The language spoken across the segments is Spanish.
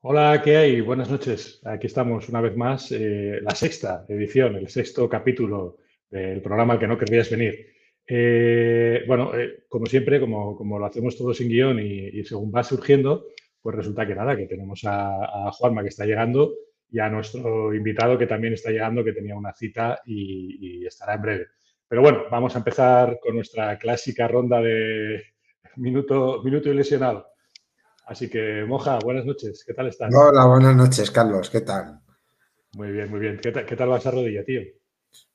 Hola, ¿qué hay? Buenas noches. Aquí estamos una vez más, la sexta edición, el sexto capítulo del programa al que no querrías venir. Como siempre, como lo hacemos todo sin guión y según va surgiendo, pues resulta que nada, que tenemos a Juanma que está llegando y a nuestro invitado que también está llegando, que tenía una cita y estará en breve. Pero bueno, vamos a empezar con nuestra clásica ronda de minuto y lesionado. Así que, Moja, buenas noches. ¿Qué tal estás? Hola, buenas noches, Carlos. ¿Qué tal? Muy bien, muy bien. ¿Qué tal va esa rodilla, tío?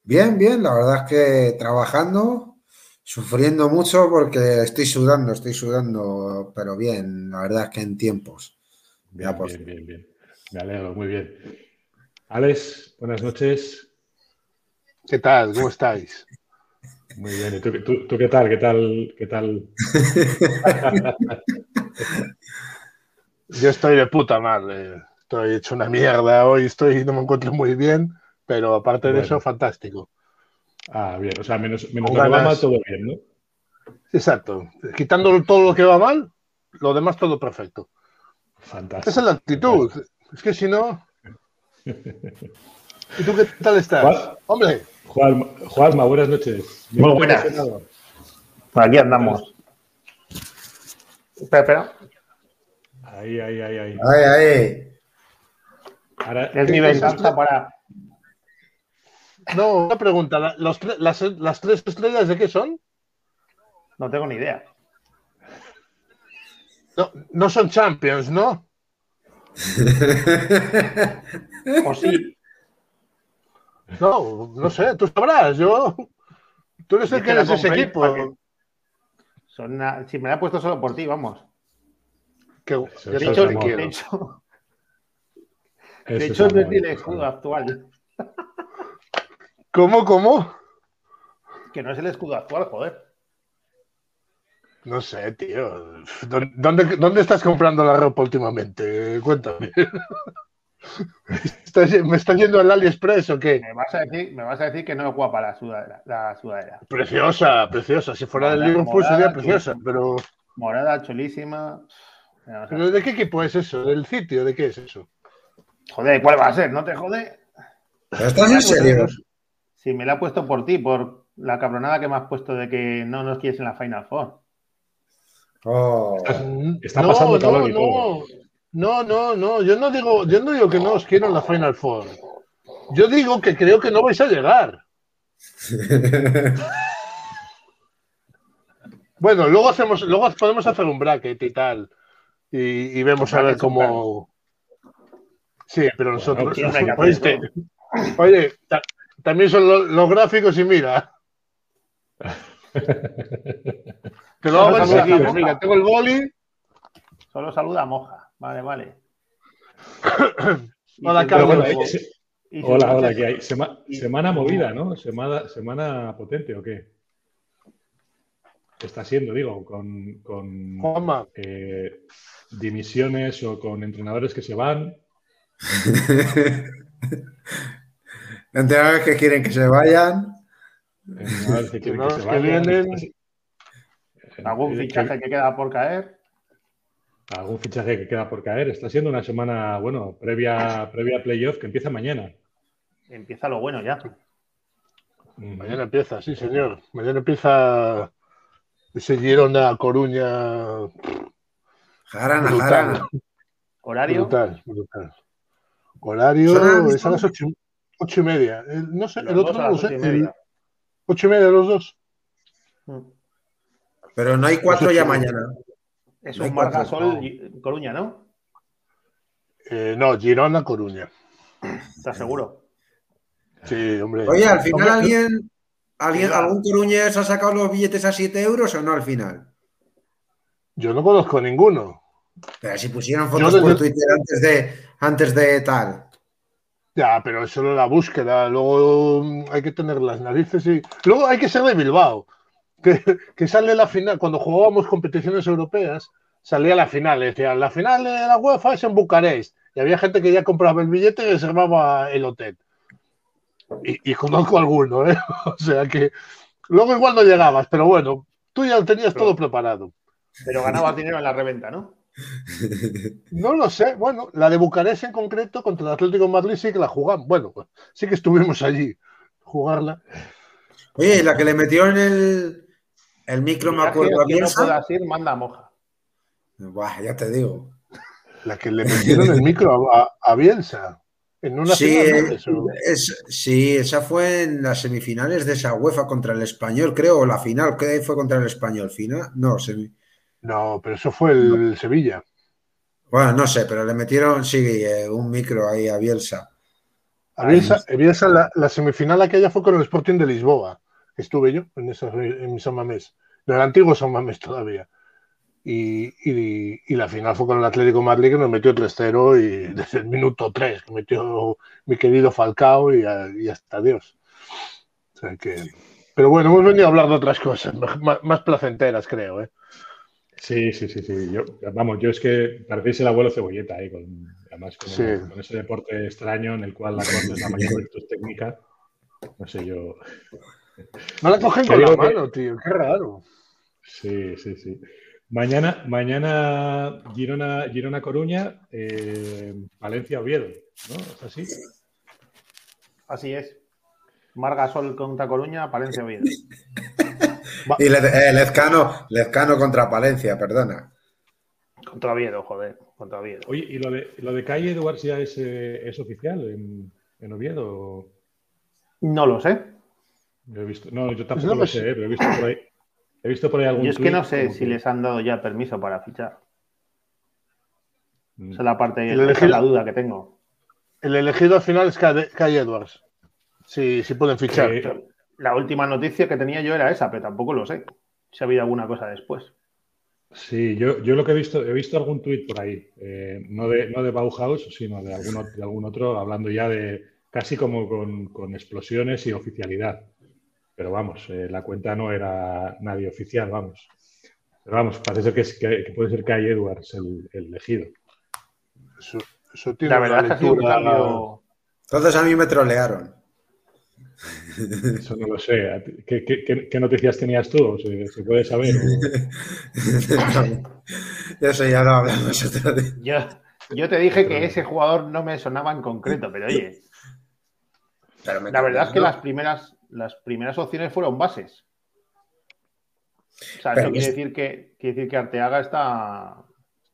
Bien, bien. La verdad es que trabajando, sufriendo mucho porque estoy sudando, pero bien. La verdad es que en tiempos. Bien, pues, bien. Me alegro, muy bien. Álex, buenas noches. ¿Qué tal? ¿Cómo estáis? Muy bien. ¿Y tú qué tal? ¿Qué tal? Yo estoy de puta madre, estoy hecho una mierda hoy, no me encuentro muy bien, pero aparte de eso, fantástico. Ah, bien, o sea, menos lo que va mal, todo bien, ¿no? Exacto, quitando todo lo que va mal, lo demás todo perfecto. Fantástico. Esa es la actitud, es que si no... ¿Y tú qué tal estás? Hombre. Juanma, buenas noches. Muy buenas. Aquí andamos. Espera. Ahí. Ahora, es mi venganza para... No, una pregunta. ¿Las tres estrellas de qué son? No tengo ni idea. No son Champions, ¿no? ¿O sí? No sé. Tú sabrás. Tú eres el que eres ese equipo. Que... Si me la he puesto solo por ti, vamos. De hecho, no tiene escudo actual. ¿Cómo? Que no es el escudo actual, joder. No sé, tío. ¿Dónde estás comprando la ropa últimamente? Cuéntame. ¿Me estás yendo al AliExpress o qué? ¿Me vas a decir que no es guapa la sudadera. Preciosa. Si fuera del Liverpool sería preciosa, pero... Morada, chulísima... ¿Pero de qué equipo es eso? ¿Del sitio? ¿De qué es eso? Joder, ¿cuál va a ser? ¿No te jode? ¿Pero estás en serio? Sí, me la ha puesto por ti, por la cabronada que me has puesto de que no nos quieres en la Final Four. Oh. Está pasando calor y todo. No, yo no digo que no os quiero en la Final Four. Yo digo que creo que no vais a llegar. Bueno, luego podemos hacer un bracket y tal. Y vemos a ver cómo... Sí, pero nosotros... Oye, también son los gráficos y mira. Te lo hago enseguida. Mira, tengo el boli. Solo saluda a Moja. Vale. Hola, Carlos. Hola, ¿qué hay? Semana movida, ¿no? Semana potente, ¿o qué? Está siendo, digo, con Juanma. Dimisiones o con entrenadores que se van. Entrenadores que quieren que se vayan. Entrenadores que quieren que se vayan. ¿Algún fichaje que queda por caer? Algún fichaje que queda por caer. Está siendo una semana, bueno, previa playoff que empieza mañana. Empieza lo bueno ya. Mañana empieza, sí, señor. Mañana empieza... Se Girona a Coruña. Jarana. ¿Horario? Brutal. Horario es a las 8:30. No sé, el otro no lo sé. 8:30 los dos. Pero no hay 4 ya mañana. Es un Margasol Coruña, ¿no? No, Girona, Coruña. ¿Estás seguro? Sí, hombre. Oye, al final alguien... ¿Algún coruñés ha sacado los billetes a 7 euros o no al final? Yo no conozco ninguno. Pero si pusieron fotos por Twitter antes de tal. Ya, pero es solo la búsqueda. Luego hay que tener las narices y... Luego hay que ser de Bilbao. Que sale la final. Cuando jugábamos competiciones europeas, salía la final. Decían, la final de la UEFA es en Bucarest. Y había gente que ya compraba el billete y reservaba el hotel. Y conozco alguno, ¿eh? O sea que luego igual no llegabas, pero bueno, tú ya lo tenías todo preparado. Pero ganabas dinero en la reventa, ¿no? No lo sé. Bueno, la de Bucarest en concreto contra el Atlético de Madrid sí que la jugamos. Bueno, sí que estuvimos allí jugarla. Oye, la que le metió en el micro, me acuerdo, a Bielsa. No puedo decir, manda a Moja. Buah, ya te digo. La que le metieron el micro a Bielsa. En una esa fue en las semifinales de esa UEFA contra el Español, creo, o la final, que fue contra el Español. ¿Final? No, no, pero eso fue el Sevilla. Bueno, no sé, pero le metieron, sí, un micro ahí a Bielsa. A Bielsa la semifinal aquella fue con el Sporting de Lisboa. Estuve yo en San Mamés, en el antiguo San Mamés todavía. Y la final fue con el Atlético de Madrid, que nos metió 3-0 y desde el minuto 3 que metió mi querido Falcao y hasta Dios. O sea que... Pero bueno, hemos venido a hablar de otras cosas, más placenteras, creo, ¿eh? Sí. Yo es que parecéis el abuelo Cebolleta, ¿eh? Con ese deporte extraño en el cual la corte es la mayor virtud técnica. No sé yo. No la cogen con la mano, tío, qué raro. Sí. Mañana Girona-Coruña, Palencia-Oviedo, ¿no? ¿Es así? Así es. Margasol contra Coruña, Palencia-Oviedo. Y Lezcano contra Palencia, perdona. Contra Oviedo, joder. Contra Oviedo. Oye, ¿y lo de Calle Eduard ya es oficial en Oviedo? No lo sé. Yo tampoco pues lo sé, pero he visto por ahí. He visto por ahí algún. Yo es que no sé si les han dado ya permiso para fichar. Esa es la parte, esa es la duda que tengo. El elegido al final es Kai Edwards. Sí pueden fichar. La última noticia que tenía yo era esa, pero tampoco lo sé. Si ha habido alguna cosa después. Sí, yo lo que he visto algún tuit por ahí. No de Bauhaus, sino de algún otro, hablando ya de casi como con explosiones y oficialidad. Pero vamos, la cuenta no era nadie oficial, vamos. Pero vamos, parece ser que puede ser que hay Edwards el elegido. Eso tiene la verdad que ha sido un cambio. Entonces a mí me trolearon. Eso no lo sé. ¿Qué noticias tenías tú? ¿Se puede saber? Eso ya lo hablamos otra vez. Yo te dije que ese jugador no me sonaba en concreto, pero oye. La verdad es que las primeras opciones fueron bases. O sea, pero eso quiere decir que Arteaga está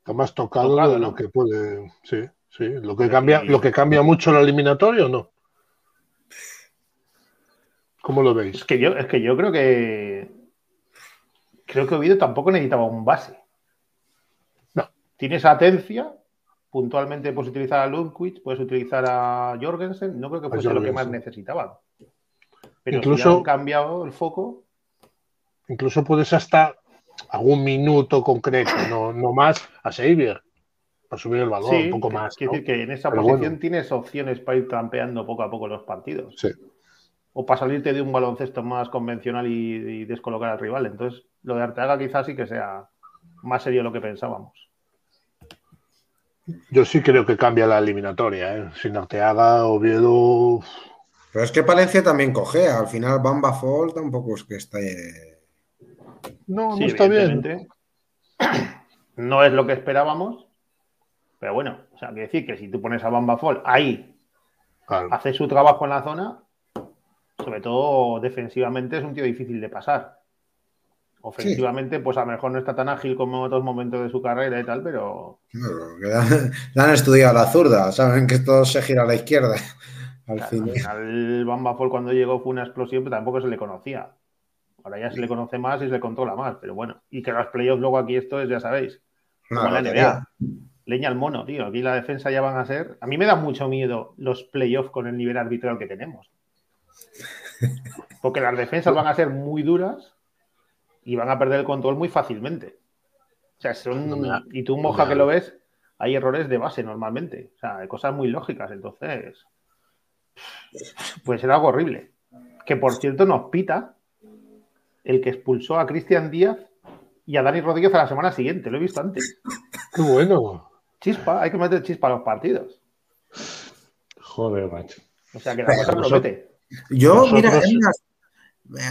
más tocado de lo que puede. Sí. Lo que cambia mucho el eliminatorio, ¿no? ¿Cómo lo veis? Es que yo creo que Oviedo tampoco necesitaba un base. No. Tienes a Atencia, puntualmente puedes utilizar a Lundqvist, puedes utilizar a Jorgensen. No creo que fuese lo que más necesitaban. Pero incluso si han cambiado el foco. Incluso puedes hasta algún minuto concreto, no más, a Seiber, para subir el valor, un poco más. Quiere decir que en esa posición tienes opciones para ir trampeando poco a poco los partidos. Sí. O para salirte de un baloncesto más convencional y descolocar al rival. Entonces, lo de Arteaga quizás sí que sea más serio de lo que pensábamos. Yo sí creo que cambia la eliminatoria, ¿eh? Sin Arteaga, Oviedo... Pero es que Palencia también cojea. Al final, Bamba Fall tampoco es que está... No está bien. No es lo que esperábamos. Pero bueno, o sea, quiere decir que si tú pones a Bamba Fall ahí, claro, hace su trabajo en la zona, sobre todo defensivamente es un tío difícil de pasar. Ofensivamente, pues a lo mejor no está tan ágil como en otros momentos de su carrera y tal, pero... Le han estudiado la zurda. Saben que todo se gira a la izquierda. Al final, Bamba Fall cuando llegó fue una explosión, pero tampoco se le conocía. Ahora ya se le conoce más y se le controla más, pero bueno. Y que los playoffs luego aquí esto es, ya sabéis, como la NBA. Leña al mono, tío. Aquí la defensa ya van a ser... A mí me da mucho miedo los playoffs con el nivel arbitral que tenemos. Porque las defensas van a ser muy duras y van a perder el control muy fácilmente. O sea, y tú, Moja, que lo ves, hay errores de base normalmente. O sea, hay cosas muy lógicas, entonces... Pues era algo horrible. Que por cierto nos pita el que expulsó a Cristian Díaz y a Dani Rodríguez a la semana siguiente. Lo he visto antes. ¡Qué bueno! Chispa, hay que meter chispa a los partidos. Joder, macho. O sea que la cosa promete.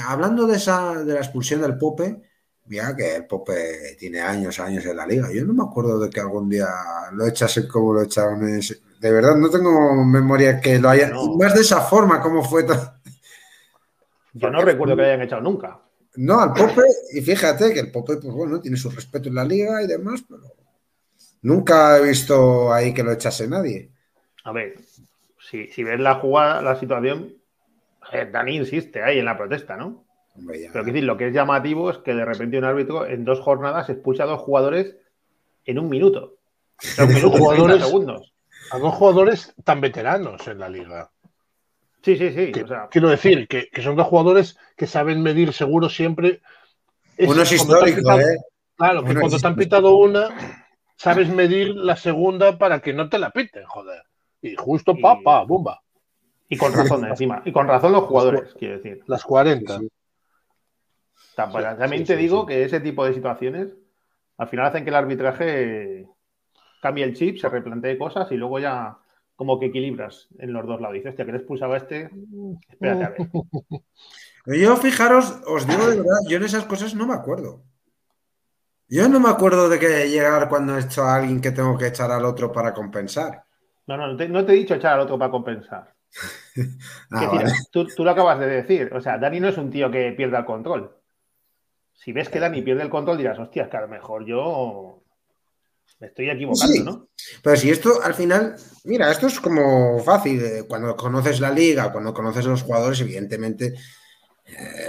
Hablando de la expulsión del Pope, Mira que el Pope tiene años en la liga. Yo no me acuerdo de que algún día lo echasen como lo echaron. De verdad, no tengo memoria que lo hayan... No. Más de esa forma, como fue tan... Yo no recuerdo que lo hayan echado nunca. No, al Pope, y fíjate que el Pope, pues bueno, tiene su respeto en la liga y demás, pero nunca he visto ahí que lo echase nadie. A ver, si ves la jugada, la situación, Dani insiste ahí en la protesta, ¿no? Hombre, ya. Pero que decir, lo que es llamativo es que de repente un árbitro en 2 jornadas expulsa a 2 jugadores en 1 minuto. O sea, 1 minuto y 30 segundos. A 2 jugadores tan veteranos en la liga. Sí. Que, o sea, quiero decir que son 2 jugadores que saben medir seguro siempre. Uno es histórico, pitado, ¿eh? Claro, que cuando te han pitado una, sabes medir la segunda para que no te la piten, joder. Y justo, bumba. Y con razón encima. Y con razón los jugadores, quiero decir. Las 40. Sí. También te digo que ese tipo de situaciones al final hacen que el arbitraje cambie el chip, se replantee cosas y luego ya... Como que equilibras en los dos lados. Dices, hostia, que le expulsaba a este. Espérate a ver. Yo, fijaros, os digo de verdad, yo en esas cosas no me acuerdo. Yo no me acuerdo de que llegar cuando he hecho a alguien que tengo que echar al otro para compensar. No te he dicho echar al otro para compensar. Vale. Tú lo acabas de decir. O sea, Dani no es un tío que pierda el control. Si ves que Dani pierde el control, dirás, hostia, que a lo mejor yo... Me estoy equivocando, sí, ¿no? Pero si esto, al final, mira, esto es como fácil. Cuando conoces la liga, cuando conoces a los jugadores, evidentemente,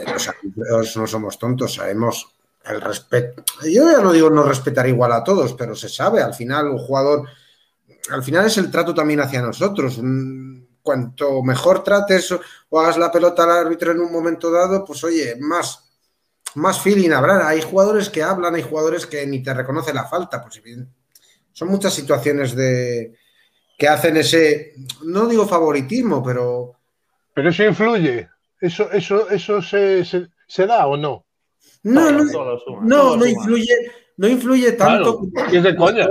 los árbitros no somos tontos, sabemos el respeto. Yo ya no digo no respetar igual a todos, pero se sabe, al final, un jugador, al final es el trato también hacia nosotros. Cuanto mejor trates o hagas la pelota al árbitro en un momento dado, pues oye, más feeling habrá. Hay jugadores que hablan, hay jugadores que ni te reconoce la falta, pues evidentemente. Son muchas situaciones que hacen ese, no digo favoritismo, pero... Pero eso influye. ¿Eso se da o no? No influye tanto. Claro, es de coña.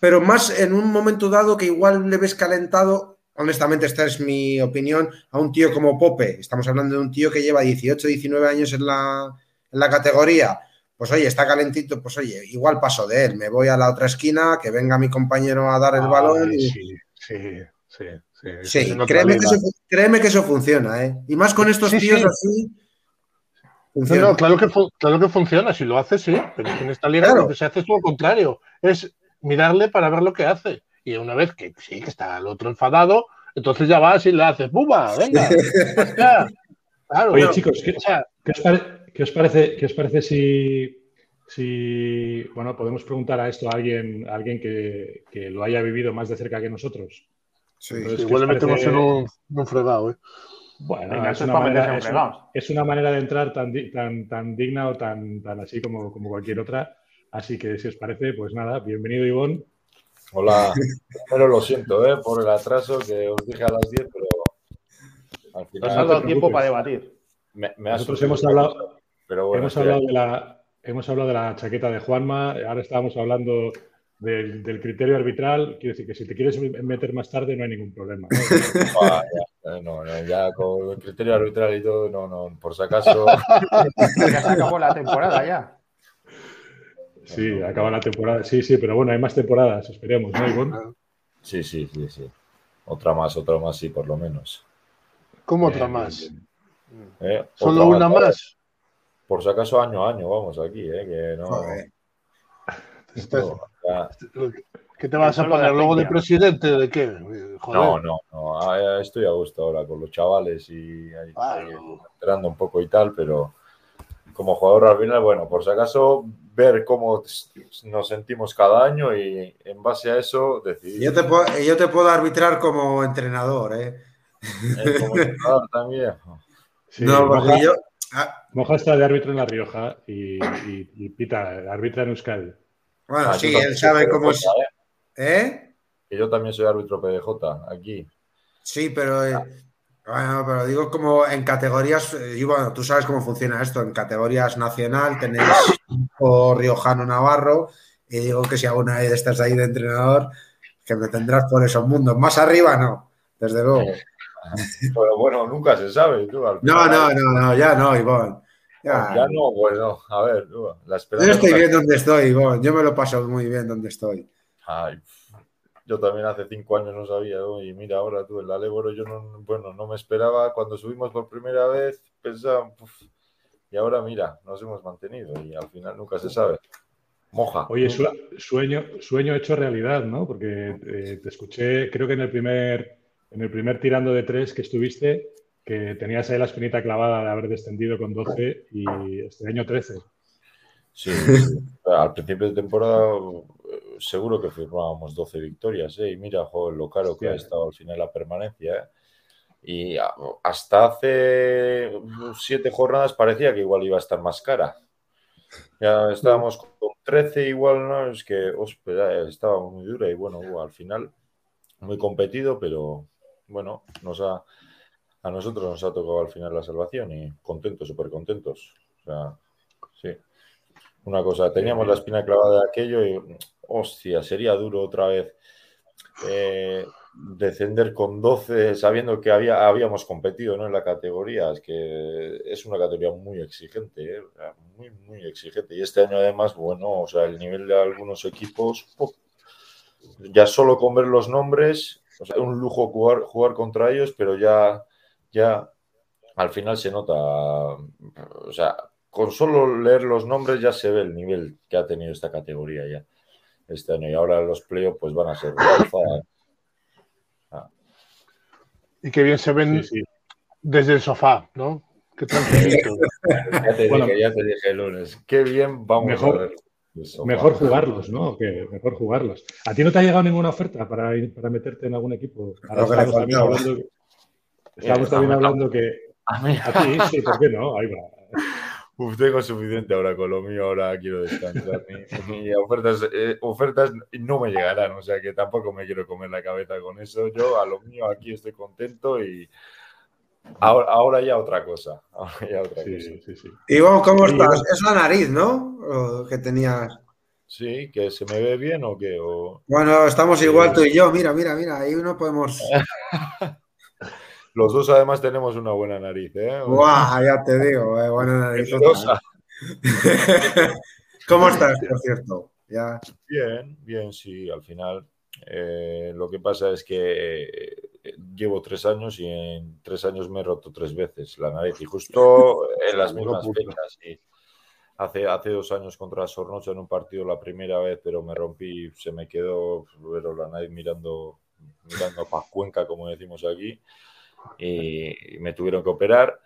Pero más en un momento dado que igual le ves calentado, honestamente esta es mi opinión, a un tío como Pope. Estamos hablando de un tío que lleva 18, 19 años en la categoría. Pues oye, está calentito, pues oye, igual paso de él, me voy a la otra esquina, que venga mi compañero a dar el balón. Y... Sí, créeme que eso funciona, ¿eh? Y más con estos tíos así. Funciona. No, claro que funciona, si lo haces, sí, pero en esta liga lo que se hace es lo contrario, es mirarle para ver lo que hace. Y una vez que sí, que está el otro enfadado, entonces ya vas y le haces, ¡bumba! ¡Venga! Claro, oye, chicos, ¿Qué os parece si bueno, podemos preguntar a esto a alguien que lo haya vivido más de cerca que nosotros? Sí. Entonces, igual le metemos en un fregado, ¿eh? Bueno, venga, es una manera de entrar tan digna o tan así como cualquier otra. Así que si os parece, pues nada, bienvenido, Ibón. Hola. Pero lo siento, por el atraso que os dije a las 10, pero al final... Nos ha dado tiempo para debatir. Nosotros hemos hablado de la chaqueta de Juanma, ahora estábamos hablando del criterio arbitral. Quiero decir que si te quieres meter más tarde no hay ningún problema, ¿no? Ya con el criterio arbitral y todo, no, por si acaso. Ya se acabó la temporada ya. Sí, acaba la temporada, sí, pero bueno, hay más temporadas, esperemos, ¿no, Ibón? Sí. Otra más, sí, por lo menos. ¿Cómo otra más? ¿Solo una más? Por si acaso año a año, vamos, aquí, que no... ¿Qué te vas a poner luego de presidente de qué? Joder. No, estoy a gusto ahora con los chavales y ahí, entrando un poco y tal, pero como jugador al final, bueno, por si acaso ver cómo nos sentimos cada año y en base a eso decidir. Yo te puedo arbitrar como entrenador, ¿eh? Como entrenador también. Sí, no, porque yo... Moja está de árbitro en La Rioja y pita, arbitra en Euskadi. Bueno, sí, él sabe cómo es. ¿Eh? Que yo también soy árbitro PDJ aquí. Sí, pero pero digo como en categorías, y bueno, tú sabes cómo funciona esto, en categorías nacional tenéis o riojano navarro, y digo que si alguna vez estás ahí de entrenador, que me tendrás por esos mundos. Más arriba no, desde luego. Pero bueno, nunca se sabe. Tú, no, ya no, Ibón. Ya no, pues no. A ver, la esperanza. Yo estoy bien donde estoy, Ibón. Yo me lo paso muy bien donde estoy. Ay, yo también hace 5 años no sabía, ¿no? Y mira, ahora tú, el Eboro, yo no, bueno, no me esperaba. Cuando subimos por primera vez, pensaba, puf, y ahora mira, nos hemos mantenido y al final nunca se sabe. Moja. Oye, sueño hecho realidad, ¿no? Porque te escuché, creo que en el primer tirando de 3 que estuviste, que tenías ahí la espinita clavada de haber descendido con 12 y este año 13. Sí, sí. Al principio de temporada seguro que firmábamos 12 victorias, ¿eh? Y mira, joder, lo caro que ha estado al final la permanencia, ¿eh? Y hasta hace 7 jornadas parecía que igual iba a estar más cara. Ya estábamos con 13 igual, ¿no? Es que, hostia, estaba muy dura y bueno, al final muy competido, pero bueno, a nosotros nos ha tocado al final la salvación y contentos, súper contentos. O sea, sí. Una cosa, teníamos la espina clavada de aquello y, hostia, sería duro otra vez descender con 12 sabiendo que habíamos competido, ¿no? En la categoría. Es que es una categoría muy exigente, ¿eh? Muy, muy exigente. Y este año además, bueno, o sea, el nivel de algunos equipos, ya solo con ver los nombres, o sea, un lujo jugar contra ellos, pero ya al final se nota, o sea, con solo leer los nombres ya se ve el nivel que ha tenido esta categoría ya este año. Y ahora los playoffs pues van a ser y que bien se ven desde el sofá, ¿no? Qué tranquilito. ya te dije el lunes. Qué bien vamos a ver. Mejor jugarlos, ¿no? Que mejor jugarlos. ¿A ti no te ha llegado ninguna oferta para meterte en algún equipo? Ahora estamos también hablando que... A ti, sí, ¿por qué no? Ahí va. Uf, tengo suficiente ahora con lo mío, ahora quiero descansar. Ni ofertas no me llegarán, o sea que tampoco me quiero comer la cabeza con eso. Yo a lo mío aquí estoy contento y ahora ya otra cosa. Sí. Y bueno, ¿cómo estás? Es la nariz, ¿no? ¿O que tenías? Sí, que se me ve bien o qué. Bueno, estamos igual tú y yo, mira, ahí no podemos... Los dos además tenemos una buena nariz, ¿eh? ¡Guau! Ya te digo, buena nariz. ¿Cómo estás, por cierto? Ya. Bien, sí. Al final lo que pasa es que llevo 3 años y en 3 años me he roto 3 veces la nariz. Y justo en las mismas fechas. Y hace 2 años contra Sornocha en un partido la primera vez, pero me rompí, se me quedó pero la nariz mirando para Cuenca, como decimos aquí. Y me tuvieron que operar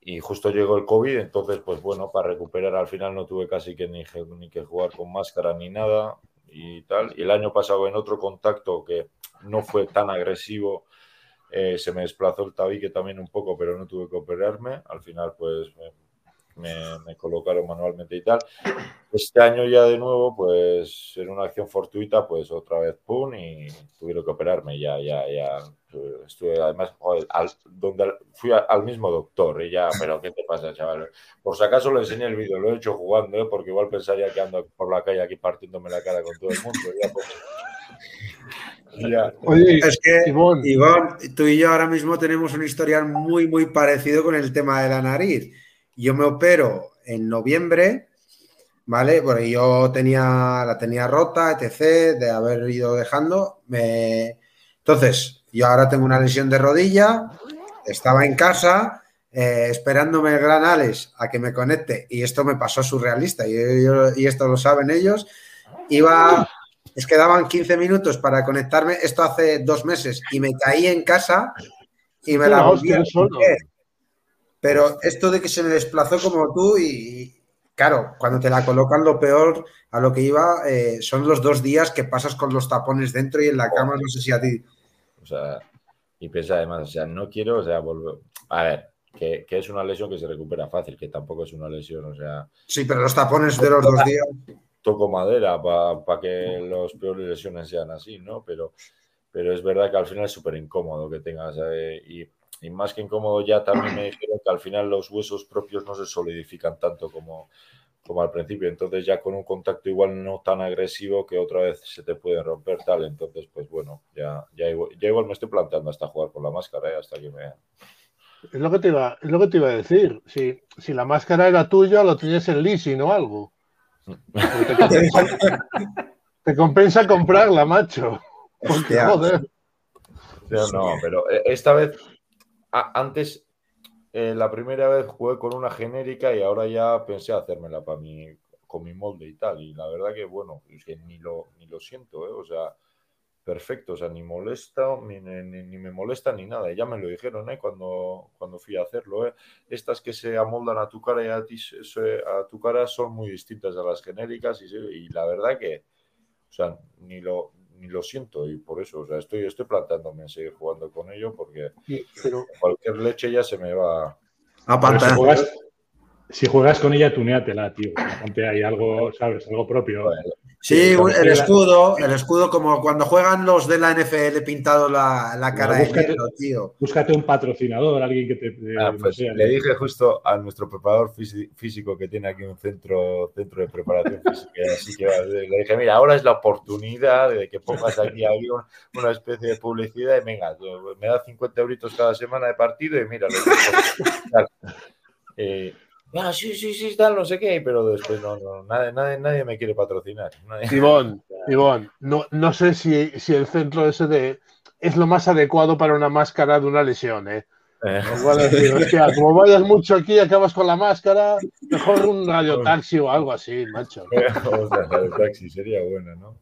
y justo llegó el COVID, entonces pues bueno, para recuperar al final no tuve casi que ni que jugar con máscara ni nada y tal, y el año pasado en otro contacto que no fue tan agresivo se me desplazó el tabique también un poco, pero no tuve que operarme, al final pues me colocaron manualmente y tal. Este año ya de nuevo, pues en una acción fortuita, pues otra vez pum y tuvieron que operarme. Ya estuve además fui al mismo doctor y ya, pero ¿qué te pasa, chaval? Por si acaso lo enseñé el vídeo, lo he hecho jugando, ¿eh? Porque igual pensaría que ando por la calle aquí partiéndome la cara con todo el mundo. Ya. Oye, es que Ibón, tú y yo ahora mismo tenemos un historial muy, muy parecido con el tema de la nariz. Yo me opero en noviembre, ¿vale? Porque yo la tenía rota, etc., de haber ido dejando. Entonces, yo ahora tengo una lesión de rodilla, estaba en casa esperándome el gran Álex a que me conecte, y esto me pasó surrealista, y esto lo saben ellos. Es que daban 15 minutos para conectarme, esto hace 2 meses, y me caí en casa y me la volví a comer. Pero esto de que se me desplazó como tú y claro, cuando te la colocan lo peor a lo que iba son los 2 días que pasas con los tapones dentro y en la cama, no sé si a ti. O sea, y pensé además, o sea, no quiero, o sea, volver. A ver, que es una lesión que se recupera fácil, que tampoco es una lesión, o sea. Sí, pero los tapones de los 2 días. Toco madera para que las peores lesiones sean así, ¿no? Pero es verdad que al final es súper incómodo que tengas y más que incómodo ya también me dijeron que al final los huesos propios no se solidifican tanto como al principio, entonces ya con un contacto igual no tan agresivo que otra vez se te puede romper tal, entonces pues bueno, ya igual me estoy planteando hasta jugar con la máscara hasta que me... Es lo que te iba a decir. Si la máscara era tuya, lo tenías en leasing o algo. Te compensa comprarla, macho. Porque, joder. No, pero esta vez, antes, la primera vez jugué con una genérica y ahora ya pensé hacérmela para mí, con mi molde y tal. Y la verdad que, bueno, es que ni lo siento, ¿eh? O sea, perfecto. O sea, ni molesta, ni me molesta ni nada. Y ya me lo dijeron, ¿eh? Cuando fui a hacerlo, ¿eh? Estas que se amoldan a tu cara y a tu cara son muy distintas a las genéricas y la verdad que, o sea, ni lo siento, y por eso, o sea, estoy planteándome en seguir jugando con ello porque cualquier leche ya se me va a pantar. Si juegas con ella, tuneatela, tío. Ponte ahí algo, ¿sabes? Algo propio. Sí, el escudo, como cuando juegan los de la NFL pintado la cara, búscate, de negro, tío. Búscate un patrocinador, alguien que te... pues, le dije justo a nuestro preparador físico que tiene aquí un centro de preparación física, así que le dije, mira, ahora es la oportunidad de que pongas aquí una especie de publicidad y venga, me da 50 euritos cada semana de partido y mira, ah, sí, tal, no sé qué, pero después no, nadie me quiere patrocinar. Ibón, no sé si el centro ese es lo más adecuado para una máscara de una lesión, ¿eh? Igual decir, hostia, como vayas mucho aquí y acabas con la máscara, mejor un radiotaxi o algo así, macho. O sea, radiotaxi sería bueno, ¿no?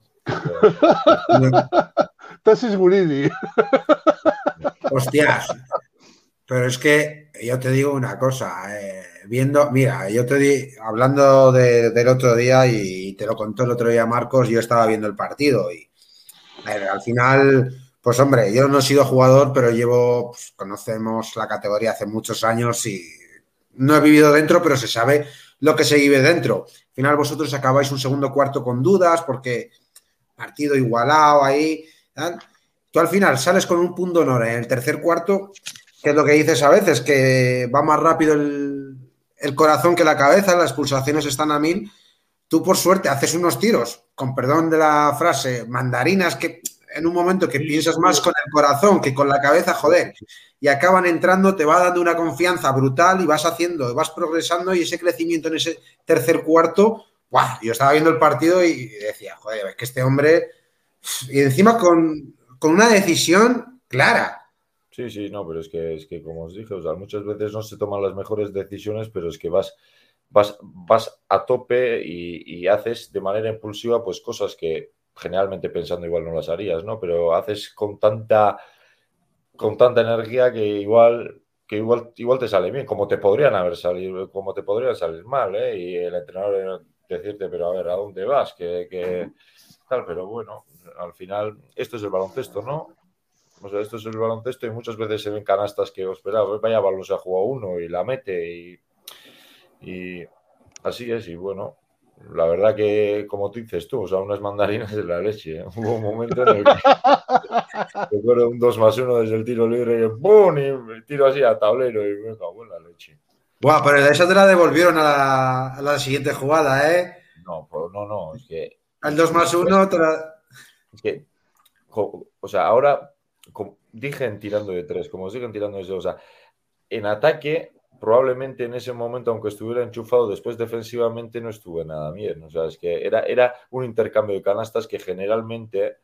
Taxis Guridi. Hostias. Pero es que yo te digo una cosa, hablando del otro día, y te lo contó el otro día Marcos, yo estaba viendo el partido y al final, pues hombre, yo no he sido jugador, pero conocemos la categoría hace muchos años y no he vivido dentro, pero se sabe lo que se vive dentro. Al final vosotros acabáis un segundo cuarto con dudas porque partido igualado ahí, ¿verdad? Tú al final sales con un punto de honor en el tercer cuarto, que es lo que dices a veces, que va más rápido el corazón que la cabeza, las pulsaciones están a 1000, tú por suerte haces unos tiros, con perdón de la frase, mandarinas, que en un momento que piensas más con el corazón que con la cabeza, joder, y acaban entrando, te va dando una confianza brutal y vas progresando, y ese crecimiento en ese tercer cuarto, ¡buah! Yo estaba viendo el partido y decía, joder, es que este hombre, y encima con una decisión clara. Sí, no, pero es que como os dije, o sea, muchas veces no se toman las mejores decisiones, pero es que vas a tope y haces de manera impulsiva pues cosas que generalmente pensando igual no las harías, ¿no? Pero haces con tanta energía que igual te sale bien, como te podrían salir mal, ¿eh? Y el entrenador decirte, pero a ver, ¿a dónde vas? Que tal, pero bueno, al final esto es el baloncesto, ¿no? O sea, esto es el baloncesto y muchas veces se ven canastas que, espera, vaya balón se ha jugado uno y la mete y así es. Y bueno, la verdad que, como tú dices tú, o sea, unas mandarinas de la leche, ¿eh? Hubo un momento en el que recuerdo un 2+1 desde el tiro libre y ¡pum! Y tiro así a tablero y me cago en la leche. Buah, pero esa te la devolvieron a la siguiente jugada, ¿eh? No, pues no, es que... El 2+1 te la... Es que, o sea, ahora... Como dije en tirando de tres, como os dije en tirando de tres, o sea, en ataque probablemente en ese momento, aunque estuviera enchufado, después defensivamente no estuve nada bien, o sea, es que era un intercambio de canastas que generalmente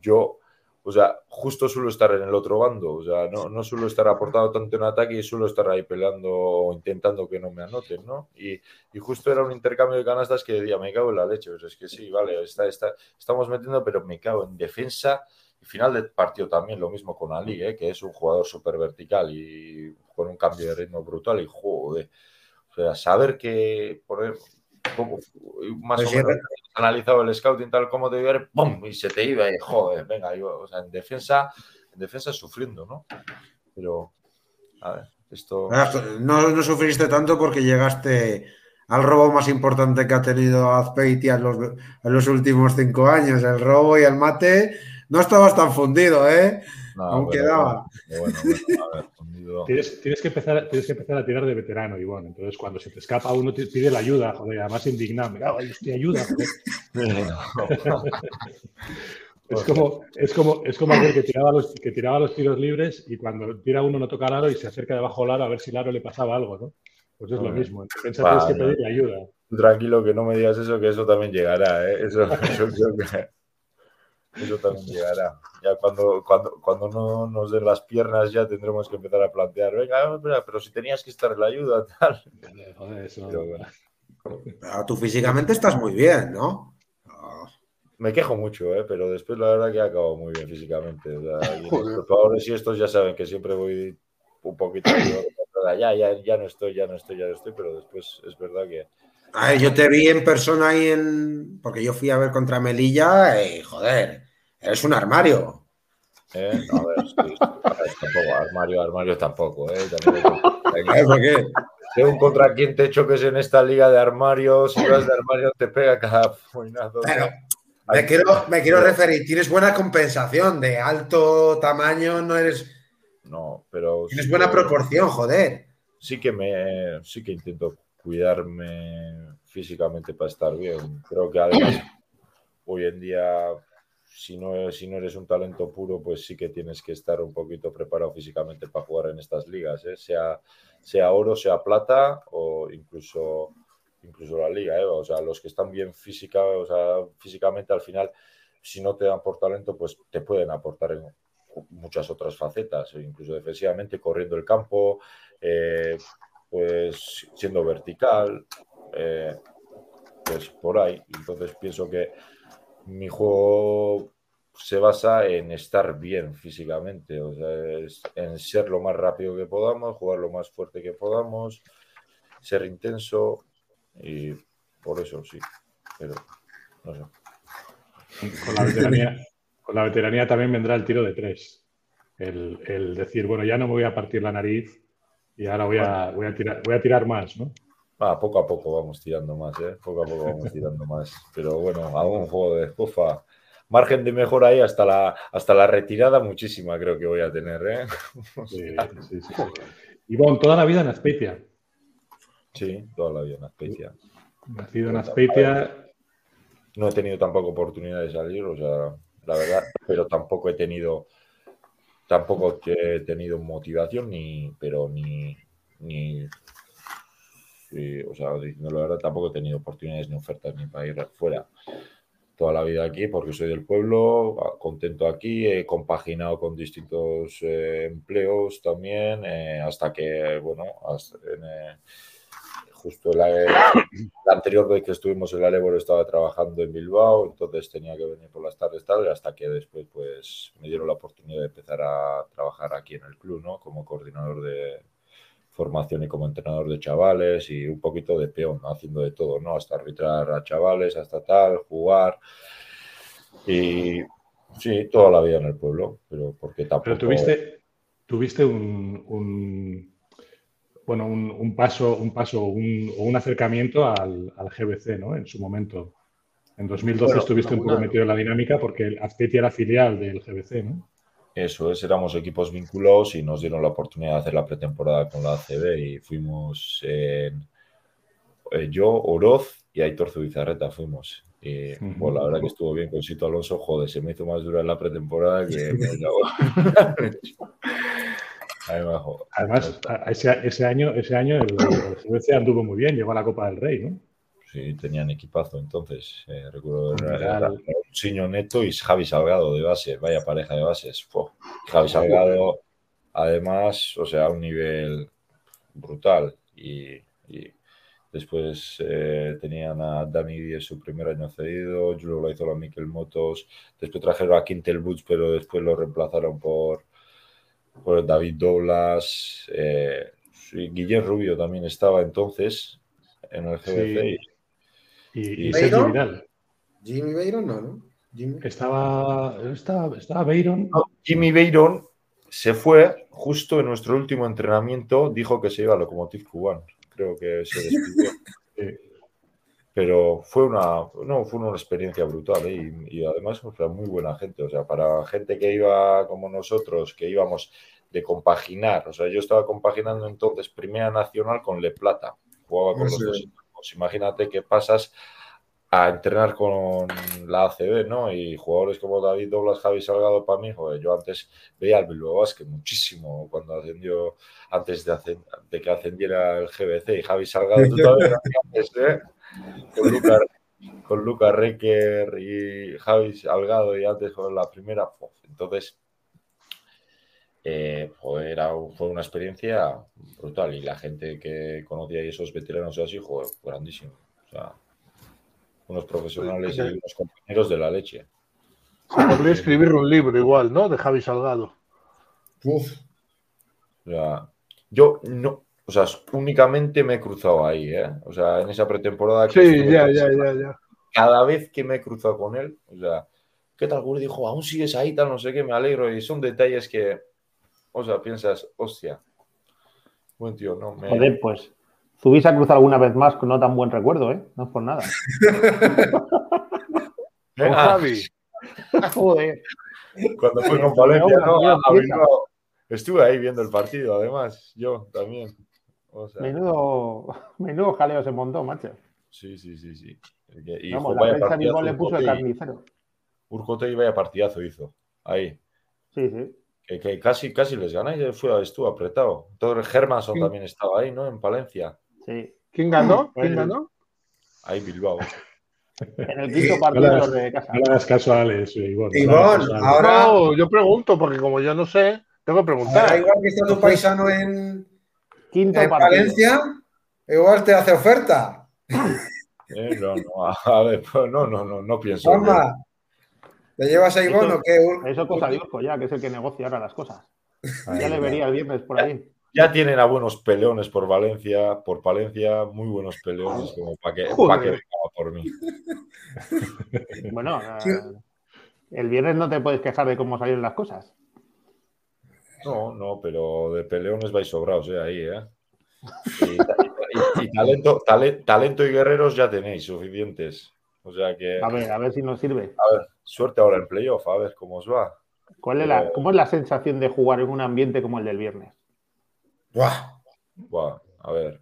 yo, o sea, justo suelo estar en el otro bando, o sea, no suelo estar aportado tanto en ataque y suelo estar ahí peleando o intentando que no me anoten, ¿no? Y justo era un intercambio de canastas que decía, me cago en la leche, o sea, es que sí, vale, estamos metiendo, pero me cago en defensa. Final del partido también lo mismo con Ali, ¿eh? Que es un jugador súper vertical y con un cambio de ritmo brutal y juego de... O sea, saber que... Poner, como, más pues o menos analizado el scouting tal como te iba, ¡pum! Y se te iba y joder, venga, yo, o sea, en defensa sufriendo, ¿no? Pero, a ver, esto... No sufriste tanto porque llegaste al robo más importante que ha tenido Azpeitia en los últimos 5 años, el robo y el mate... No estabas tan fundido, ¿eh? No, aún quedaba. Bueno, a ver, fundido. Tienes que empezar a tirar de veterano, Ibón. Entonces, cuando se te escapa uno, te pide la ayuda, joder, además indignado. Mira, te ayuda, joder. Es como aquel que tiraba los tiros libres y cuando tira uno no toca el aro y se acerca debajo del aro a ver si el aro le pasaba algo, ¿no? Pues es lo mismo. En defensa tienes que pedirle ayuda. Tranquilo, que no me digas eso, que eso también llegará, ¿eh? Eso creo que eso también llegará. Ya cuando no nos den las piernas ya tendremos que empezar a plantear, venga, pero si tenías que estar en la ayuda, tal. Eso. Pero tú físicamente estás muy bien, ¿no? Me quejo mucho, pero después la verdad que acabo muy bien físicamente. O sea, los jugadores y estos ya saben que siempre voy un poquito. Ya no estoy, pero después es verdad que... A ver, yo te vi en persona ahí en... Porque yo fui a ver contra Melilla y, joder, eres un armario. No, a ver, tampoco, armario tampoco, ¿Por qué? Según contra quien te choques en esta liga de armarios, si vas de armario te pega cada puñado. Pero... Me quiero referir, tienes buena compensación de alto tamaño, no eres... No, pero... Tienes buena proporción, joder. Sí que intento cuidarme físicamente para estar bien. Creo que además hoy en día, si no eres un talento puro, pues sí que tienes que estar un poquito preparado físicamente para jugar en estas ligas, sea oro, sea plata o incluso la liga, o sea, los que están bien físicamente al final, si no te dan por talento, pues te pueden aportar en muchas otras facetas, incluso defensivamente, corriendo el campo, pues siendo vertical, pues por ahí. Entonces pienso que mi juego se basa en estar bien físicamente, o sea, en ser lo más rápido que podamos, jugar lo más fuerte que podamos, ser intenso. Y por eso sí, pero no sé. Con la veteranía también vendrá el tiro de tres. El decir, bueno, ya no me voy a partir la nariz y ahora voy a tirar más, ¿no? Poco a poco vamos tirando más, Poco a poco vamos tirando más. Pero bueno, aún juego de escofa. Margen de mejora ahí hasta la retirada muchísima creo que voy a tener, Sí. Y bueno, toda la vida en Azpeitia. Sí, toda la vida en Azpeitia. Nacido en Azpeitia. No he tenido tampoco oportunidad de salir, o sea, la verdad, pero tampoco he tenido motivación, o sea, no, la verdad, tampoco he tenido oportunidades ni ofertas ni para ir fuera. Toda la vida aquí, porque soy del pueblo, contento aquí, he compaginado con distintos empleos también, hasta que, bueno, justo la anterior vez que estuvimos en la Eboro estaba trabajando en Bilbao, entonces tenía que venir por las tardes, hasta que después pues me dieron la oportunidad de empezar a trabajar aquí en el club, ¿no? Como coordinador de formación y como entrenador de chavales y un poquito de peón, ¿no? Haciendo de todo, ¿no? Hasta arbitrar a chavales, hasta tal, jugar y sí, toda la vida en el pueblo, pero porque tampoco... Pero tuviste un acercamiento al GBC, ¿no? En su momento. En 2012 estuviste un poco metido en la dinámica porque el Azpeitia era filial del GBC, ¿no? Eso es, éramos equipos vinculados y nos dieron la oportunidad de hacer la pretemporada con la ACB y fuimos yo, Oroz y Aitor Zubizarreta fuimos. Y la verdad que estuvo bien con Sito Alonso, joder, se me hizo más dura en la pretemporada que... Además, ese año el GBC anduvo muy bien, llegó a la Copa del Rey, ¿no? Sí, tenían equipazo entonces. Recuerdo Siño Neto y Javi Salgado de base, vaya pareja de bases. Javi Salgado, además, o sea, un nivel brutal. Y después tenían a Dani en su primer año cedido, Julio lo hizo a Miquel Motos, después trajeron a Quintel Butch, pero después lo reemplazaron por David Doblas, Guillén Rubio también estaba entonces en el GBC. Sí. Y Sergio Vidal. Jimmy Bayron no. Jimmy. Estaba Bayron. No, Jimmy Bayron se fue justo en nuestro último entrenamiento, dijo que se iba a Lokomotiv Kuban. Creo que se despidió. Pero fue una experiencia brutal, y además fue muy buena gente, o sea, para gente que iba como nosotros, que íbamos de compaginar, o sea, yo estaba compaginando entonces Primera Nacional con Le Plata, jugaba con los dos equipos. Imagínate que pasas a entrenar con la ACB, ¿no? Y jugadores como David Doblas, Javi Salgado, para mí, joder, yo antes veía al Bilbao Basket muchísimo cuando ascendió, antes de que ascendiera el GBC. Y Javi Salgado, tú también antes, ¿eh? Con Lucas Recker y Javi Salgado y antes con la primera. Pues, entonces, joder, fue una experiencia brutal. Y la gente que conocía y esos veteranos así, joder, grandísimo. O sea, unos profesionales y unos compañeros de la leche. Podría escribir un libro igual, ¿no? De Javi Salgado. Uf. O sea, yo no, o sea, únicamente me he cruzado ahí, ¿eh? O sea, en esa pretemporada. Que sí, ya. Cada vez que me he cruzado con él, o sea, ¿qué tal, güey? Dijo, aún sigues ahí, tal, no sé qué, me alegro. Y son detalles que, o sea, piensas, hostia, buen tío, no me... Joder, pues. Subís a cruzar alguna vez más con no tan buen recuerdo, ¿eh? No es por nada. Con Javi. Joder. Cuando fue con Palencia, ¿no? Estuve ahí viendo el partido, además. Yo también. O sea, menudo jaleo se montó, macho. Sí. Y vamos, la prensa Nibón le puso el carnicero. Urcote y vaya partidazo hizo. Ahí. Sí. Que casi les ganáis. Estuvo apretado. Entonces Germanson también estaba ahí, ¿no? En Palencia. Sí. ¿Quién ganó? Ahí Bilbao. En el quinto partido de casa. No le hagas caso a Álex. Ibón, ahora... No, yo pregunto, porque como yo no sé, tengo que preguntar. Ahora, igual que está tu paisano en Palencia, igual te hace oferta. No pienso. Juanma, ¿te llevas a Ibón o qué? Eso cosa de Urco ya, que es el que negocia ahora las cosas. Ya le vería el viernes por ahí. Ya tienen a buenos peleones por Palencia, muy buenos peleones, como para que venga por mí. Bueno, el viernes no te puedes quejar de cómo salieron las cosas. No, pero de peleones vais sobrados, ahí, Y talento y guerreros ya tenéis suficientes. O sea que... A ver si nos sirve. A ver, suerte ahora en playoff, a ver cómo os va. ¿Cómo es la sensación de jugar en un ambiente como el del viernes? Buah, a ver.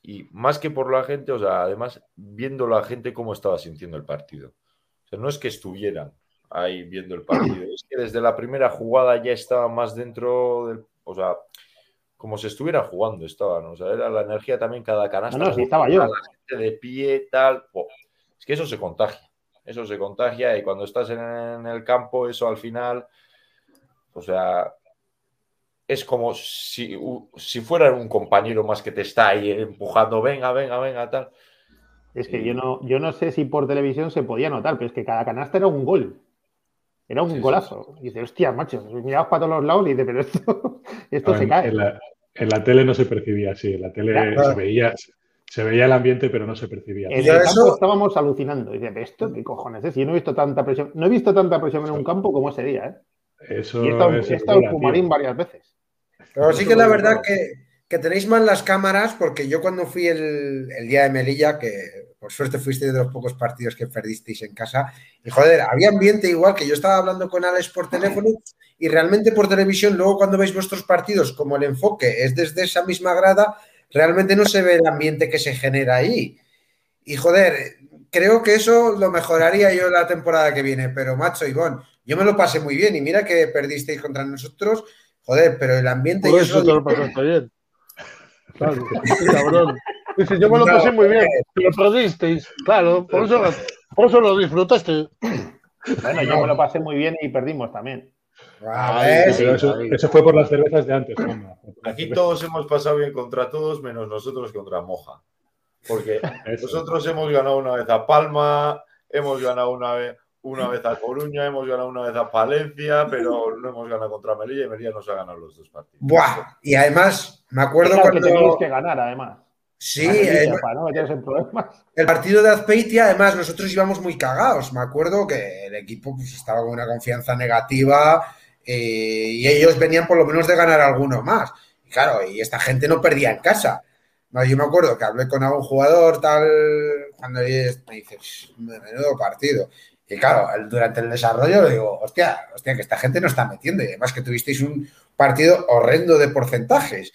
Y más que por la gente, o sea, además, viendo la gente cómo estaba sintiendo el partido. O sea, no es que estuvieran ahí viendo el partido, es que desde la primera jugada ya estaba más dentro del... O sea, como si estuviera jugando estaban, o sea, era la energía también cada canasta. No, sí estaba yo. La gente de pie, tal... Es que eso se contagia y cuando estás en el campo, eso al final... O sea... Es como si fuera un compañero más que te está ahí empujando, venga, tal. Es que yo no sé si por televisión se podía notar, pero es que cada canasta era un gol. Era un golazo. Sí. Y dices, hostia, macho, mirabas para todos los lados y dices, pero esto se cae. En la tele no se percibía así, en la tele claro. Se veía el ambiente, pero no se percibía. En el campo estábamos alucinando. Y dices, pero esto, ¿qué cojones es? Yo no he visto tanta presión en un campo como ese día, ¿eh? Eso y he estado en Pumarín varias veces. Pero sí que la verdad que tenéis mal las cámaras, porque yo cuando fui el día de Melilla, que por suerte fuiste de los pocos partidos que perdisteis en casa, y joder, había ambiente igual, que yo estaba hablando con Álex por teléfono y realmente por televisión, luego cuando veis vuestros partidos, como el enfoque es desde esa misma grada, realmente no se ve el ambiente que se genera ahí. Y joder, creo que eso lo mejoraría yo la temporada que viene, pero macho, Ibón, yo me lo pasé muy bien y mira que perdisteis contra nosotros, joder, pero el ambiente... Por eso te lo pasaste bien. Claro, cabrón. Dice, yo me lo pasé muy bien, pero perdisteis. Claro, por eso lo disfrutaste. Bueno, yo me lo pasé muy bien y perdimos también. Eso fue por las cervezas de antes. ¿No? Aquí todos hemos pasado bien contra todos, menos nosotros contra Moja. Porque nosotros hemos ganado una vez a Palma, hemos ganado una vez a Coruña, hemos ganado una vez a Palencia, pero no hemos ganado contra Melilla y Melilla nos ha ganado los dos partidos. ¡Buah! Y además, me acuerdo cuando... Que tenéis que ganar, además. Sí. Para no meterse en problemas. El partido de Azpeitia, además, nosotros íbamos muy cagados. Me acuerdo que el equipo estaba con una confianza negativa y ellos venían por lo menos de ganar algunos más. Y claro, y esta gente no perdía en casa. No, yo me acuerdo que hablé con algún jugador, tal, cuando me dice, menudo partido. Y claro, durante el desarrollo digo, hostia, que esta gente no está metiendo. Y además que tuvisteis un partido horrendo de porcentajes.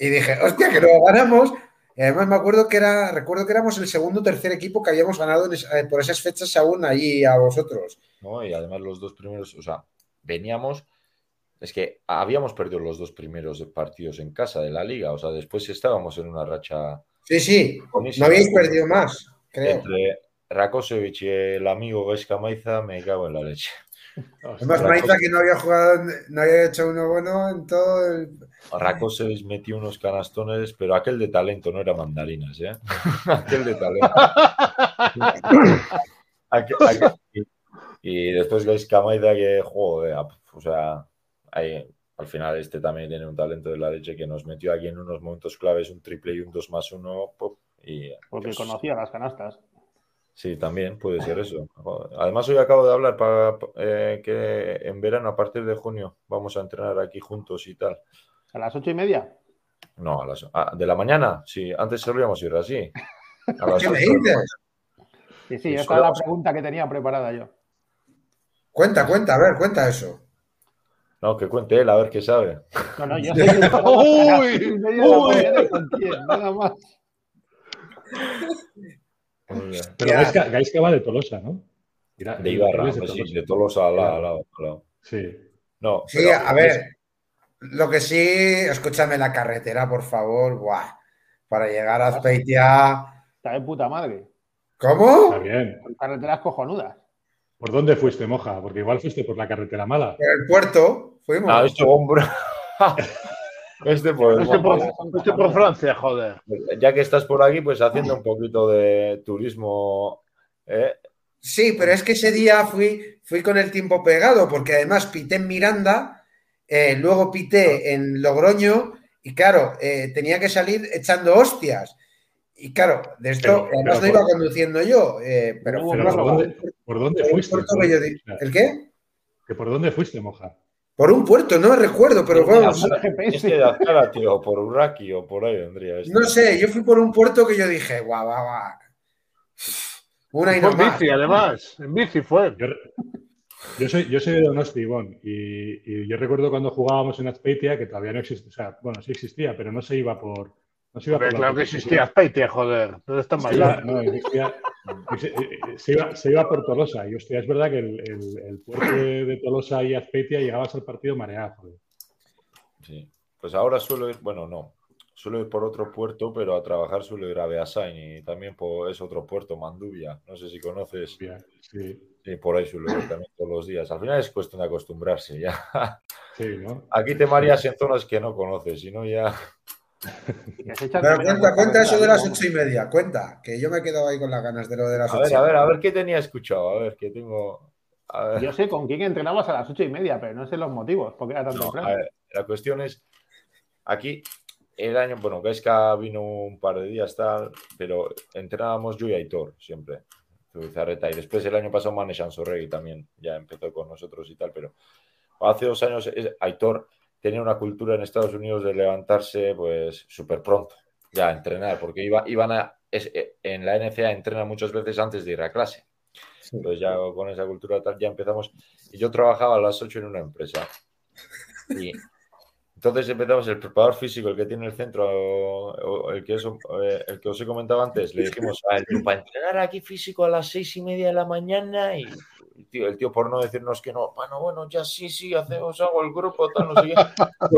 Y dije, hostia, que no ganamos. Y además me acuerdo que era, recuerdo que éramos el segundo o tercer equipo que habíamos ganado por esas fechas aún ahí a vosotros. No, y además los dos primeros, o sea, veníamos, es que habíamos perdido los dos primeros partidos en casa de la liga, o sea, después estábamos en una racha. Sí, sí, no habéis perdido más, creo. Entre Rakosevich y el amigo Vesca Maiza, me cago en la leche. Además, Maiza que no había jugado, no había hecho uno bueno en todo el... Rakosevich metió unos canastones, pero aquel de talento no era mandarinas, ¿eh? Aquel de talento. Y después Vesca Maiza que jugó, o sea, ahí, al final este también tiene un talento de la leche que nos metió aquí en unos momentos claves un triple y un 2+1. Pop, y, porque pues, conocía las canastas. Sí, también puede ser eso. Además, hoy acabo de hablar para que en verano, a partir de junio, vamos a entrenar aquí juntos y tal. ¿A las 8:30? No, a las... ¿De la mañana? Sí, antes solíamos ir así. A las... ¿Qué me dices? Sí, esta es la pregunta que tenía preparada yo. Cuenta, a ver, cuenta eso. No, que cuente él, a ver qué sabe. No, yo sé que... ¡Uy! ¿Con quién? Nada más. Pero Gaisca va de Tolosa, ¿no? De Ibarra, pues sí, de Tolosa al lado. Sí. No, sí, pero, a ver, lo que sí, escúchame, la carretera, por favor, ¡buah! Para llegar a Azpeitia... Está de puta madre. ¿Cómo? Está bien. Carreteras cojonudas. ¿Por dónde fuiste, Moja? Porque igual fuiste por la carretera mala. Por el puerto, fuimos. Ah, esto hombro. Por Francia, joder. Ya que estás por aquí, pues haciendo un poquito de turismo. Sí, pero es que ese día fui con el tiempo pegado, porque además pité en Miranda, luego pité en Logroño, y claro, tenía que salir echando hostias. Y claro, de esto además no iba conduciendo yo. ¿Por dónde fuiste? ¿El qué? ¿Que por dónde fuiste, Moja? Por un puerto, no recuerdo, pero vamos. Este de Azcala, tío, por Urraqui o por ahí vendría. Este. No sé, yo fui por un puerto que yo dije, guau. Una y no más. En bici, además, en bici fue. Yo soy de Donosti, Ibón, y yo recuerdo cuando jugábamos en Azpeitia, que todavía no existía, o sea, bueno, sí existía, pero no se iba por... No se iba por claro que existía Azpeitia, joder. ¿Dónde está María? No, existía... Se iba por Tolosa y hostia, es verdad que el puerto de Tolosa y Azpeitia llegabas al partido mareado. Sí, pues ahora suelo ir, bueno, no, suelo ir por otro puerto, pero a trabajar suelo ir a Beasain y también por es otro puerto, Mandubia, no sé si conoces. Sí. Sí, por ahí suelo ir también todos los días. Al final es cuestión de acostumbrarse ya. Sí, ¿no? Aquí te mareas en zonas que no conoces, sino ya... Pero cuenta eso de las 8:30, cuenta, que yo me he quedado ahí con las ganas de lo de las 8:30. A ver, qué tenía escuchado, a ver, que tengo... A ver. Yo sé con quién entrenabas a las 8:30, pero no sé los motivos, porque era tan temprano. A ver, la cuestión es, aquí, el año, bueno, Vesca vino un par de días tal, pero entrenábamos yo y Aitor siempre, Zubizarreta, y después el año pasado Mane Sansorregui también, ya empezó con nosotros y tal, pero hace 2 años Aitor... tenía una cultura en Estados Unidos de levantarse pues súper pronto, ya a entrenar, porque en la NCAA entrenan muchas veces antes de ir a clase. Sí. Entonces ya con esa cultura tal ya empezamos. Y yo trabajaba a las 8 en una empresa. Y entonces empezamos el preparador físico, el que tiene el centro, el que os he comentado antes, le dijimos a él, para entrenar aquí físico a las 6:30 de la mañana y... El tío, por no decirnos que no, bueno, ya sí, os hago el grupo, tal, no sé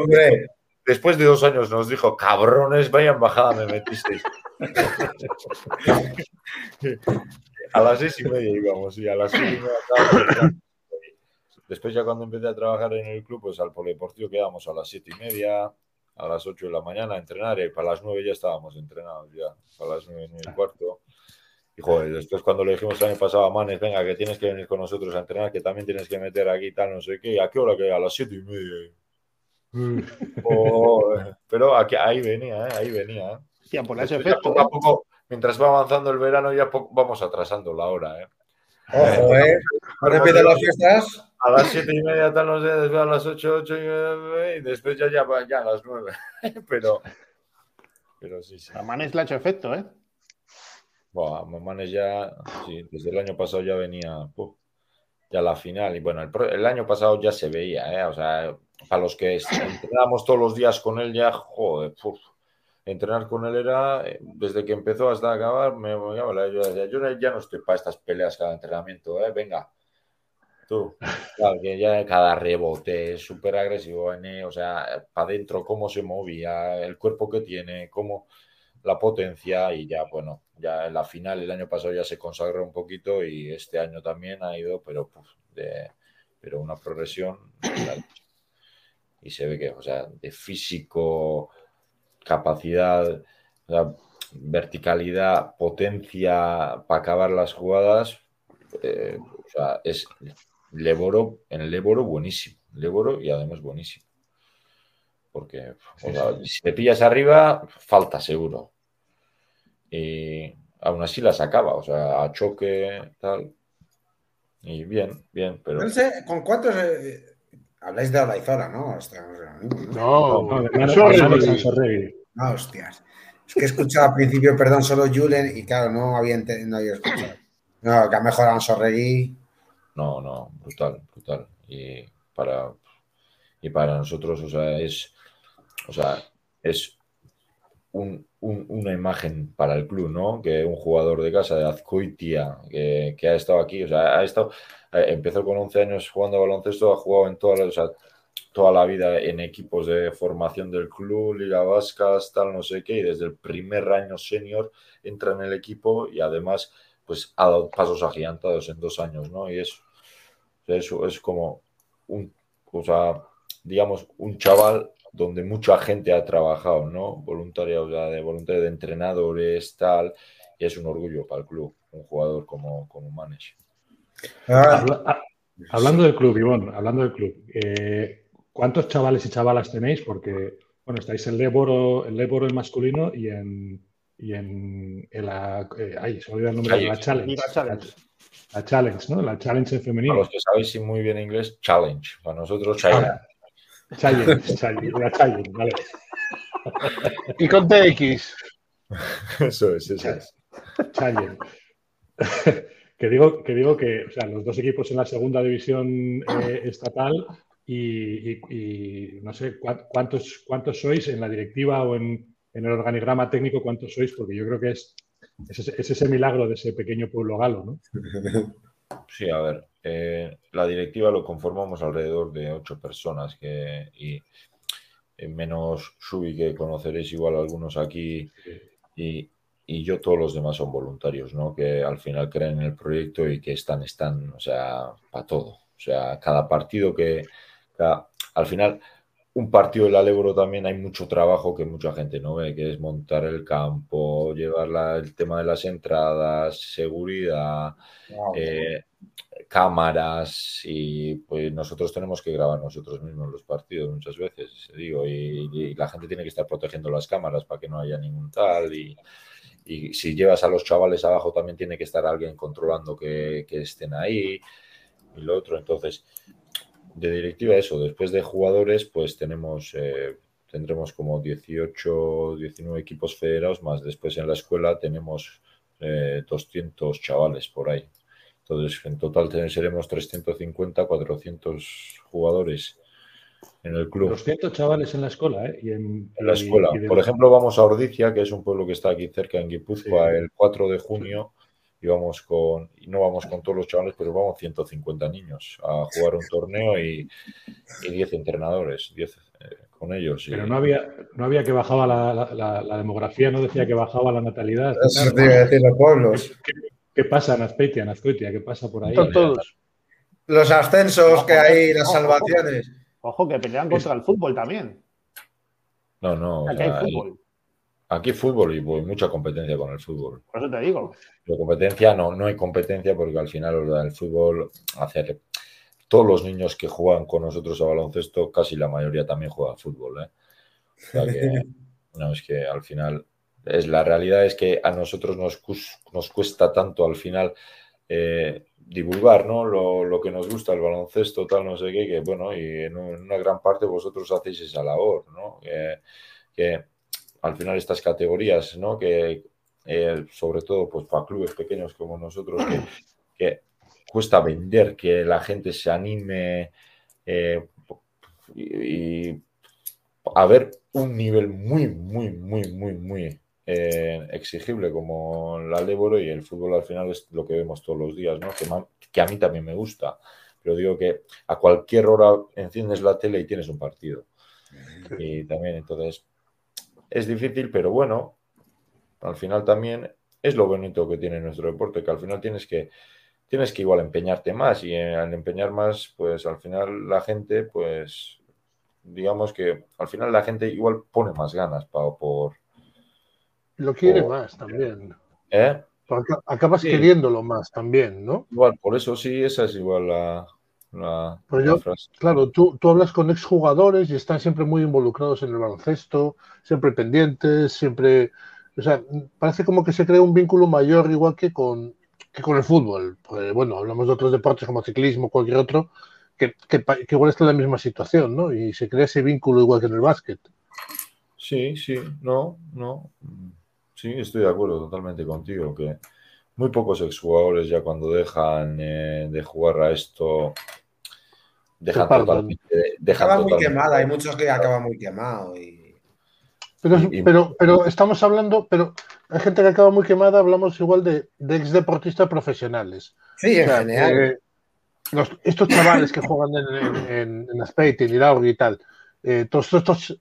qué. Después de 2 años nos dijo, cabrones, vaya embajada me metisteis. A las 6:30 íbamos, y a las 6:30. Después ya cuando empecé a trabajar en el club, pues al polideportivo quedábamos a las 7:30, a las 8 de la mañana a entrenar, y para las 9 ya estábamos entrenados, ya, para las 9:45. Y joder, después cuando le dijimos el año pasado a Manes, venga, que tienes que venir con nosotros a entrenar, que también tienes que meter aquí tal, no sé qué, ¿a qué hora que? A las 7:30. Pero aquí, ahí venía. Tía, por ese efecto, poco a poco, mientras va avanzando el verano, ya vamos atrasando la hora, ¿eh? Ojo, ¿eh? ¿Ahora empiezan las fiestas? A las 7:30 tal, no sé, después a las 8:00, y después ya a las 9. Pero sí. A Manes le ha hecho efecto, ¿eh? Manes ya, sí, desde el año pasado ya venía ya la final. Y bueno, el año pasado ya se veía, o sea, para los que entrenábamos todos los días con él ya, joder, entrenar con él era, desde que empezó hasta acabar, me llamaba la ayuda. Yo ya no estoy para estas peleas cada entrenamiento, venga, tú. Claro, que ya cada rebote, súper agresivo, o sea, para adentro, cómo se movía, el cuerpo que tiene, cómo la potencia, y ya, bueno, ya en la final el año pasado ya se consagró un poquito y este año también ha ido, pero, pues, pero una progresión. Y se ve que, o sea, de físico, capacidad, o sea, verticalidad, potencia para acabar las jugadas, o sea, es Eboro, en el Eboro buenísimo, el Eboro y además buenísimo. Porque o sea, si te pillas arriba, falta seguro. Y aún así la sacaba, o sea, a choque, tal. Y bien, bien, pero... No sé, ¿con cuántos...? Habláis de Olaizola, ¿no? No, hostias. Es que he escuchado al principio, perdón, solo Julen, y claro, no había escuchado. No, que ha mejorado Sorregui. No, brutal, brutal. Y para nosotros, o sea, es una imagen para el club, ¿no? Que un jugador de casa, de Azcoitia, que ha estado aquí, o sea, empezó con 11 años jugando a baloncesto, ha jugado en toda la vida en equipos de formación del club, Liga Vasca, tal, no sé qué, y desde el primer año senior entra en el equipo y además, pues, ha dado pasos agigantados en 2 años, ¿no? Y eso es como un chaval donde mucha gente ha trabajado, ¿no? Voluntariado, o sea, de voluntario, de entrenadores, tal, y es un orgullo para el club, un jugador como Manes. Hablando del club, Ibón, hablando del club, ¿cuántos chavales y chavalas tenéis? Porque, bueno, estáis en Eboro en masculino y en la... ay, se me olvidó el nombre, la Challenge. La Challenge, ¿no? La Challenge en femenino. Para los que sabéis muy bien inglés, Challenge. Para nosotros, Challenge. Challenge, vale. Y con TX. Eso es. Challenge. Que digo que, o sea, los 2 equipos en la segunda división estatal y no sé cuántos sois en la directiva o en el organigrama técnico, cuántos sois, porque yo creo que es ese milagro de ese pequeño pueblo galo, ¿no? Sí, a ver, la directiva lo conformamos alrededor de 8 personas y menos Subi, que conoceréis igual algunos aquí, y yo, todos los demás son voluntarios, ¿no? Que al final creen en el proyecto y que están, o sea, para todo. O sea, cada partido al final, un partido del Eboro también hay mucho trabajo que mucha gente no ve, que es montar el campo, llevar el tema de las entradas, seguridad, wow, cámaras, y pues nosotros tenemos que grabar nosotros mismos los partidos muchas veces, digo, y la gente tiene que estar protegiendo las cámaras para que no haya ningún tal, y si llevas a los chavales abajo también tiene que estar alguien controlando que estén ahí y lo otro. Entonces, de directiva eso, después de jugadores, pues tendremos como 18, 19 equipos federados, más después en la escuela tenemos 200 chavales por ahí. Entonces, en total seremos 350, 400 jugadores en el club. 200 chavales en la escuela, ¿eh? En la escuela. Por ejemplo, vamos a Ordicia, que es un pueblo que está aquí cerca, en Guipúzcoa, sí. El 4 de junio, y no vamos con todos los chavales, pero vamos 150 niños a jugar un torneo y 10 entrenadores, 10 con ellos. Pero no había que bajaba la demografía, no decía que bajaba la natalidad. Eso te iba a decir, los pueblos. ¿Qué pasa en Azpeitia, en Azcoitia? ¿Qué pasa por ahí? Todos. Los ascensos, ojo, que hay, las salvaciones. Ojo, que pelean contra el fútbol también. No. Aquí hay fútbol. Aquí fútbol y pues, mucha competencia con el fútbol. Por eso te digo. La competencia, no hay competencia, porque al final el fútbol hace que todos los niños que juegan con nosotros a baloncesto, casi la mayoría también juega al fútbol, ¿eh? O sea que, no, es que al final... La realidad es que a nosotros nos cuesta tanto al final divulgar, ¿no? Lo que nos gusta, el baloncesto, tal, no sé qué, que bueno, y en una gran parte vosotros hacéis esa labor, ¿no? Que al final estas categorías, ¿no? Que sobre todo pues para clubes pequeños como nosotros, que cuesta vender, que la gente se anime a ver un nivel muy exigible como la Eboro, y el fútbol al final es lo que vemos todos los días, ¿no? Que a mí también me gusta, pero digo que a cualquier hora enciendes la tele y tienes un partido. Y también, entonces, es difícil, pero bueno, al final también es lo bonito que tiene nuestro deporte, que al final tienes que igual empeñarte más, y al empeñar más, pues al final la gente, pues digamos que al final la gente igual pone más ganas lo quiere más también. ¿Eh? Acabas queriéndolo más también, ¿no? Igual, por eso sí, esa es igual la frase. Claro, tú hablas con exjugadores y están siempre muy involucrados en el baloncesto, siempre pendientes, siempre... O sea, parece como que se crea un vínculo mayor igual que con el fútbol. Pues, bueno, hablamos de otros deportes como ciclismo, cualquier otro, que igual está en la misma situación, ¿no? Y se crea ese vínculo igual que en el básquet. Sí, no. Sí, estoy de acuerdo totalmente contigo, que muy pocos exjugadores ya cuando dejan de jugar a esto dejan muy quemada, hay muchos que acaban muy quemados. Pero estamos hablando, pero hay gente que acaba muy quemada, hablamos igual de exdeportistas profesionales. Sí, en general. Estos chavales que juegan en Azpeitia, en Iraugi y tal, todos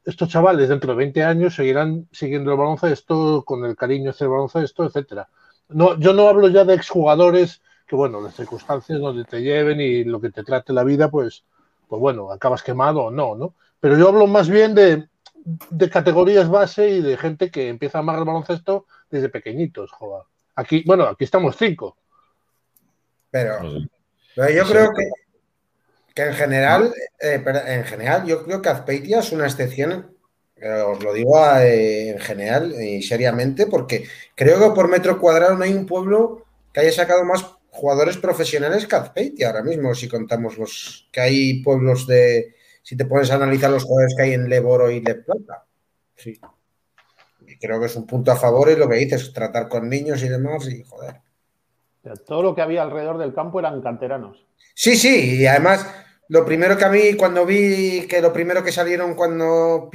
estos chavales dentro de 20 años seguirán siguiendo el baloncesto, con el cariño hacia el baloncesto, etcétera. No, yo no hablo ya de exjugadores que, bueno, las circunstancias donde te lleven y lo que te trate la vida, pues bueno, acabas quemado o no, ¿no? Pero yo hablo más bien de categorías base y de gente que empieza a amar el baloncesto desde pequeñitos, joder. Aquí estamos 5. Pero yo creo que en general yo creo que Azpeitia es una excepción. Os lo digo en general y seriamente, porque creo que por metro cuadrado no hay un pueblo que haya sacado más jugadores profesionales que Azpeitia ahora mismo, si contamos los que hay pueblos de... Si te pones a analizar los jugadores que hay en Leboro y Le Plata. Sí. Y creo que es un punto a favor, y lo que dices, tratar con niños y demás, y joder. Pero todo lo que había alrededor del campo eran canteranos. Sí, y además... Lo primero que a mí, cuando vi que lo primero que salieron cuando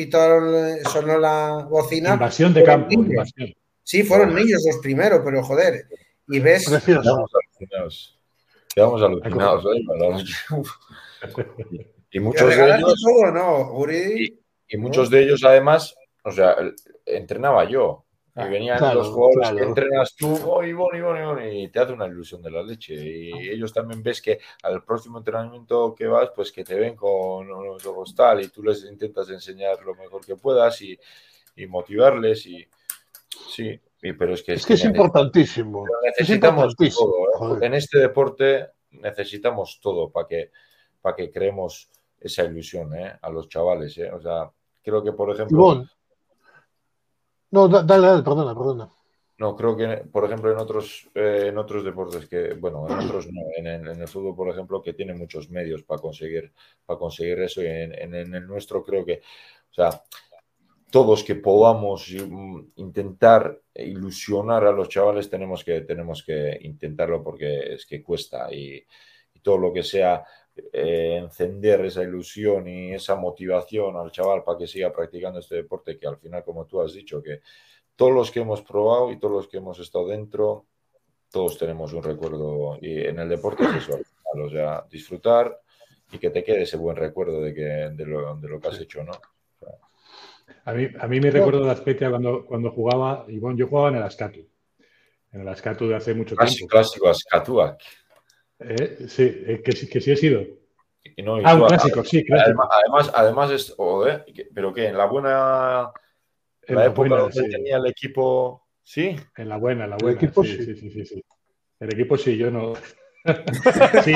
sonó la bocina... Invasión de campo. Invasión. Sí, fueron niños los primeros, pero joder. Y ves... Quedamos alucinados. Y muchos de ellos... Todo, ¿no, Uri? Y muchos de ellos, además, o sea, entrenaba yo. Y venían los jugadores que entrenas tú, Ibón, y te hace una ilusión de la leche. Y ellos también ves que al próximo entrenamiento que vas, pues que te ven con los ojos tal, y tú les intentas enseñar lo mejor que puedas y motivarles. Pero es que es importantísimo. Necesitamos todo, ¿eh? En este deporte necesitamos todo para que creemos esa ilusión, ¿eh? A los chavales, ¿eh? O sea, creo que, por ejemplo... Ibón. No, dale, perdona. No, creo que, por ejemplo, en otros deportes que, bueno, en otros no, en el fútbol, por ejemplo, que tiene muchos medios para conseguir eso, y en el nuestro creo que, o sea, todos que podamos intentar ilusionar a los chavales tenemos que intentarlo, porque es que cuesta, y todo lo que sea encender esa ilusión y esa motivación al chaval para que siga practicando este deporte, que al final, como tú has dicho, que todos los que hemos probado y todos los que hemos estado dentro, todos tenemos un recuerdo, y en el deporte es eso, o sea, disfrutar y que te quede ese buen recuerdo de lo que has hecho, ¿no? O sea, a mí me recuerdo de Azpeitia cuando jugaba, y bueno, yo jugaba en el Ascatu. En el Ascatu de hace mucho tiempo. Clásico Ascatu. Sí, que sí he sido. Un clásico, sí, claro. Además es... ¿Pero qué? ¿En la buena... En la época donde tenía el equipo... ¿Sí? En la buena. El equipo sí. El equipo sí, yo no... sí.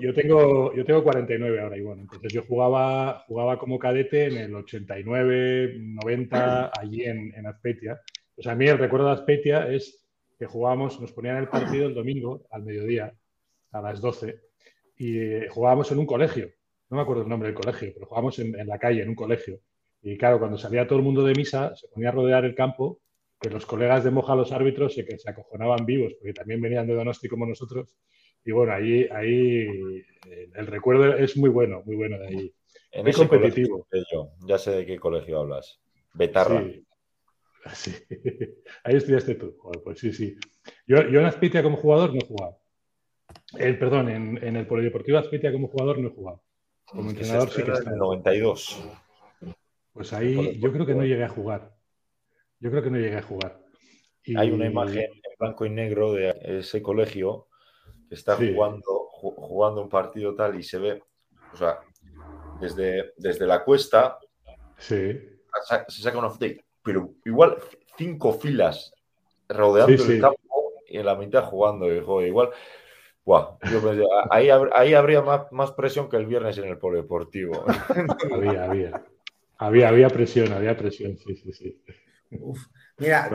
Yo tengo 49 ahora, y bueno, entonces yo jugaba como cadete en el 89, 90, allí en Azpeitia. O sea, a mí el recuerdo de Azpeitia es... que jugábamos, nos ponían el partido el domingo al mediodía, a las 12, y jugábamos en un colegio, no me acuerdo el nombre del colegio, pero jugábamos en la calle, en un colegio, y claro, cuando salía todo el mundo de misa, se ponía a rodear el campo, que los colegas de Moja, los árbitros, se acojonaban vivos, porque también venían de Donosti como nosotros, y bueno, ahí el recuerdo es muy bueno de ahí. Muy competitivo. Ya sé de qué colegio hablas. Betarra. Sí. Sí. Ahí estudiaste tú. Joder, pues sí, sí. Yo en Azpeitia como jugador no he jugado. Perdón, en el Polideportivo Azpeitia como jugador no he jugado. Como entrenador sí que está. En el 92. Pues ahí yo creo que no llegué a jugar. Yo creo que no llegué a jugar. Y... hay una imagen en blanco y negro de ese colegio que está jugando un partido tal y se ve, o sea, desde la cuesta se saca una foto, pero igual 5 filas rodeando el campo y en la mitad jugando. Y, joder, igual, yo pensé, ahí habría más presión que el viernes en el polideportivo. Había presión, sí. Uf. Mira,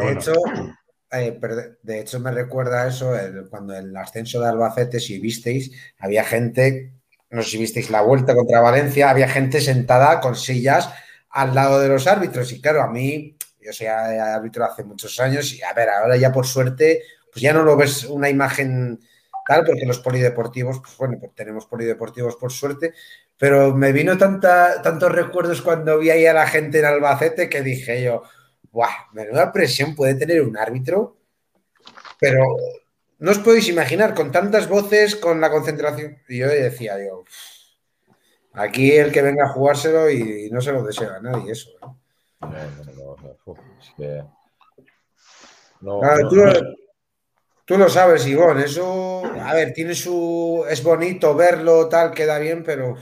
de hecho me recuerda a eso, cuando el ascenso de Albacete, si visteis, había gente, no sé si visteis la vuelta contra Valencia, había gente sentada con sillas al lado de los árbitros. Y claro, a mí, yo soy árbitro hace muchos años y a ver, ahora ya por suerte, pues ya no lo ves una imagen tal, porque los polideportivos, pues bueno, pues tenemos polideportivos por suerte, pero me vino tantos recuerdos cuando vi ahí a la gente en Albacete que dije yo, menuda presión puede tener un árbitro, pero no os podéis imaginar, con tantas voces, con la concentración. Y yo decía, aquí el que venga a jugárselo y no se lo desea a nadie, eso. Tú lo sabes, Ibón, eso, a ver, es bonito verlo, tal, queda bien, pero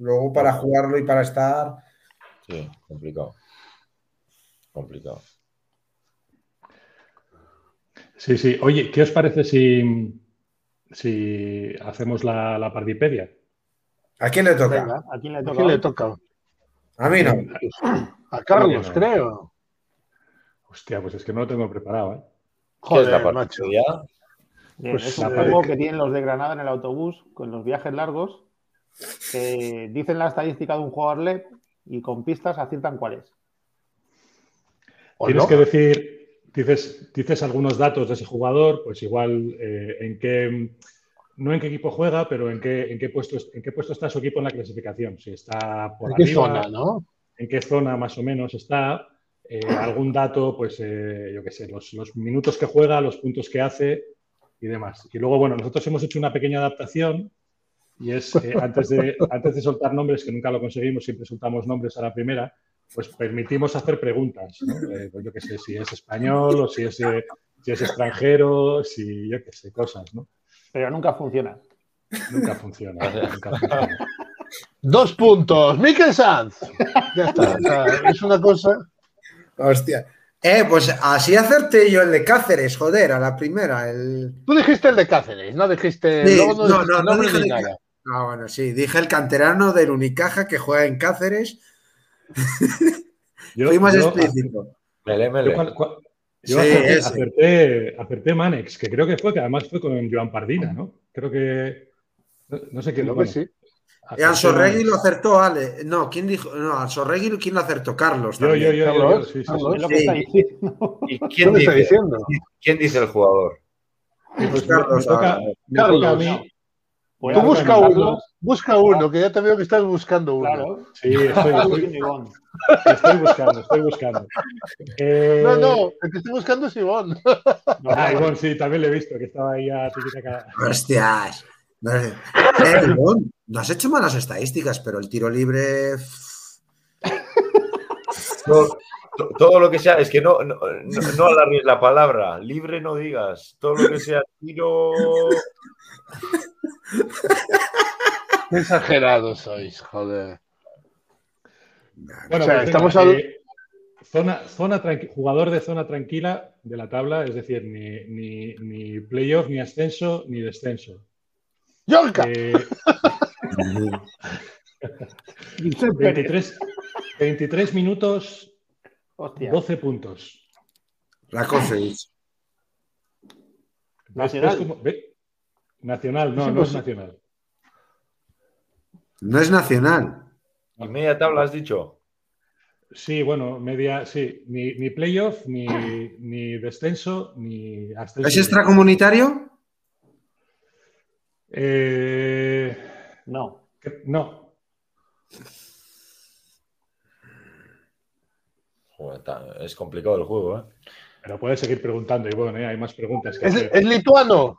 luego para jugarlo y para estar... Sí, complicado. Sí, sí. Oye, ¿qué os parece si hacemos la Partipedia? ¿A quién le toca? Venga, ¿a quién le toca? A mí no. A Carlos, creo. Hostia, pues es que no lo tengo preparado, ¿eh? Joder, la Partipedia. Pues la juego que tienen los de Granada en el autobús, con los viajes largos, que dicen la estadística de un jugador LED y con pistas aciertan cuál es. Tienes que decir, dices algunos datos de ese jugador, pues igual no en qué equipo juega, pero en qué puesto está su equipo en la clasificación. Si está por arriba, qué zona, ¿no? En qué zona más o menos está. Algún dato, pues yo qué sé, los minutos que juega, los puntos que hace y demás. Y luego, bueno, nosotros hemos hecho una pequeña adaptación y es antes de soltar nombres, que nunca lo conseguimos, siempre soltamos nombres a la primera. Pues permitimos hacer preguntas, ¿no? Yo qué sé, si es español o si es extranjero, si yo qué sé, cosas, ¿no? Pero nunca funciona. Nunca funciona. 2 puntos, Miquel Sanz. Ya está, es una cosa. Hostia. Pues así acerté yo el de Cáceres, joder, a la primera. Tú dijiste el de Cáceres, ¿no? Dijiste. Sí, no dije el Cáceres. Ah, bueno, sí, dije el canterano del Unicaja que juega en Cáceres. Fui más explícito. Yo acerté Manex, que creo que fue, que además fue con Joan Pardina, ¿no? Creo que... No sé quién lo fue. Sí. Ansorregui lo acertó Ale. No, ¿quién dijo? No, Ansorregui, ¿quién lo acertó? Carlos. Yo. Sí. ¿Y quién está diciendo? ¿Quién dice el jugador? Pues Carlos. Carlos. A mí. Tú busca uno, que ya te veo que estás buscando uno. Claro. Sí, estoy buscando. No, el que estoy buscando es Ibón. Ibón, sí, también lo he visto, que estaba ahí a acá. ¡Hostias! Ibón, no has hecho malas estadísticas, pero el tiro libre... No, todo lo que sea, es que no alargues la palabra. Libre no digas. Todo lo que sea tiro... Qué exagerados sois, joder. Bueno, o sea, estamos jugador de zona tranquila de la tabla, es decir, ni playoff, ni ascenso, ni descenso. ¡Yorca! 23 minutos. Hostia. 12 puntos. La conseguís. Nacional, no es nacional. No es nacional. ¿Y media tabla has dicho? Sí, bueno, media, sí. Ni playoff, ni descenso, ni ascenso. ¿Es extracomunitario? No. No. Bueno, es complicado el juego, ¿eh? Pero puedes seguir preguntando, Ibón, ¿eh? Hay más preguntas que hacer. ¿Es lituano?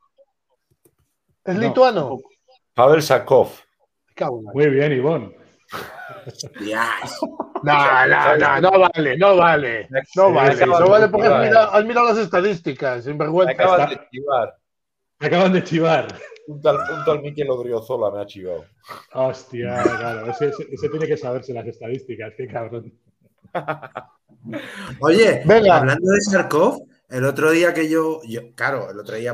¿Es lituano? Pavel Sakov. Muy bien, Ibón. No vale. No vale porque has mirado las estadísticas, sinvergüenza. Me acaban de chivar. Un tal Miquel Odriozola me ha chivado. Hostia, claro. Ese tiene que saberse las estadísticas, qué cabrón. Oye, venga. Hablando de Sarkov, el otro día que yo,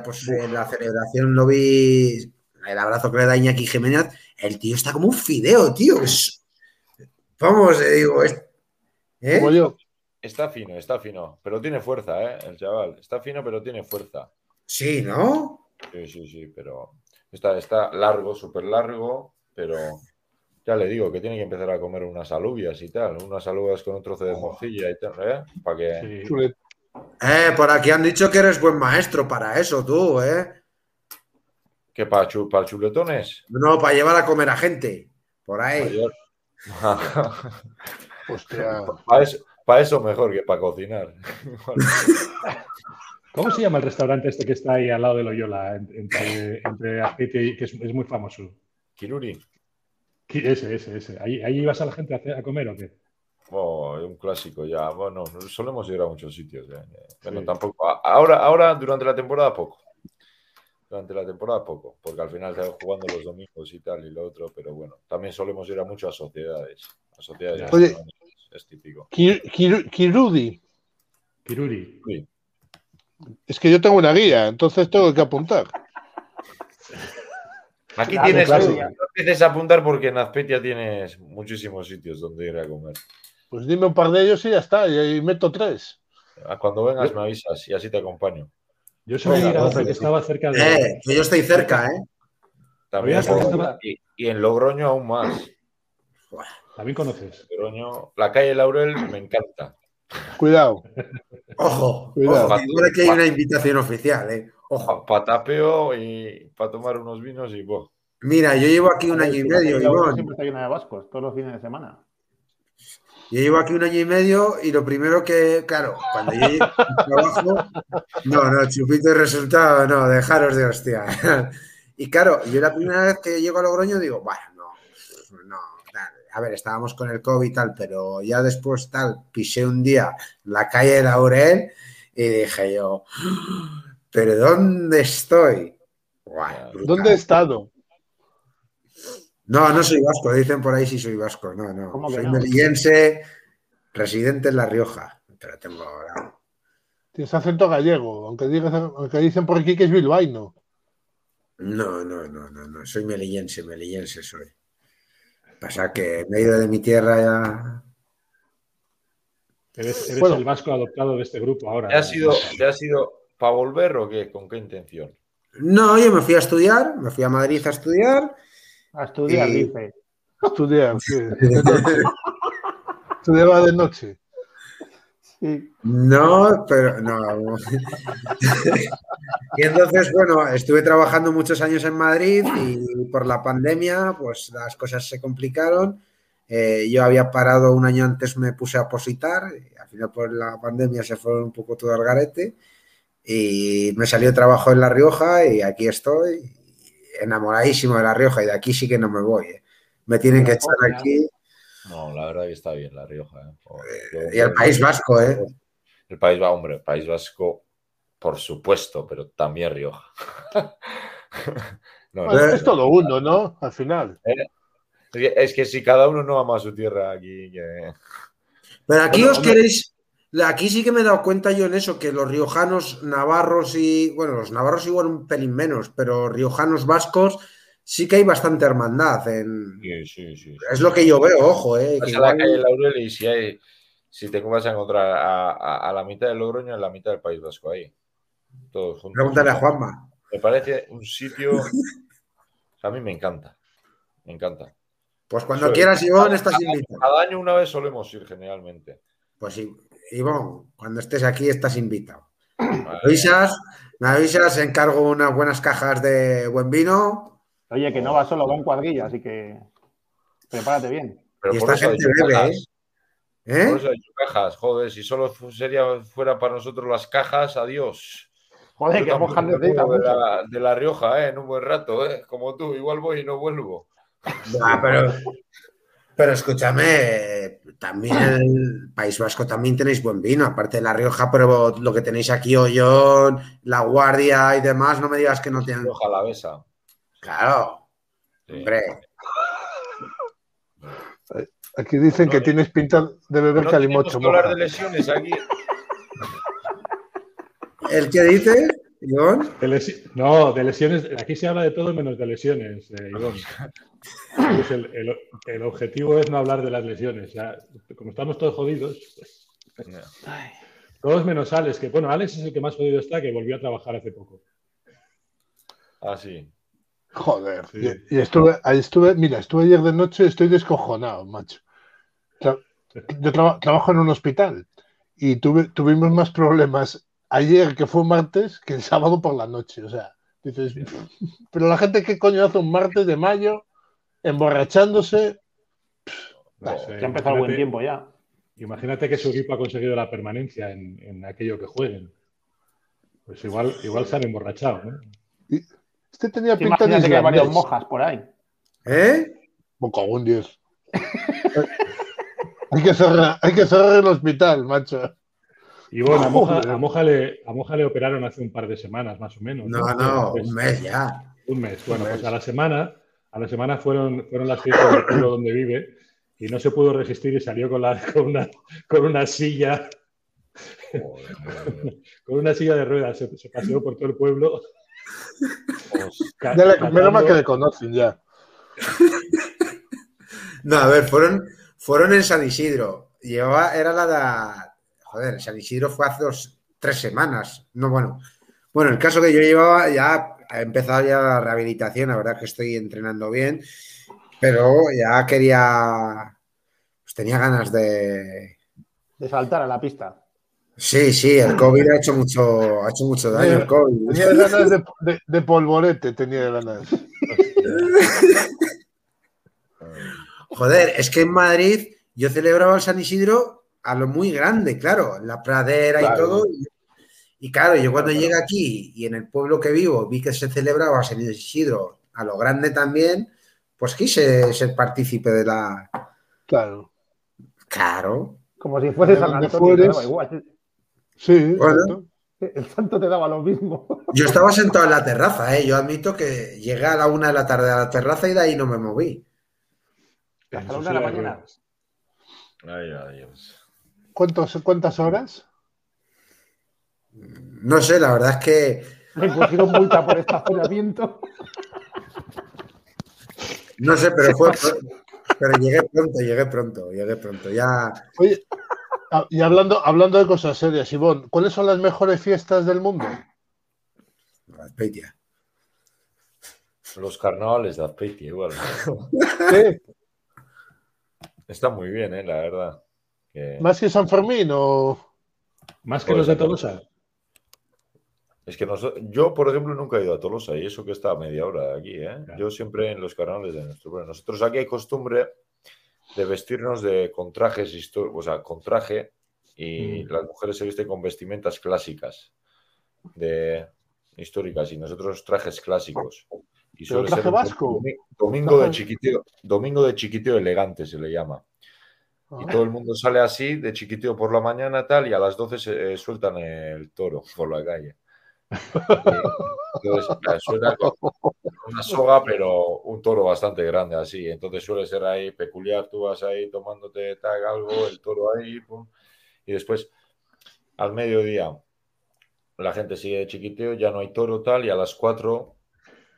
pues en la celebración lo vi, el abrazo que le da Iñaki Jiménez, el tío está como un fideo, tío. Como yo. Está fino, pero tiene fuerza, el chaval. Está fino, pero tiene fuerza. Sí, ¿no? Sí, pero está largo, súper largo, pero ya le digo que tiene que empezar a comer unas alubias y tal, unas alubias con un trozo de morcilla y tal, ¿eh? Para que... Sí. Por aquí han dicho que eres buen maestro para eso, tú, ¿eh? ¿Qué, para chuletones? No, para llevar a comer a gente, por ahí. Hostia. Para eso mejor que para cocinar. ¿Cómo se llama el restaurante este que está ahí al lado de Loyola, entre Azpeitia y que es muy famoso? Kiruri. Ese. ¿Ahí ibas a la gente a comer o qué? Oh, un clásico ya. Bueno, solemos ir a muchos sitios. Bueno, sí. Tampoco. Ahora, durante la temporada, poco. Porque al final estamos jugando los domingos y tal y lo otro. Pero bueno, también solemos ir a mucho a sociedades. A sociedades. Oye, es típico. Kiruri. Sí. Es que yo tengo una guía, entonces tengo que apuntar. Aquí tienes... No empieces a apuntar porque en Azpeitia tienes muchísimos sitios donde ir a comer. Pues dime un par de ellos y ya está, y meto 3. Cuando vengas me avisas y así te acompaño. Yo soy que estaba cerca de... yo estoy cerca, ¿eh? También y en Logroño aún más. También conoces. Logroño, la calle Laurel me encanta. Cuidado. Ojo, igual que hay una invitación oficial, Ojo. Para tapeo y para tomar unos vinos y vos. Mira, yo llevo aquí un año y medio, Iván. Siempre está llena de vascos, todos los fines de semana. Yo llevo aquí un año y medio y lo primero que, claro, cuando llegué al trabajo, chupito y resultado, dejaros de hostia. Y claro, yo la primera vez que llego a Logroño digo, a ver, estábamos con el COVID y tal, pero ya después pisé un día la calle de Laurel y dije yo, ¿pero dónde estoy? Buah, ¿dónde he estado? No soy vasco, dicen por ahí si soy vasco, no. Soy melillense, residente en La Rioja, pero tengo... Tienes acento gallego, aunque dicen por aquí que es bilbaíno. No, soy melillense soy. Pasa que me he ido de mi tierra ya. Eres el vasco adoptado de este grupo ahora. ¿Te has ido para volver o qué? ¿Con qué intención? No, yo me fui a estudiar. Me fui a Madrid a estudiar. A estudiar, dice. Estudiar, sí. Estudiaba de noche. Sí. No, pero no. Y entonces, estuve trabajando muchos años en Madrid y por la pandemia, pues las cosas se complicaron. Yo había parado un año antes, me puse a positar. Y al final, por la pandemia, se fue un poco todo al garete. Y me salió trabajo en La Rioja y aquí estoy, enamoradísimo de La Rioja. Y de aquí sí que no me voy. Me tienen que echar aquí. No, la verdad que está bien La Rioja. Y el País Vasco, El País Vasco, hombre, el País Vasco, por supuesto, pero también Rioja. Es todo uno, ¿no? Al final. Es que si cada uno no ama su tierra aquí... Pero aquí queréis... Aquí sí que me he dado cuenta yo en eso, que los riojanos, navarros y... Bueno, los navarros igual un pelín menos, pero riojanos, vascos... Sí que hay bastante hermandad. Sí. Es lo que yo veo, ojo. Vas a la calle Laurel y si te vas a encontrar a la mitad de Logroño, en la mitad del País Vasco, ahí. Todos juntos. Pregúntale a Juanma. Me parece un sitio... A mí me encanta. Me encanta. Pues cuando quieras, Ivón, estás invitado. Cada año una vez solemos ir, generalmente. Pues sí, Ivón, cuando estés aquí estás invitado. Vale. Me avisas, encargo unas buenas cajas de buen vino... Oye, que no va solo, va en cuadrilla, así que prepárate bien. Pero y esta gente bebe, ¿Eh? Por eso hay cajas, joder, si solo fuera para nosotros las cajas, adiós. Joder, yo que Moja necesita mucho. De la Rioja, en un buen rato, como tú, igual voy y no vuelvo. Nah, pero escúchame, también el País Vasco también tenéis buen vino, aparte de La Rioja, pero lo que tenéis aquí, Ollón, La Guardia y demás, no me digas que no tienen... Rioja la besa. Claro, sí. Hombre... Aquí dicen que tienes pinta de beber calimocho. No hablar de lesiones aquí. ¿El qué dice, Ibón? No, de lesiones. Aquí se habla de todo menos de lesiones, Ibón. Pues el objetivo es no hablar de las lesiones. O sea, como estamos todos jodidos, no. Todos menos Álex. Que bueno, Álex es el que más jodido está, que volvió a trabajar hace poco. Ah, sí. Joder, sí. Y estuve ayer de noche, estoy descojonado, macho. Yo trabajo en un hospital y tuvimos más problemas ayer, que fue martes, que el sábado por la noche. O sea, dices, pero la gente, ¿qué coño hace un martes de mayo emborrachándose? No, pues, ya ha empezado buen tiempo ya. Imagínate que su equipo ha conseguido la permanencia en aquello que jueguen. Pues igual se han emborrachado, ¿no? Este tenía pinta de que hay varios Mojas por ahí. ¿Eh? Boca, un 10. Hay que cerrar el hospital, macho. Y bueno, a Moja le operaron hace un par de semanas, más o menos. No, un mes ya. Un mes. Bueno, pues a la semana fueron las fiestas del pueblo donde vive y no se pudo resistir y salió con una silla. Joder. Con una silla de ruedas. Se paseó por todo el pueblo. Menos mal que le conocen ya. No, a ver, fueron en San Isidro. Era la de... Joder, San Isidro fue hace 3 semanas. No, bueno, el caso que yo llevaba ya... He empezado ya la rehabilitación, la verdad que estoy entrenando bien, pero ya quería... Pues tenía ganas de... De saltar a la pista. Sí, el COVID ha hecho mucho daño. El COVID. Tenía ganas de polvorete, tenía ganas. Joder, es que en Madrid yo celebraba el San Isidro a lo muy grande, claro, la pradera, claro. Y todo. Y claro, yo cuando llegué aquí y en el pueblo que vivo vi que se celebraba San Isidro a lo grande también, pues quise ser partícipe de la... Claro. Como si fuese San Antonio, te daba igual. Sí, bueno, el santo te daba lo mismo. Yo estaba sentado en la terraza, yo admito que llegué a la 1 de la tarde a la terraza y de ahí no me moví. Hasta la 1 de la mañana. Ay, adiós. ¿Cuántas horas? No sé, la verdad es que... Me cogieron multa por estacionamiento. No sé, pero fue... Pero llegué pronto. Ya... Oye, y hablando de cosas serias, Ibón, ¿cuáles son las mejores fiestas del mundo? La Azpeitia. Los carnavales de Azpeitia, igual. ¿Qué? Está muy bien, la verdad. Que... ¿Más que San Fermín o...? ¿Más que los de Tolosa? Es que yo, por ejemplo, nunca he ido a Tolosa y eso que está a media hora de aquí, Claro. Yo siempre en los carnavales de nuestro pueblo. Nosotros aquí hay costumbre de vestirnos con trajes históricos, o sea, con traje, y las mujeres se visten con vestimentas clásicas, históricas, y nosotros trajes clásicos. Y suele ser un vasco. Domingo de chiquiteo elegante se le llama. Y todo el mundo sale así, de chiquiteo por la mañana tal, y a las 12 se sueltan el toro por la calle. Entonces, suena una soga, pero un toro bastante grande así. Entonces suele ser ahí peculiar, tú vas ahí tomándote tag algo, el toro ahí, pum, y después al mediodía la gente sigue de chiquiteo, ya no hay toro tal, y a las 4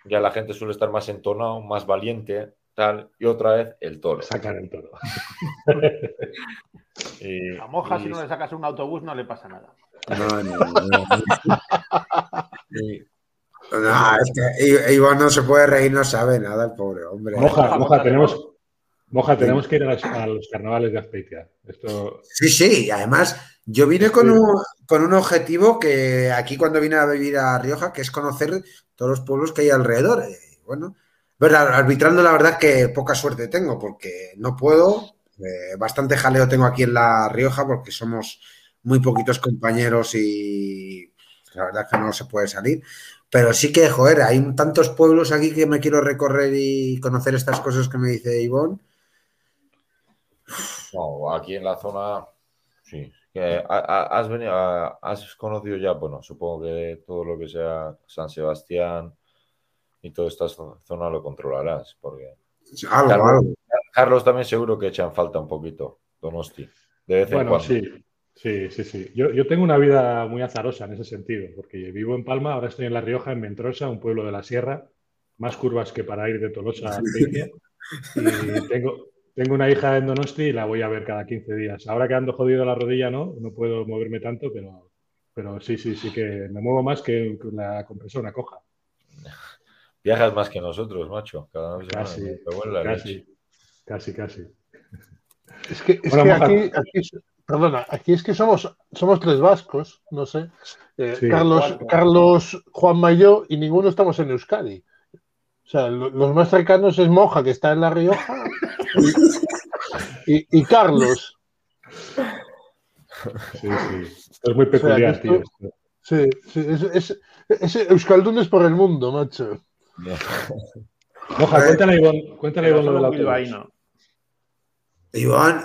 ya la gente suele estar más entonado, más valiente tal, y otra vez el toro. Sacan el toro. A Moja, si no le sacas un autobús, no le pasa nada. No, es que Ibón no se puede reír, no sabe nada el pobre hombre. Moja, tenemos que ir a los carnavales de Azpeitia. Sí, además yo vine con un objetivo que aquí cuando vine a vivir a Rioja, que es conocer todos los pueblos que hay alrededor. Bueno, pero arbitrando la verdad que poca suerte tengo porque no puedo, Bastante jaleo tengo aquí en La Rioja porque somos muy poquitos compañeros y la verdad es que no se puede salir. Pero sí que, joder, hay tantos pueblos aquí que me quiero recorrer y conocer estas cosas que me dice Ibón. No, aquí en la zona, sí. ¿Has venido, has conocido ya, bueno, supongo que todo lo que sea San Sebastián y toda esta zona lo controlarás, porque... Algo, Carlos, algo. Carlos también seguro que echan falta un poquito, Donosti, de vez en cuando. Sí. Yo tengo una vida muy azarosa en ese sentido, porque vivo en Palma, ahora estoy en La Rioja, en Ventrosa, un pueblo de la sierra, más curvas que para ir de Tolosa a Azpeitia, y tengo una hija en Donosti y la voy a ver cada 15 días. Ahora que ando jodido la rodilla, no puedo moverme tanto, pero sí que me muevo más que la compresión, una coja. Viajas más que nosotros, macho. Cada vez casi. Aquí somos tres vascos, no sé. Carlos, Juanma y yo, y ninguno estamos en Euskadi. O sea, los más cercanos es Moja, que está en La Rioja, y Carlos. Sí. Es muy peculiar, tío. Sí. Es euskaldunes por el mundo, macho. No. Moja, cuéntale a Ibón. Cuéntale a Ibón lo del autobús. Ibón,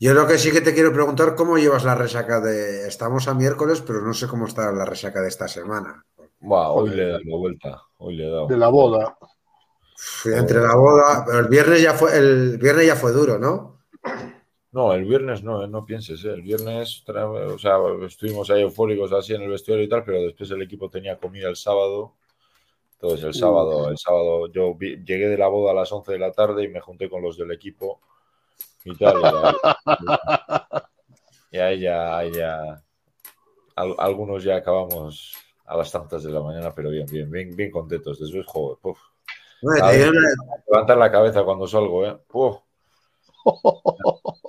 yo lo que sí que te quiero preguntar, ¿cómo llevas la resaca de...? Estamos a miércoles, pero no sé cómo está la resaca de esta semana. Wow, hoy le he dado vuelta. De la boda. Entre la boda, pero el viernes ya fue duro, ¿no? No, el viernes no pienses, ¿eh? El viernes, o sea, estuvimos ahí eufóricos así en el vestuario y tal, pero después el equipo tenía comida el sábado. Entonces el sábado yo llegué de la boda a las 11 de la tarde y me junté con los del equipo y tal. Y ahí ya algunos ya acabamos a las tantas de la mañana, pero bien contentos. Después, joder, puf. Levantar la cabeza cuando salgo, ¿eh? Puf.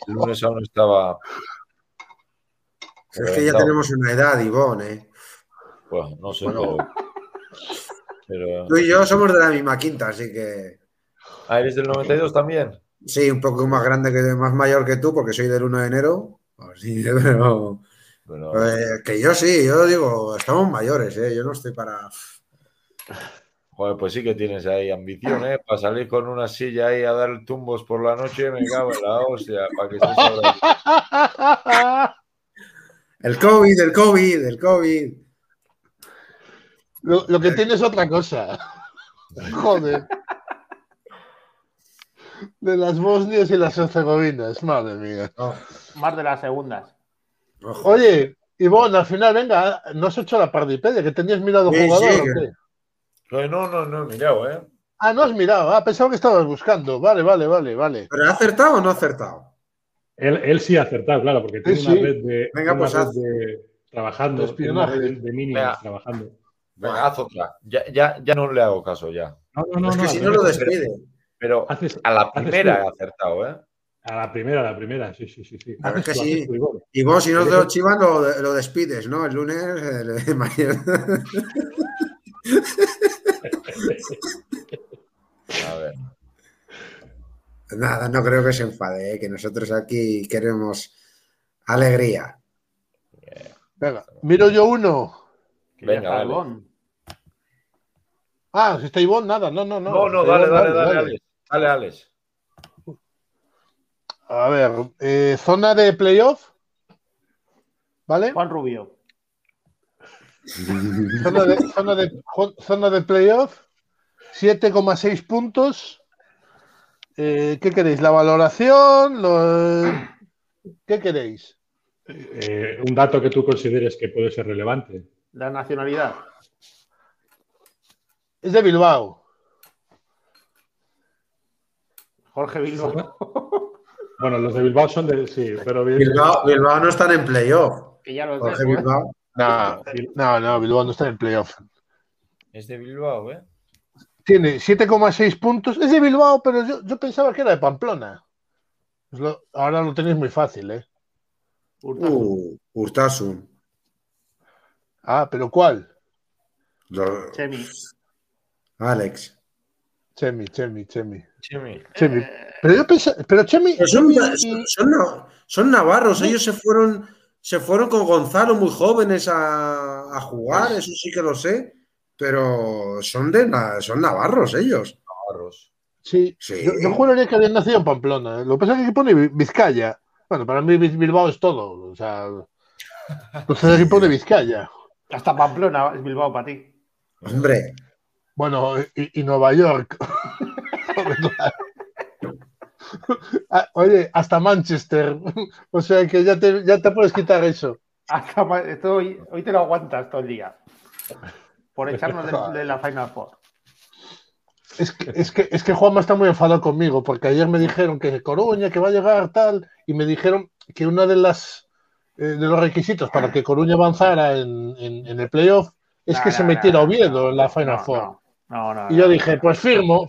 El lunes aún estaba... Es que ya tenemos una edad, Ibón, ¿eh? Bueno, no sé, pero... Tú y yo somos de la misma quinta, así que... Ah, ¿eres del 92 también? Sí, un poco más grande, más mayor que tú, porque soy del 1 de enero. Así, pero... Bueno, que yo digo, estamos mayores, ¿eh? Yo no estoy para... Joder, pues sí que tienes ahí ambición, ¿eh? Para salir con una silla ahí a dar tumbos por la noche, me cago en la hostia, para que estés ahora. El COVID. Lo que tienes es otra cosa. Joder. De las Bosnias y las Herzegovinas, madre mía. No. Más de las segundas. Oye, Ibón, al final, venga, ¿no has hecho la pardipedia? ¿Que tenías mirado jugador o qué? No he mirado, ¿eh? Ah, no has mirado. Ah, pensaba que estabas buscando. Vale. ¿Pero ha acertado o no ha acertado? Él sí ha acertado, claro, porque tiene una red de... Venga, pues haz. Trabajando, espionaje. De mínimos trabajando. Venga, haz otra. Ya no le hago caso, ya. No. Es que si no lo despide. Pero a la primera ha acertado, ¿eh? A la primera, sí. A ver que sí. Y vos, si no te lo chivas, lo despides, ¿no? El lunes, mañana... A ver. Nada, no creo que se enfade, ¿eh? Que nosotros aquí queremos alegría. Venga, miro yo uno. Venga, Ibón. Ah, si está Ibón, nada, no. No, dale, Álex. A ver, zona de playoff. ¿Vale? Juan Rubio. Zona de playoff, 7,6 puntos. ¿Qué queréis? ¿La valoración? ¿Qué queréis? Un dato que tú consideres que puede ser relevante. La nacionalidad. Es de Bilbao. Jorge Bilbao. Bueno, los de Bilbao son de... Sí, pero Bilbao no están en playoff. Que ya los Jorge ves, Bilbao. No, Bilbao no está en playoff. Es de Bilbao, ¿eh? Tiene 7,6 puntos. Es de Bilbao, pero yo pensaba que era de Pamplona. Pues ahora lo tenéis muy fácil, ¿eh? Urtasun. Ah, ¿pero cuál? Chemi. Álex. Chemi. Pero yo pensé, pero Chemi... Pero son navarros, ¿sí? Ellos se fueron con Gonzalo muy jóvenes a jugar, eso sí que lo sé, pero son navarros ellos. Navarros. Sí, sí. Yo juraría que habían nacido en Pamplona, ¿eh? Lo que pasa es que aquí pone Vizcaya. Bueno, para mí Bilbao es todo, o sea... Entonces aquí pone Vizcaya. Hasta Pamplona es Bilbao para ti. Hombre. Bueno, y Nueva York. Oye, hasta Manchester. O sea que ya te puedes quitar eso. Hoy te lo aguantas todo el día. Por echarnos de la Final Four. Es que Juanma está muy enfadado conmigo, porque ayer me dijeron que Coruña, que va a llegar tal, y me dijeron que una de las de los requisitos para que Coruña avanzara en el playoff es que se metiera Oviedo en la Final Four. Y yo dije, pues firmo.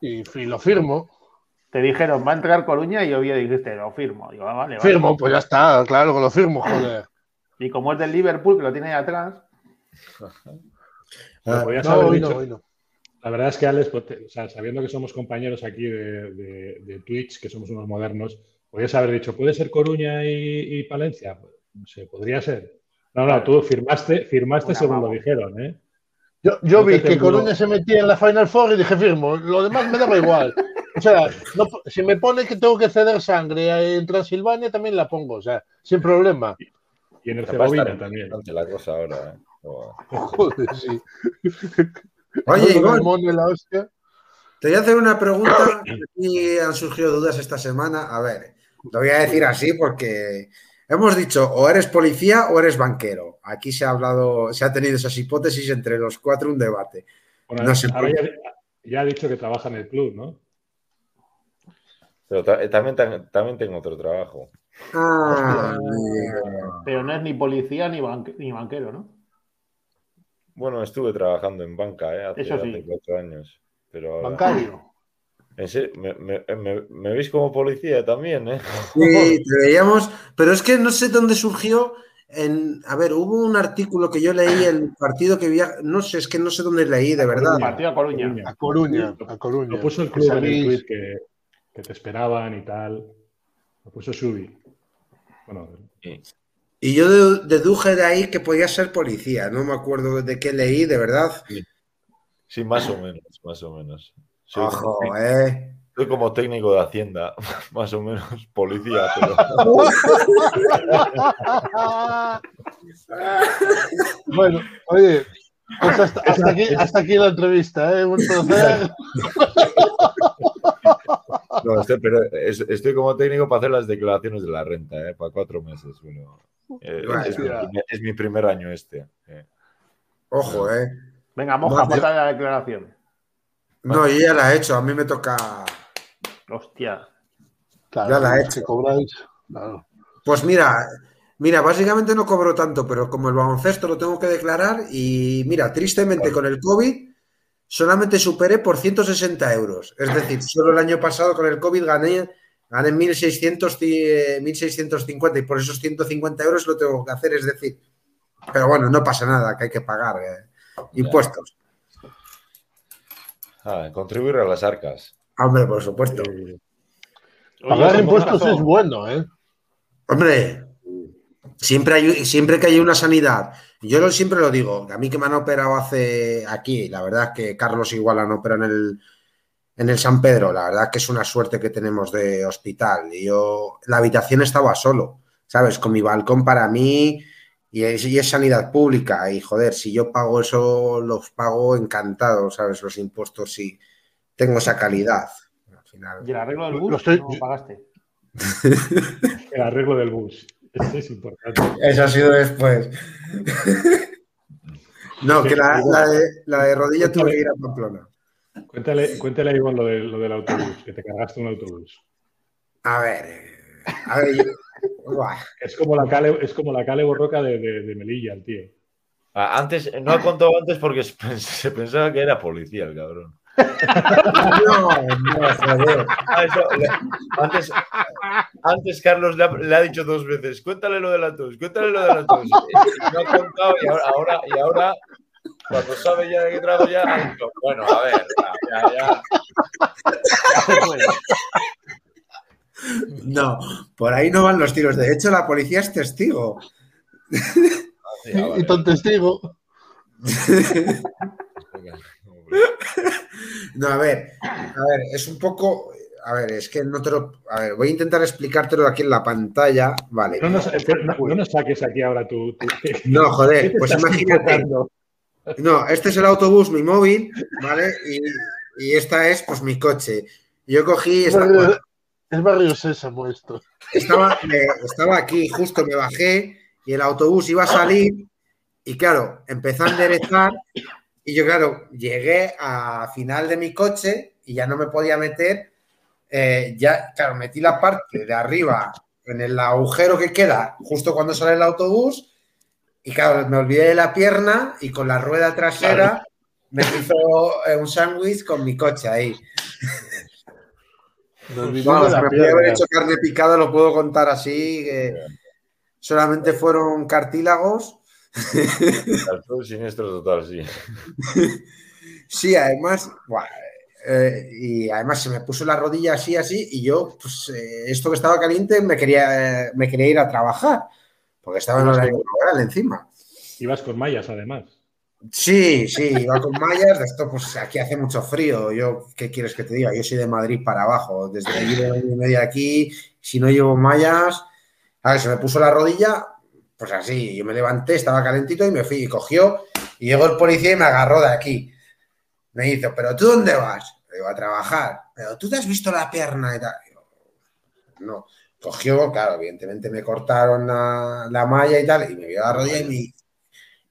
Y lo firmo. Te dijeron, va a entrar Coruña y Oviedo, dijiste, lo firmo. Digo, vale, firmo, pues ya está, claro que lo firmo, joder. Y como es del Liverpool, que lo tiene ahí atrás. Hoy no. La verdad es que, Álex, pues, o sea, sabiendo que somos compañeros aquí de Twitch, que somos unos modernos, podrías haber dicho, ¿puede ser Coruña y Palencia? No sé, podría ser. No, tú firmaste según lo dijeron, ¿eh? Yo vi que Coruña se metía en la Final Four y dije, firmo. Lo demás me daba igual. O sea, no, si me pone que tengo que ceder sangre en Transilvania, también la pongo, o sea, sin problema. Y en Herzegovina también. La cosa ahora, ¿eh? Joder, sí. Oye, Iván, te voy a hacer una pregunta. Aquí han surgido dudas esta semana. A ver, lo voy a decir así porque hemos dicho o eres policía o eres banquero. Aquí se ha tenido esas hipótesis entre los cuatro, un debate. Bueno, no sé, ya ha dicho que trabaja en el club, ¿no? Pero también tengo otro trabajo. Ah, pero no es ni policía ni banquero, ¿no? Bueno, estuve trabajando en banca, hace 4 años. Pero ahora... ¿Bancario? ¿Me veis como policía también, ¿eh? Sí, te veíamos, pero es que no sé dónde surgió. A ver, hubo un artículo que yo leí, el partido que viaja, no sé, es que no sé dónde leí, de verdad. Partido a Coruña. A Coruña. Lo puso el club en el tweet que te esperaban y tal. Lo puso Subi. Bueno, sí. Y yo deduje de ahí que podía ser policía. No me acuerdo de qué leí, de verdad. Sí, más o menos. Soy como técnico de Hacienda. Más o menos policía. Pero... Bueno, oye, pues hasta aquí la entrevista, ¿eh? Un placer. No, pero estoy como técnico para hacer las declaraciones de la renta, ¿eh? Para 4 meses. Bueno. Es mi primer año este. Ojo, ¿eh? Venga, Moja, falta la declaración. No, yo ya la he hecho. A mí me toca... Hostia. Claro, ya la he hecho. Claro. Pues mira, básicamente no cobro tanto, pero como el baloncesto lo tengo que declarar y, mira, tristemente con el COVID solamente superé por 160 euros. Es decir, solo el año pasado con el COVID gané 1.650 y por esos 150 euros lo tengo que hacer, es decir, pero bueno, no pasa nada, que hay que pagar impuestos. Contribuir a las arcas. Hombre, por supuesto. Pagar impuestos es bueno, ¿eh? Hombre, siempre que hay una sanidad, yo siempre lo digo, a mí que me han operado aquí, la verdad es que Carlos igual han operado en el San Pedro, la verdad que es una suerte que tenemos de hospital. La habitación estaba solo, ¿sabes? Con mi balcón para mí y es sanidad pública. Y, joder, si yo pago eso, los pago encantado, ¿sabes? Los impuestos, sí. Tengo esa calidad. Al final, ¿y el arreglo del bus? ¿Lo pagaste? El arreglo del bus. Eso es importante. Eso ha sido después. No, que la de rodilla tuve que ir a Pamplona. Cuéntale ahí con lo del autobús, que te cargaste un autobús. A ver, es como la Cale Borroca de Melilla, el tío. Antes, no ha contado antes porque se pensaba que era policía el cabrón. No, joder. Antes Carlos le ha dicho 2 veces, cuéntale lo del autobús. No ha contado y ahora cuando sabe ya de qué trabajo ya, bueno, a ver, ya. se puede. No, por ahí no van los tiros. De hecho, la policía es testigo. Y tan testigo. No, a ver, es un poco... A ver, es que no te lo... A ver, voy a intentar explicártelo aquí en la pantalla. Vale. No nos saques aquí ahora tú. No, joder, pues imagínate. No, este es el autobús, mi móvil, ¿vale? Y esta es, pues, mi coche. Yo cogí... Es Barrio Sésamo esto. Estaba aquí, justo me bajé y el autobús iba a salir y, claro, empezó a enderezar y yo, claro, llegué a final de mi coche y ya no me podía meter. Ya, claro, metí la parte de arriba en el agujero que queda justo cuando sale el autobús y, claro, me olvidé de la pierna y con la rueda trasera me hizo un sándwich con mi coche ahí. Vamos, me podía haber hecho carne picada, lo puedo contar así. Solamente fueron cartílagos. Siniestro total, sí. Sí, además, bueno, y además se me puso la rodilla así, y yo, pues, esto que estaba caliente, me quería ir a trabajar, porque estaba en horario laboral encima. Ibas con mallas, además. Sí, iba con mallas, de esto pues aquí hace mucho frío, yo, ¿qué quieres que te diga? Yo soy de Madrid para abajo, desde allí de media aquí, si no llevo mallas, a ver, se me puso la rodilla, pues así, yo me levanté, estaba calentito y me fui, y cogió, y llegó el policía y me agarró de aquí, me hizo, ¿pero tú dónde vas? Le digo, a trabajar, ¿pero tú te has visto la pierna y tal? No, cogió, claro, evidentemente me cortaron la malla y tal, y me vio la rodilla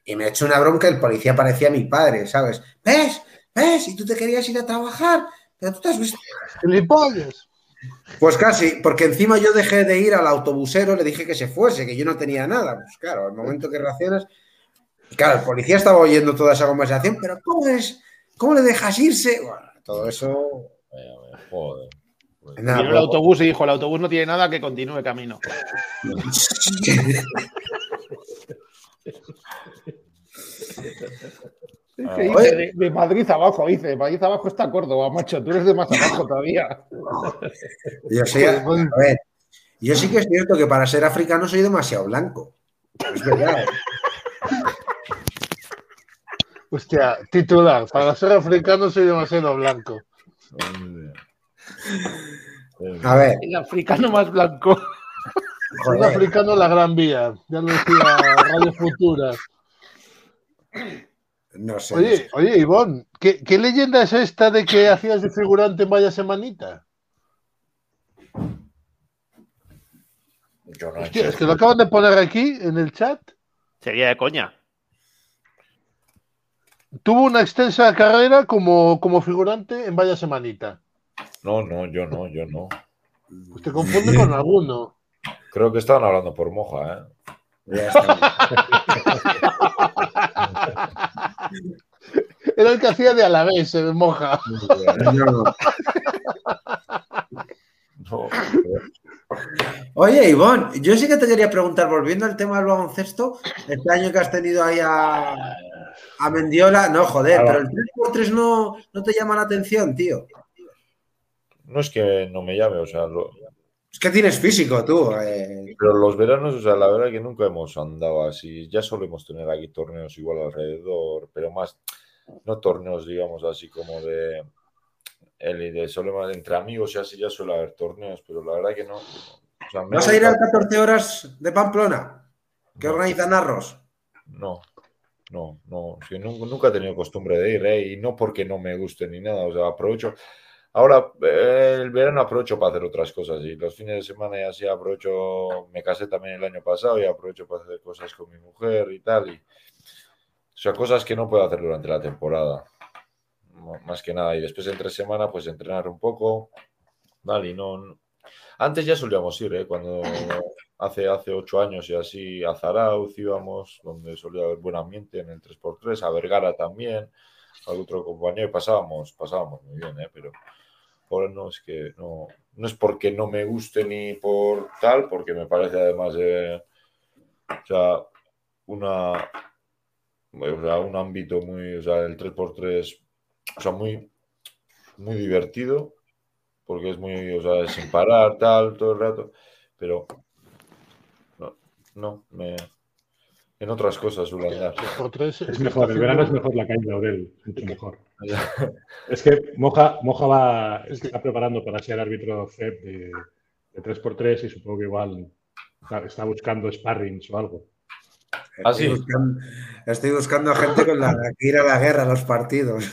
y me echó una bronca, el policía parecía mi padre, ¿sabes? ¿Ves? Y tú te querías ir a trabajar, pero tú te has visto... ¡Gilipollas! Pues casi, porque encima yo dejé de ir al autobusero, le dije que se fuese, que yo no tenía nada. Pues claro, al momento que reaccionas... Y claro, el policía estaba oyendo toda esa conversación, pero ¿cómo le dejas irse? Bueno, todo eso... Joder. Nada, vino el autobús y dijo, el autobús no tiene nada, que continúe camino. De Madrid abajo, dice. De Madrid abajo está Córdoba, macho. Tú eres de más abajo todavía. Yo sí que es cierto que para ser africano soy demasiado blanco. Es verdad. Hostia, titular. Para ser africano soy demasiado blanco. A ver. El africano más blanco. Soy africano la Gran Vía. Ya lo decía Radio Futura. No sé. Oye, Ibón, ¿qué leyenda es esta de que hacías de figurante en Vaya Semanita? Hostia, es que lo acaban de poner aquí en el chat. Sería de coña. Tuvo una extensa carrera como figurante en Vaya Semanita. No, yo no. Pues te confunde con alguno. Creo que estaban hablando por Moja, ¿eh? Ya está. Era el que hacía de Alavés, se Moja. No. Oye, Ibón, yo sí que te quería preguntar, volviendo al tema del baloncesto, este año que has tenido ahí a Mendiola, no, joder, pero el 3x3 no te llama la atención, tío. No es que no me llame, o sea... Es que tienes físico, tú. Pero los veranos, o sea, la verdad es que nunca hemos andado así. Ya solemos tener aquí torneos igual alrededor, pero más, no torneos, digamos, así como de solemos entre amigos y así ya suele haber torneos, pero la verdad es que no. O sea, ¿vas a ir a 14 horas de Pamplona? ¿Que organizan Arros? No. Es que nunca he tenido costumbre de ir, y no porque no me guste ni nada, o sea, aprovecho... Ahora, el verano aprovecho para hacer otras cosas y los fines de semana y así aprovecho, me casé también el año pasado y aprovecho para hacer cosas con mi mujer y tal. Y, o sea, cosas que no puedo hacer durante la temporada, más que nada. Y después entre semana, pues entrenar un poco, tal, y no... Antes ya solíamos ir, cuando hace 8 años y así a Zarauz íbamos, donde solía haber buen ambiente en el 3x3, a Vergara también, al otro compañero y pasábamos muy bien, pero... Ahora no es que no es porque no me guste ni por tal, porque me parece además o sea, un ámbito muy, o sea, el 3x3, o sea, muy, muy divertido, porque es muy, o sea, sin parar, tal, todo el rato, pero no, en otras cosas suelo andar. Es mejor, el verano es mejor la calle Laurel, mucho mejor. Es que Moja va, se está preparando para ser árbitro FEP de 3x3 y supongo que igual está buscando sparrings o algo. Estoy buscando a gente con la que ir a la guerra a los partidos.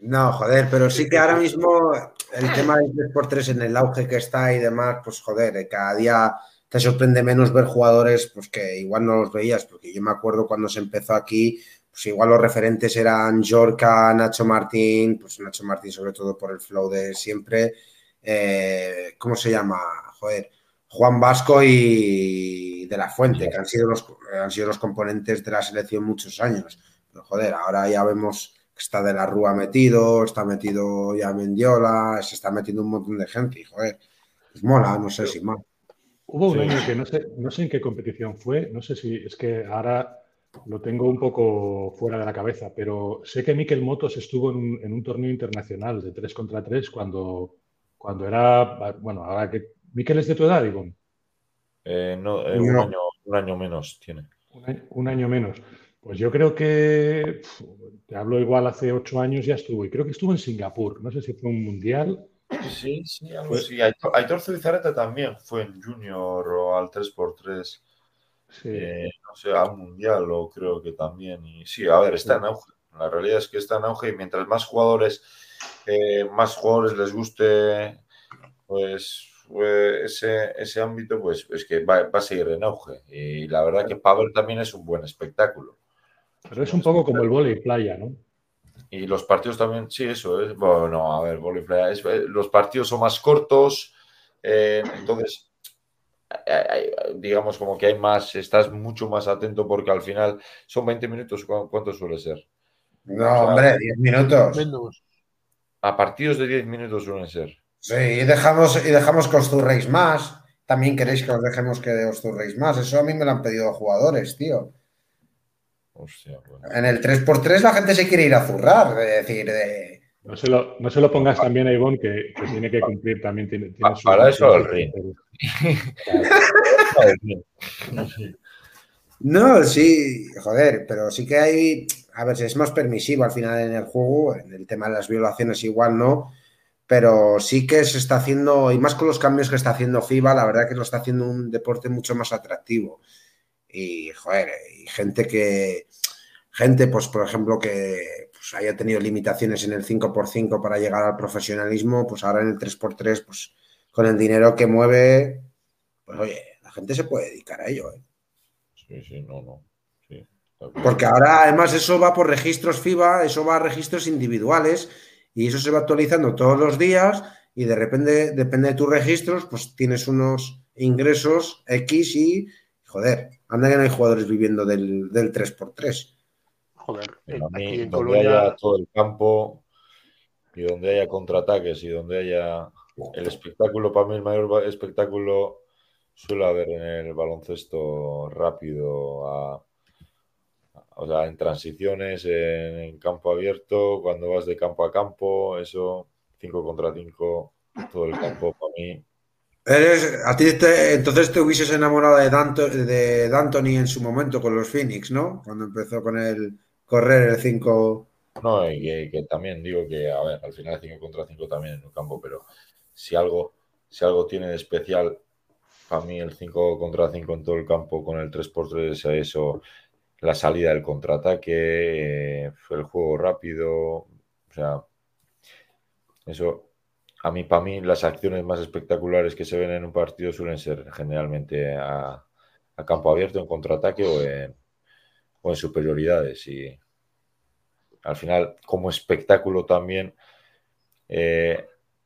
No, joder, pero sí que ahora mismo el tema del 3x3 en el auge que está y demás, pues joder, cada día te sorprende menos ver jugadores pues que igual no los veías, porque yo me acuerdo cuando se empezó aquí, pues igual los referentes eran Yorca, Nacho Martín sobre todo por el flow de siempre, ¿cómo se llama? Joder, Juan Vasco y De La Fuente, que han sido los componentes de la selección muchos años. Pero joder, ahora ya vemos que está De La Rúa metido, está metido ya Mendiola, se está metiendo un montón de gente y joder, pues mola, no sé si mal. Hubo un año que no sé en qué competición fue, no sé si es que ahora lo tengo un poco fuera de la cabeza, pero sé que Miquel Motos estuvo en un torneo internacional de 3x3 cuando era, bueno, ahora que... ¿Miquel es de tu edad, Ibón? No. Un año menos tiene. Un año menos. Pues yo creo que, te hablo igual, hace 8 años ya estuvo, y creo que estuvo en Singapur, no sé si fue un mundial. Sí, algo así. Aitor Zubizarreta también fue en Junior o al 3x3, sí. No sé, a un mundial o creo que también. Y sí, a ver, está en auge. La realidad es que está en auge y mientras más jugadores les guste, pues... Ese ámbito, pues es que va a seguir en auge. Y la verdad que Pavel también es un buen espectáculo. Pero es un poco como el vóley playa, ¿no? Y los partidos también, sí, eso es. Bueno, a ver, vóley playa. Los partidos son más cortos, entonces, digamos como que hay más, estás mucho más atento porque al final son 20 minutos. ¿Cuánto suele ser? No, o sea, hombre, 10 minutos. A partidos de 10 minutos suelen ser. Sí, y dejamos que os zurréis más. También queréis que os dejemos que os zurréis más. Eso a mí me lo han pedido jugadores, tío. Hostia, bueno. En el 3x3 la gente se quiere ir a zurrar. Es decir, No se lo pongas también a Ibón, que tiene que cumplir también. Tiene para eso el ring. No, sí, joder, pero sí que hay... A ver, si es más permisivo al final en el juego, en el tema de las violaciones igual no... Pero sí que se está haciendo, y más con los cambios que está haciendo FIBA, la verdad que lo está haciendo un deporte mucho más atractivo. Y, joder, y gente, pues, por ejemplo, que pues, haya tenido limitaciones en el 5x5 para llegar al profesionalismo, pues ahora en el 3x3, pues, con el dinero que mueve, pues, oye, la gente se puede dedicar a ello, ¿eh? Sí, no. Sí, porque ahora, además, eso va por registros FIBA, eso va a registros individuales, y eso se va actualizando todos los días y de repente, depende de tus registros, pues tienes unos ingresos X y, joder, anda que no hay jugadores viviendo del 3x3. Joder, aquí en Coruña... Donde haya todo el campo y donde haya contraataques y donde haya el espectáculo, para mí el mayor espectáculo suele haber en el baloncesto rápido o sea, en transiciones, en campo abierto, cuando vas de campo a campo, eso, 5 contra 5, todo el campo para mí. Entonces te hubieses enamorado de D'Antoni en su momento con los Phoenix, ¿no? Cuando empezó con el correr el 5. No, y que también digo que, a ver, al final 5 contra 5 también en un campo, pero si algo tiene de especial, para mí el 5 contra 5 en todo el campo con el 3x3, eso... La salida del contraataque, el juego rápido, o sea, eso, para mí, las acciones más espectaculares que se ven en un partido suelen ser generalmente a campo abierto, en contraataque o en superioridades. Y al final, como espectáculo también,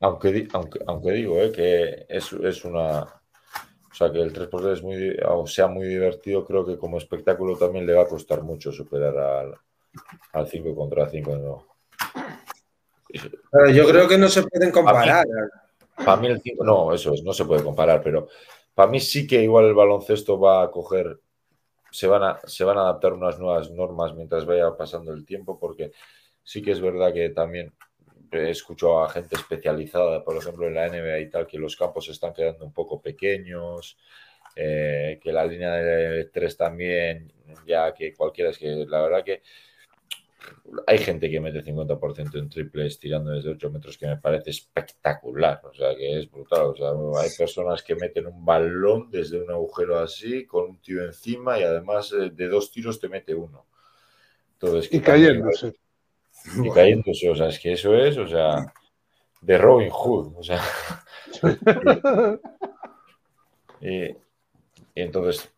aunque digo que es una... O sea, que el 3x3 es muy divertido, creo que como espectáculo también le va a costar mucho superar al 5 contra 5. ¿No? Pero yo creo que no se pueden comparar. Para mí el 5, no, eso es, no se puede comparar, pero para mí sí que igual el baloncesto va a coger, se van a adaptar unas nuevas normas mientras vaya pasando el tiempo, porque sí que es verdad que también he escuchado a gente especializada, por ejemplo, en la NBA y tal, que los campos se están quedando un poco pequeños, que la línea de tres también, ya que cualquiera, es que la verdad que hay gente que mete 50% en triples tirando desde 8 metros, que me parece espectacular, o sea, que es brutal. O sea, hay personas que meten un balón desde un agujero así, con un tío encima, y además de dos tiros te mete uno. Entonces, y cayéndose. Y cayéndose, o sea, es que eso es, o sea, de Robin Hood, o sea. Y entonces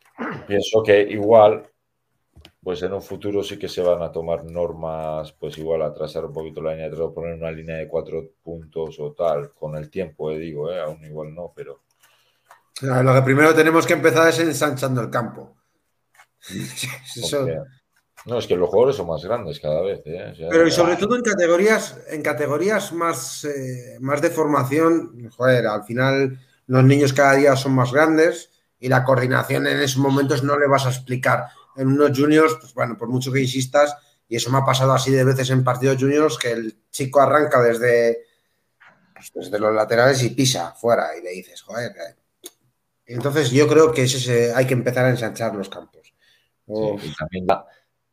pienso que igual, pues en un futuro sí que se van a tomar normas, pues igual atrasar un poquito la línea de tres o poner una línea de 4 puntos o tal, con el tiempo, digo, aún igual no, pero... Lo que primero tenemos que empezar es ensanchando el campo. Eso... No, es que los jugadores son más grandes cada vez. O sea, pero y sobre todo en categorías más de formación, joder, al final los niños cada día son más grandes y la coordinación en esos momentos no le vas a explicar. En unos juniors, pues bueno, por mucho que insistas, y eso me ha pasado así de veces en partidos juniors, que el chico arranca desde los laterales y pisa fuera y le dices, joder. Entonces yo creo que hay que empezar a ensanchar los campos. Sí, y también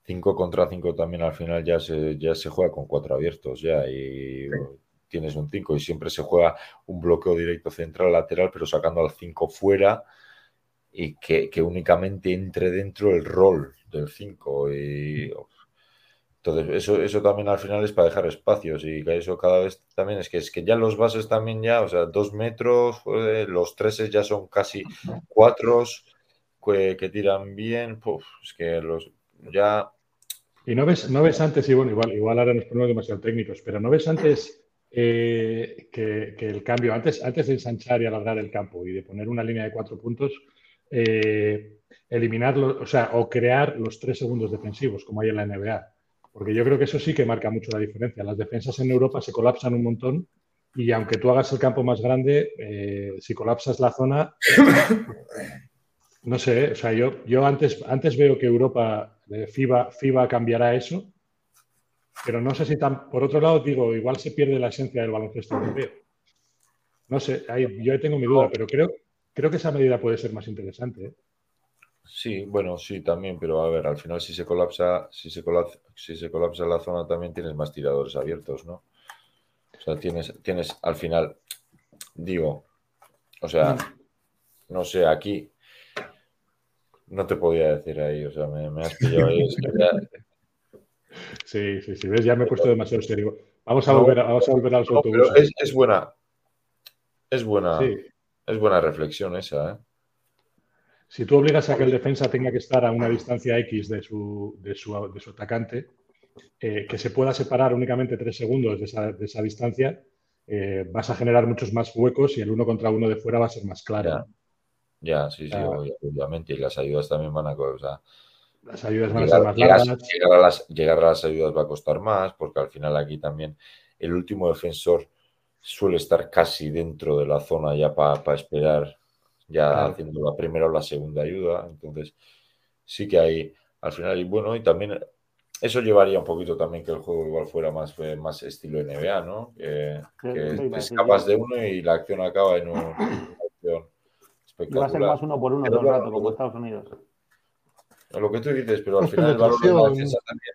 5 contra 5 también al final ya se juega con 4 abiertos ya, y sí. Tienes un 5 y siempre se juega un bloqueo directo central-lateral, pero sacando al 5 fuera y que únicamente entre dentro el rol del 5. Entonces eso también al final es para dejar espacios, y eso cada vez también es que ya los bases también ya, o sea, 2 metros, los 3 ya son casi 4 que tiran bien, es que los ya... Y no ves antes, Ibón, igual ahora nos ponemos demasiado técnicos, pero no ves antes que el cambio, antes de ensanchar y alargar el campo y de poner una línea de 4 puntos, eliminarlo, o sea, o crear los 3 segundos defensivos, como hay en la NBA. Porque yo creo que eso sí que marca mucho la diferencia. Las defensas en Europa se colapsan un montón y aunque tú hagas el campo más grande, si colapsas la zona... No sé, o sea, yo antes veo que Europa, FIBA cambiará eso, pero no sé si tan... Por otro lado, digo, igual se pierde la esencia del baloncesto europeo. No sé, yo tengo mi duda, pero creo que esa medida puede ser más interesante, ¿eh? Sí, bueno, sí, también, pero a ver, al final si se colapsa la zona también tienes más tiradores abiertos, ¿no? O sea, tienes al final, digo, o sea, no sé, aquí... No te podía decir ahí, o sea, me has pillado ahí. Sí, ves, ya me he puesto demasiado serio. Vamos a volver al autobús. Pero es buena, sí. Es buena reflexión esa, ¿eh? Si tú obligas a que el defensa tenga que estar a una distancia X de su atacante, que se pueda separar únicamente 3 segundos de esa distancia, vas a generar muchos más huecos y el 1 contra 1 de fuera va a ser más claro. Ya. Ya, sí, obviamente. Y las ayudas también van a... O sea, las ayudas van a ser más largas. Llegar a las ayudas va a costar más, porque al final aquí también el último defensor suele estar casi dentro de la zona ya para esperar, ya haciendo la primera o la segunda ayuda. Entonces, sí que hay... Al final, y bueno, y también... Eso llevaría un poquito también que el juego igual fuera más estilo NBA, ¿no? Que te escapas de uno y la acción acaba en una acción. Y va a ser más 1 por 1 todo el rato, como Estados Unidos. Lo que tú dices, pero al final el valor de la defensa también.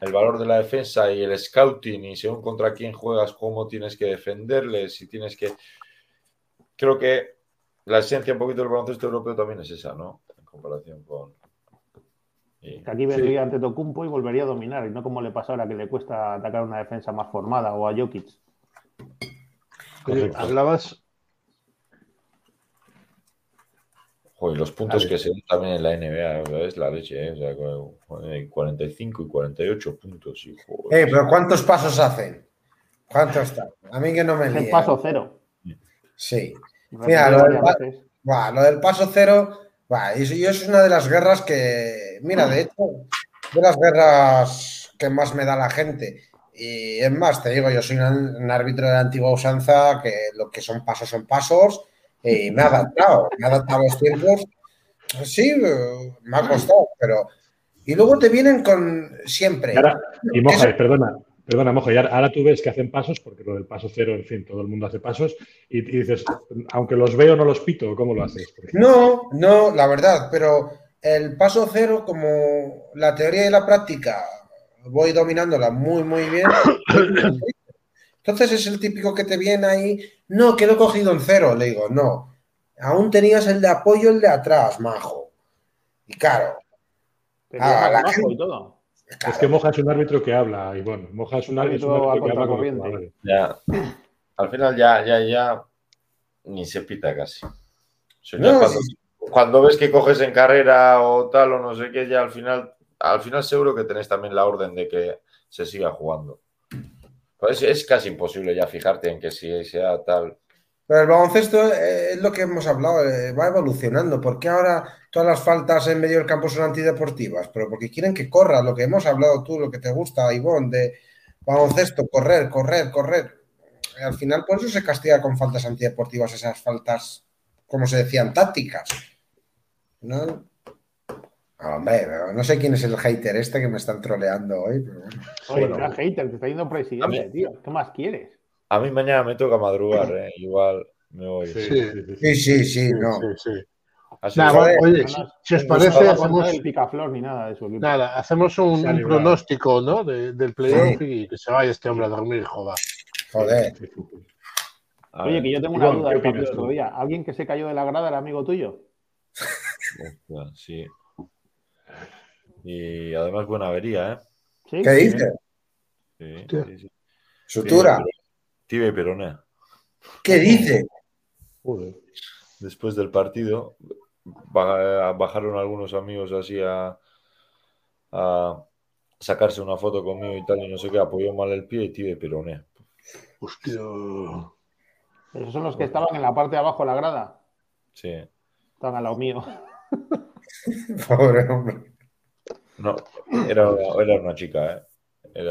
El valor de la defensa y el scouting, y según contra quién juegas, cómo tienes que defenderles, si tienes que... Creo que la esencia un poquito del baloncesto europeo también es esa, ¿no? En comparación con... Sí. Aquí vendría ante Tocumpo y volvería a dominar, y no como le pasa ahora que le cuesta atacar una defensa más formada o a Jokic. Hablabas... Joder, los puntos que se ven también en la NBA, o sea, es la leche, ¿eh? O sea, joder, 45 y 48 puntos. Hijo. Pero ¿cuántos pasos hacen? ¿Cuánto están? A mí que no me líe. El paso cero. Sí. Mira, lo del paso cero, y eso es una de las guerras que... Mira, de hecho, de las guerras que más me da la gente. Y es más, te digo, yo soy un árbitro de la antigua usanza, que lo que son pasos... Y me ha adaptado a los tiempos. Sí, me ha costado, pero... Y luego te vienen con siempre... Ahora, y Moja, perdona, Perdona, Moja, y ahora tú ves que hacen pasos, porque lo del paso cero, en fin, todo el mundo hace pasos, y dices, aunque los veo no los pito, ¿cómo lo haces? No, la verdad, pero el paso cero, como la teoría y la práctica, voy dominándola muy, muy bien. Entonces es el típico que te viene ahí, no, que lo he cogido en cero, le digo, no, aún tenías el de apoyo, el de atrás, majo. Y claro, y todo. Claro. Es que Moja es un árbitro que habla, y bueno, Moja es un árbitro que habla con los jugadores. Ya. Al final ya ni se pita casi. Cuando ves que coges en carrera o tal o no sé qué, ya al final seguro que tenés también la orden de que se siga jugando. Pues es casi imposible ya fijarte en que si sea tal. Pero el baloncesto es lo que hemos hablado, va evolucionando. ¿Por qué ahora todas las faltas en medio del campo son antideportivas? Pero porque quieren que corras, lo que hemos hablado tú, lo que te gusta, Ibón, de baloncesto, correr. Al final por eso se castiga con faltas antideportivas, esas faltas, como se decían, tácticas. ¿No? Hombre, no sé quién es el hater este que me están troleando hoy, pero bueno. Oye, no es hater, te está yendo presidente, tío. ¿Qué más quieres? A mí mañana me toca madrugar, igual me voy. Sí. Nada, oye, si os parece, hacemos el picaflor ni nada de eso. Nada, hacemos un pronóstico, ¿no? Del playoff y que se vaya este hombre a dormir, joder. Oye, que yo tengo una duda del partido del otro día. ¿Alguien que se cayó de la grada era amigo tuyo? Sí. Y además buena avería, ¿eh? ¿Sí? ¿Qué dices? Sí. Sutura. Tibia y peroné. ¿Qué dice? Joder. Después del partido bajaron algunos amigos así a sacarse una foto conmigo y tal, y no sé qué, apoyó mal el pie y tibia y peroné. Hostia. ¿Esos son los que estaban en la parte de abajo de la grada? Sí. Estaban al lado mío. Pobre hombre. No, era una chica, ¿eh?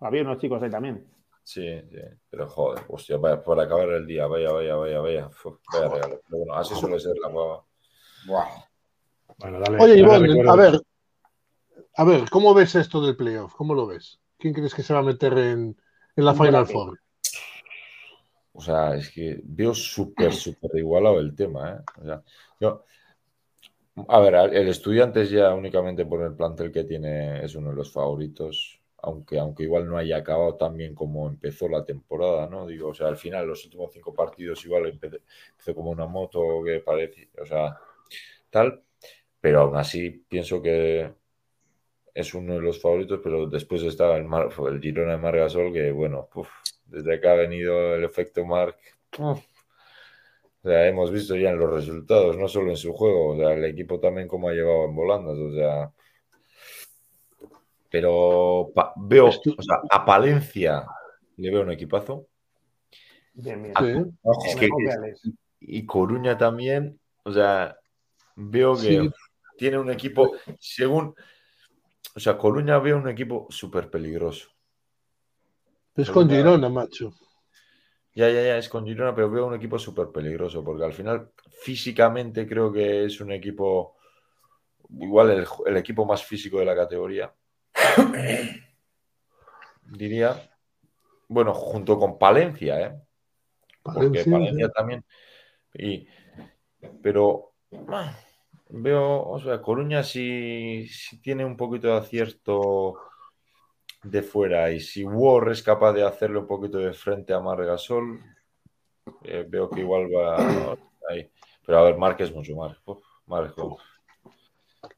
Había unos chicos ahí también. Sí, pero joder, hostia, vaya, para acabar el día, vaya. Vaya regalo. Pero bueno, así suele ser la pava. Bueno, dale. Oye, Iván, a ver, ¿cómo ves esto del playoff? ¿Cómo lo ves? ¿Quién crees que se va a meter en la Final Four? O sea, es que veo súper igualado el tema, ¿eh? O sea, el Estudiantes ya únicamente por el plantel que tiene es uno de los favoritos. Aunque igual no haya acabado tan bien como empezó la temporada, ¿no? Digo, o sea, al final, los últimos 5 partidos igual empezó como una moto que parece, o sea, tal. Pero aún así pienso que es uno de los favoritos, pero después estaba el Girona de Margasol, que bueno, desde que ha venido el efecto Marc, o sea, hemos visto ya en los resultados, no solo en su juego, o sea, el equipo también cómo ha llevado en volandas, o sea... Pero veo, o sea, a Palencia le veo un equipazo. Bien. Y Coruña también, o sea, veo que tiene un equipo, o sea, Coruña veo un equipo súper peligroso. Es con Girona, macho. Ya, es con Girona, pero veo un equipo súper peligroso, porque al final físicamente creo que es un equipo, igual el equipo más físico de la categoría. Diría, bueno, junto con Palencia, porque Palencia también. Pero veo, o sea, Coruña si tiene un poquito de acierto de fuera y si War es capaz de hacerle un poquito de frente a Margasol, veo que igual va ahí. Pero a ver, Márquez mucho más.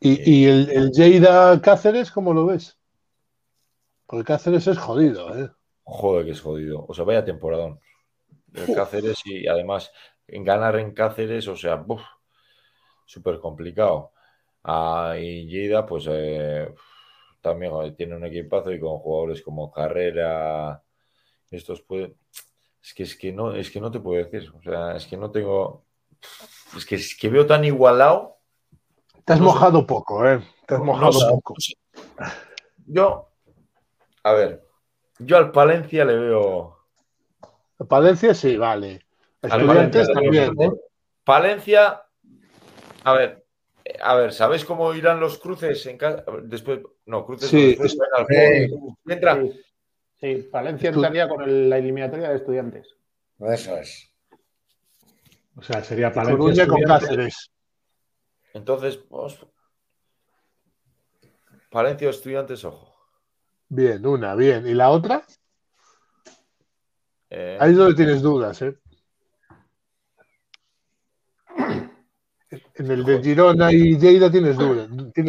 ¿Y el Lleida Cáceres, cómo lo ves? Porque Cáceres es jodido, ¿eh? Joder, que es jodido. O sea, vaya temporadón. El Cáceres y además en ganar en Cáceres, o sea, súper complicado. Y Lleida, pues también tiene un equipazo y con jugadores como Carrera, estos pueden... Es que no te puedo decir. O sea, es que no tengo... Es que veo tan igualado. Te has mojado poco, ¿eh? Te has mojado poco. Yo al Palencia le veo... A Palencia sí, vale. A Estudiantes también, ¿eh? Palencia... A ver, ¿sabéis cómo irán los cruces en casa? Después... No, cruces... Sí. Después, al juego, entra... Sí, Palencia entraría con la eliminatoria de Estudiantes. Eso es. O sea, sería Palencia con Cáceres. Entonces, pues, Palencia, Estudiantes, ojo. Bien, una, bien. ¿Y la otra? Ahí es donde tienes dudas, ¿eh? En el de Girona y Lleida tienes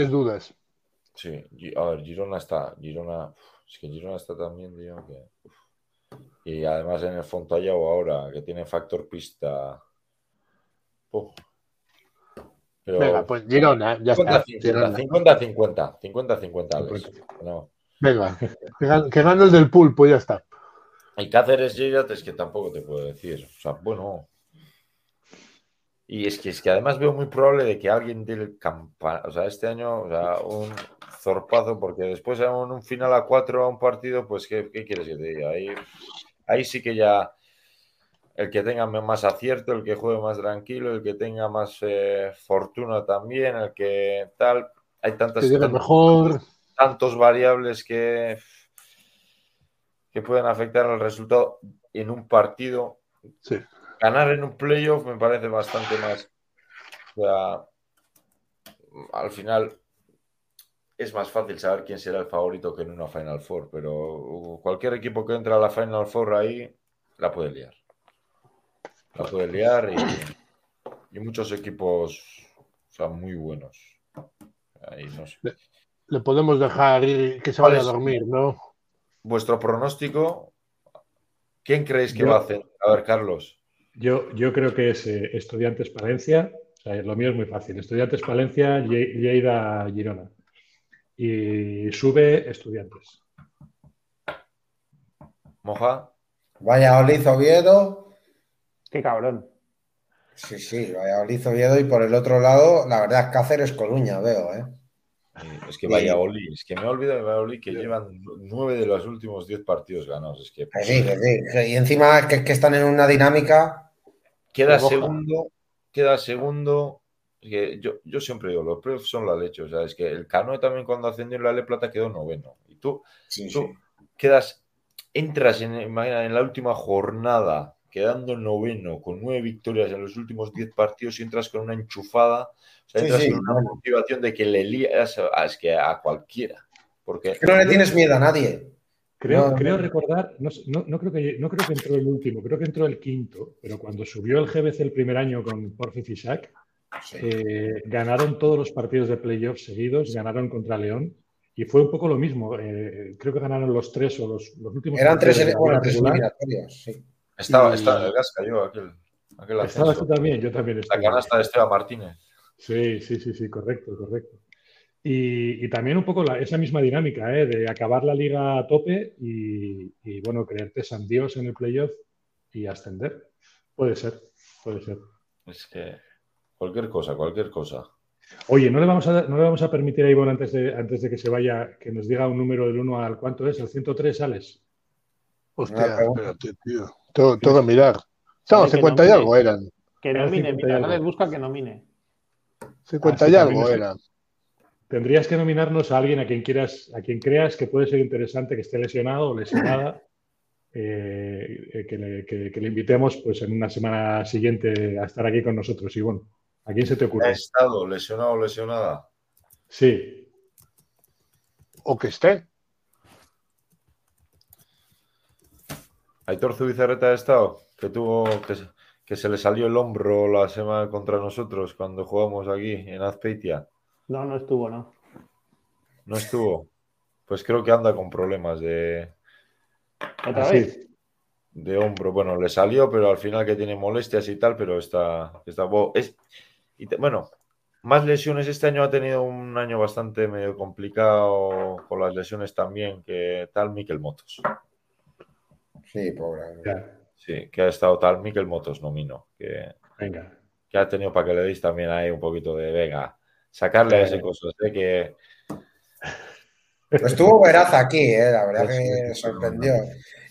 dudas. Sí, a ver, Girona, es que Girona está también, digamos que... Y además en el Fontallao ahora, que tiene factor pista. Pero, venga, pues Girona, ya 50-50, 50-50, Álex. No. Venga, que ganas del pulpo, ya está. Y Cáceres, Lleida, es que tampoco te puedo decir. O sea, bueno... Y es que además veo muy probable de que alguien dé el campanazo, o sea, este año, o sea, un zorpazo, porque después en un final a 4 a un partido, pues ¿qué quieres que te diga? Ahí sí que ya el que tenga más acierto, el que juegue más tranquilo, el que tenga más fortuna también, el que tal, hay tantos variables que pueden afectar al resultado en un partido. Sí. Ganar en un playoff me parece bastante más... O sea, al final es más fácil saber quién será el favorito que en una Final Four, pero cualquier equipo que entra a la Final Four ahí la puede liar. La puede liar y muchos equipos, o sea, muy buenos. Ahí no sé. Le podemos dejar ir que se vaya a dormir, ¿no? Vuestro pronóstico, ¿quién creéis que va a hacer? A ver, Carlos. Yo creo que es Estudiantes Palencia, o sea, lo mío es muy fácil, Estudiantes Palencia, Lleida Girona y sube Estudiantes. Moja. Valladolid, Oviedo. Qué cabrón. Sí, Valladolid, Oviedo y por el otro lado, la verdad, Cáceres, Coruña, veo, ¿eh? Es que Valladolid, es que me he olvidado de Valladolid, que llevan 9 de los últimos 10 partidos ganados. Es que, pues, sí. Y encima es que están en una dinámica. Queda segundo. Es que yo siempre digo, los playoffs son la leche. O sea, es que el Canoe también cuando ascendió en la Le Plata quedó noveno. Y tú quedas, entras imagina, en la última jornada, quedando noveno, con 9 victorias en los últimos 10 partidos, y entras con una enchufada. O sea, entras en una motivación de que le lías a cualquiera. Porque no le tienes miedo a nadie. Creo recordar, no creo que entró el último, creo que entró el quinto, pero cuando subió el GBC el primer año con Porfi Fisac, ganaron todos los partidos de playoffs seguidos, ganaron contra León, y fue un poco lo mismo. Creo que ganaron los 3 o los últimos. Eran 3 eliminatorias, sí. Estaba el Gasca, yo, aquel estabas tú también, yo también estuve. La canasta de Esteban Martínez. Sí, correcto. Y también un poco esa misma dinámica, de acabar la liga a tope y bueno, creerte San Dios en el playoff y ascender. Puede ser. Es que cualquier cosa. Oye, no le vamos a permitir a Ibón antes de que se vaya, que nos diga un número del 1 al ¿cuánto es? ¿El 103, Álex? Hostia, espérate, tío. Todo a mirar. Estamos 50 y algo eran. Que nomine, mira, no les busca que nomine. 50 y algo eran. Tendrías que nominarnos a alguien a quien creas que puede ser interesante, que esté lesionado o lesionada, que le invitemos pues en una semana siguiente a estar aquí con nosotros. Y bueno, ¿a quién se te ocurre? ¿Ha estado lesionado o lesionada? Sí. O que esté. Aitor Zubizarreta ha estado, que tuvo... Que se le salió el hombro la semana contra nosotros cuando jugamos aquí en Azpeitia. No estuvo. No estuvo. Pues creo que anda con problemas de... ¿Otra vez? De hombro. Bueno, le salió, pero al final que tiene molestias y tal, pero está... Bueno, más lesiones este año, ha tenido un año bastante medio complicado con las lesiones también, que tal Miquel Motos. Sí, pobre. Ya. Sí, que ha estado tal Miquel Motos, nomino. Que ha tenido, para que le deis también ahí un poquito de venga, sacarle ese coso. Sé que... Pues estuvo Veraza aquí, la verdad que me sorprendió.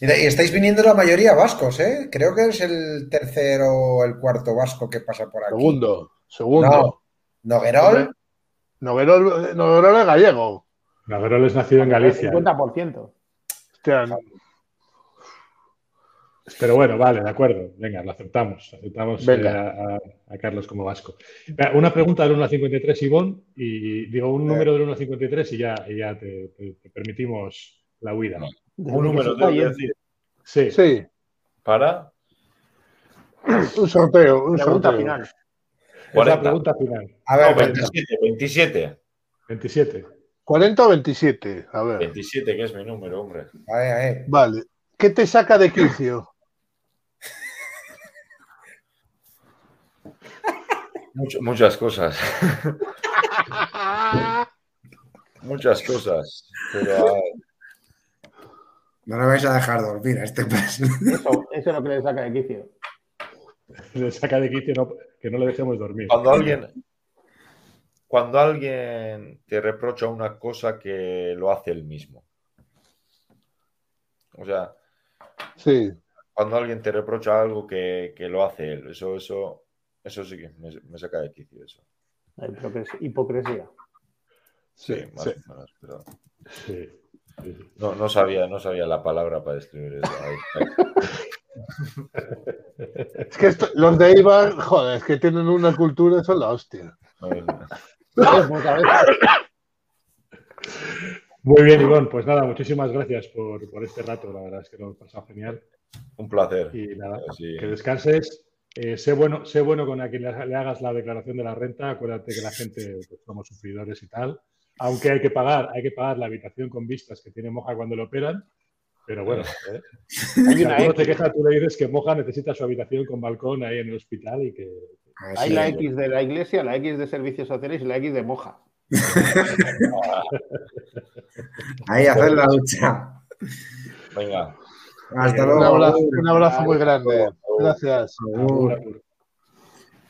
Y estáis viniendo la mayoría vascos, ¿eh? Creo que es el tercero o el cuarto vasco que pasa por aquí. Segundo. No. Noguerol es gallego. Noguerol es nacido en Galicia. 50%. Hostia, Pero bueno, vale, de acuerdo. Venga, lo aceptamos. Aceptamos a Carlos como vasco. Una pregunta del 1 a 53, Ibón, y digo un número del 1 a 53 y ya te permitimos la huida. Un número, te voy a decir. Sí. Sí. ¿Para? Un sorteo. Una pregunta final. ¿Cuál es la pregunta final? A ver, no, 27. 40 o 27, a ver. 27, que es mi número, hombre. A ver, a ver. Vale. ¿Qué te saca de quicio? Muchas cosas. Muchas cosas. Pero, no lo vais a dejar dormir a este país. Eso es lo que le saca de quicio. Le saca de quicio que no le dejemos dormir. Cuando alguien te reprocha una cosa que lo hace él mismo. O sea, sí. Cuando alguien te reprocha algo que lo hace él, eso sí que me saca de quicio eso. La hipocresía. Sí. No sabía la palabra para describir eso. Es que los de Eibar, joder, es que tienen una cultura, son la hostia. Muy bien, Ibón, pues nada, muchísimas gracias por este rato, la verdad es que lo he pasado genial. Un placer. Y nada, sí. Que descanses. Sé bueno con a quien le hagas la declaración de la renta, acuérdate que la gente pues, somos sufridores y tal, aunque hay que pagar la habitación con vistas que tiene Moja cuando lo operan, pero bueno, si alguno te queja, tú le dices que Moja necesita su habitación con balcón ahí en el hospital y que... Hay la X de la iglesia, la X de servicios sociales y la X de Moja. Ahí hacer la ducha. Venga. Hasta luego. Un abrazo muy grande. Gracias.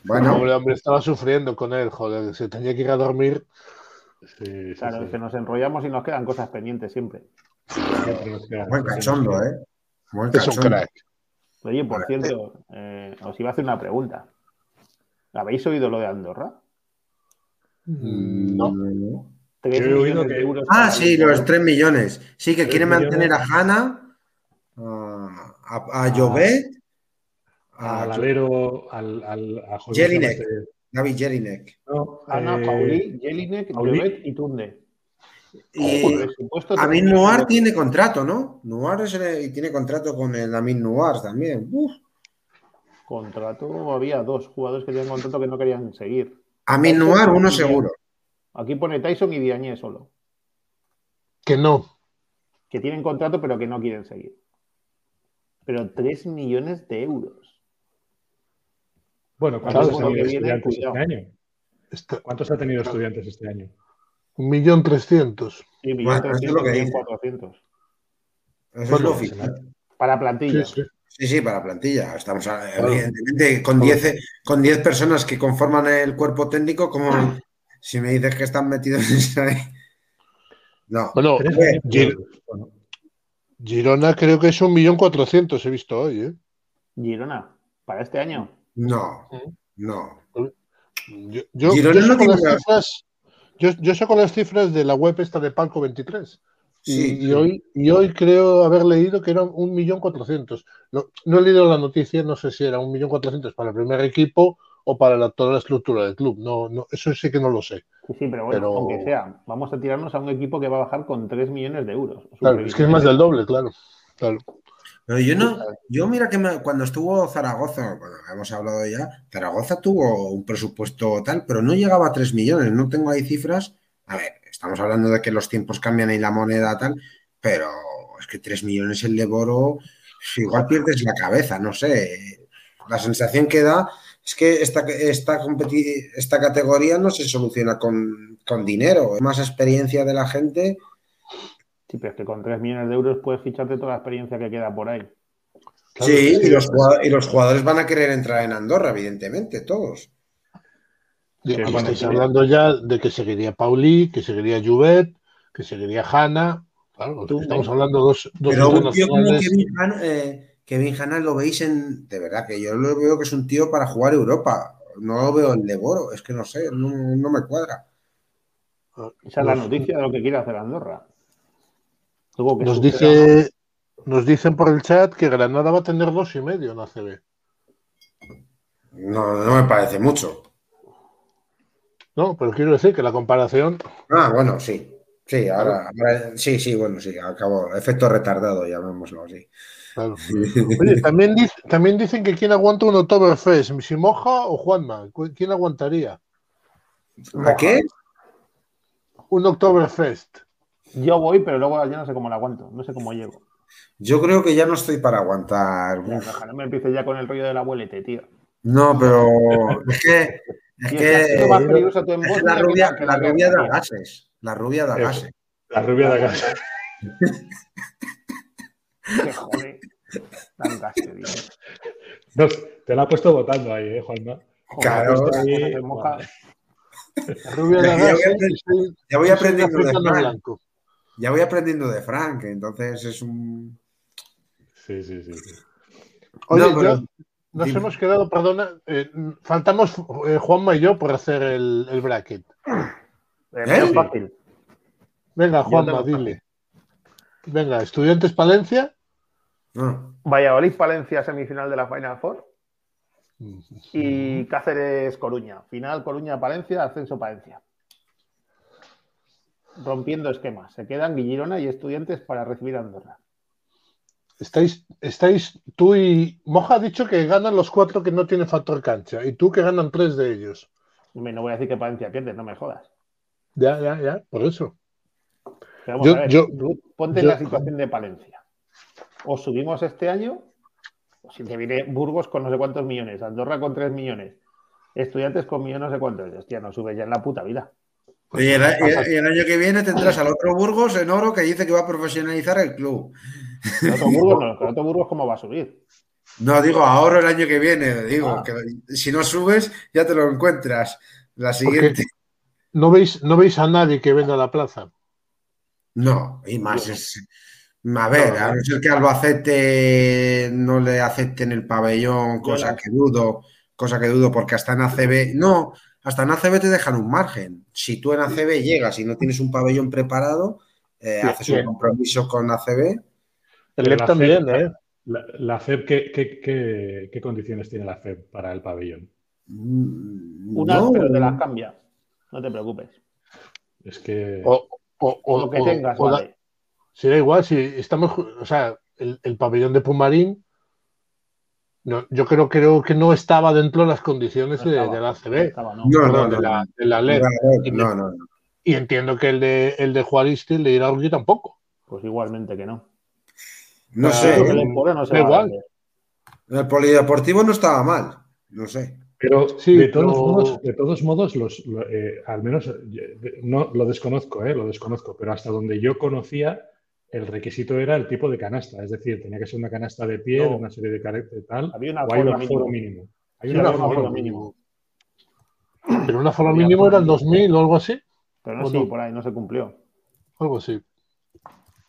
Bueno, hombre, estaba sufriendo con él, joder. Se tenía que ir a dormir. Sí, claro, sí. Que nos enrollamos y nos quedan cosas pendientes siempre. Buen cachondo, ¿eh? Buen cachondo. Es un crack. Oye, por cierto, os iba a hacer una pregunta. ¿Habéis oído lo de Andorra? No. He oído que... euros sí, los 3 millones. Sí, que quiere mantener a Hanna, a Llobet, al alero, a Jelinek. David Jelinek. No, Hanna, Pauli, Jelinek, Llobet y Tunde. Amin Noir tiene contrato, ¿no? Noir tiene contrato con el Amin Noir también. Contrato, había 2 jugadores que tenían contrato que no querían seguir. Amin Noir, uno seguro. Aquí pone Tyson y Diagne solo. Que no. Que tienen contrato, pero que no quieren seguir. Pero 3 millones de euros. Bueno, ¿cuántos ha tenido Estudiantes este año? ¿Cuántos ha tenido Estudiantes este año? 1.300.000. Sí, 1.300.000, 1.400.000. Eso es lo oficial. Para plantilla. Sí, para plantilla. Estamos, evidentemente, con 10 personas que conforman el cuerpo técnico, como si me dices que están metidos ahí. No. Bueno, Girona creo que es 1.400.000, he visto hoy. ¿Girona? ¿Para este año? No. Yo saco las cifras de la web esta de Palco 23. Sí, y hoy creo haber leído que eran 1.400.000. No he leído la noticia, no sé si era 1.400.000 para el primer equipo o para toda la estructura del club. No, eso sí que no lo sé. Sí, pero bueno, aunque sea, vamos a tirarnos a un equipo que va a bajar con 3 millones de euros. Claro, es que es más del doble, claro. Pero yo mira que cuando estuvo Zaragoza, bueno, hemos hablado ya, Zaragoza tuvo un presupuesto tal, pero no llegaba a 3 millones, no tengo ahí cifras. A ver, estamos hablando de que los tiempos cambian y la moneda tal, pero es que 3 millones el Eboro, igual pierdes la cabeza, no sé. La sensación que da es que esta categoría no se soluciona con dinero, es más experiencia de la gente. Sí, pero es que con 3 millones de euros puedes ficharte toda la experiencia que queda por ahí. Sí, y los jugadores van a querer entrar en Andorra, evidentemente, todos. Estáis hablando ya de que seguiría Pauli, que seguiría Llobet, que seguiría Hanna. Claro, estamos hablando dos pero un tío como Kevin Hanna lo veis en... De verdad, que yo lo veo que es un tío para jugar Europa. No lo veo en Leboro. Es que no sé, no me cuadra. Esa es la noticia de lo que quiere hacer Andorra. Nos dice Nos dicen por el chat que Granada va a tener 2,5 en ACB. No, no me parece mucho. No, pero quiero decir que la comparación... Ah, bueno, sí. Sí, ahora, ahora sí, bueno, sí, acabó. Efecto retardado, llamémoslo así. Claro. Oye, también dicen que quién aguanta un Oktoberfest, si Moja o Juanma. ¿Quién aguantaría? ¿A qué? Un Oktoberfest. Yo voy, pero luego ya no sé cómo lo aguanto, no sé cómo llego. Yo creo que ya no estoy para aguantar. Ojalá me empieces ya con el rollo del abuelete, tío. No, pero es que... Es que más peligroso tu embolso, la rubia da gases. La rubia da gases. La rubia da gases. Qué joder. Tan gases, tío. No, te la ha puesto votando ahí, Juanma. Claro. La rubia da gases. Ya voy aprendiendo de Frank. Ya voy aprendiendo de Frank, entonces es un... Sí, sí, sí. Oye, no, pero... Nos hemos quedado, perdona, faltamos Juanma y yo por hacer el bracket. ¿Eh? Fácil. Venga, Juanma, dile. Venga, Estudiantes Palencia. Valladolid Palencia, semifinal de la Final Four. Y Cáceres Coruña. Final Coruña Palencia, ascenso Palencia. Rompiendo esquemas. Se quedan Girona y Estudiantes para recibir a Andorra. Estáis tú y Moja ha dicho que ganan los 4 que no tienen factor cancha y tú que ganan 3 de ellos. No voy a decir que Palencia pierde, no me jodas. Ya, por eso. Ponte en la situación de Palencia. O subimos este año, o si te viene Burgos con no sé cuántos millones, Andorra con 3 millones, Estudiantes con millones no sé cuántos. Hostia, no sube ya en la puta vida. Oye, el año que viene tendrás al otro Burgos en oro que dice que va a profesionalizar el club. El otro Burgos, no, el otro Burgos ¿cómo va a subir? No, digo, a oro el año que viene. Digo, que si no subes, ya te lo encuentras. La siguiente. ¿No veis a nadie que venga a la plaza? No, y más es... A ver, no, a no ser que Albacete no le acepten el pabellón, cosa que dudo, porque hasta en ACB... No, hasta en ACB te dejan un margen. Si tú en ACB llegas y no tienes un pabellón preparado, haces un compromiso con ACB. El LEP también, CEP, ¿eh? La CEP, ¿qué condiciones tiene la CEP para el pabellón? Pero te las cambia. No te preocupes. Es que... O lo que tengas, vale. Sí, da igual. Si estamos... O sea, el pabellón de Pumarín... No, yo creo que no estaba dentro de las condiciones de la ACB. De la LEP. No. Y entiendo que el de Juaristi, el de Iraurgi tampoco. Pues igualmente que no. No sé. El polideportivo no estaba mal. No sé. Pero sí, de todos modos al menos no lo desconozco, pero hasta donde yo conocía, el requisito era el tipo de canasta, es decir, tenía que ser una canasta de pie, una serie de caretas y tal. Había un aforo mínimo. Pero un aforo mínimo era el 2000 o algo así. Pero no, sí, por ahí no se cumplió. Algo así.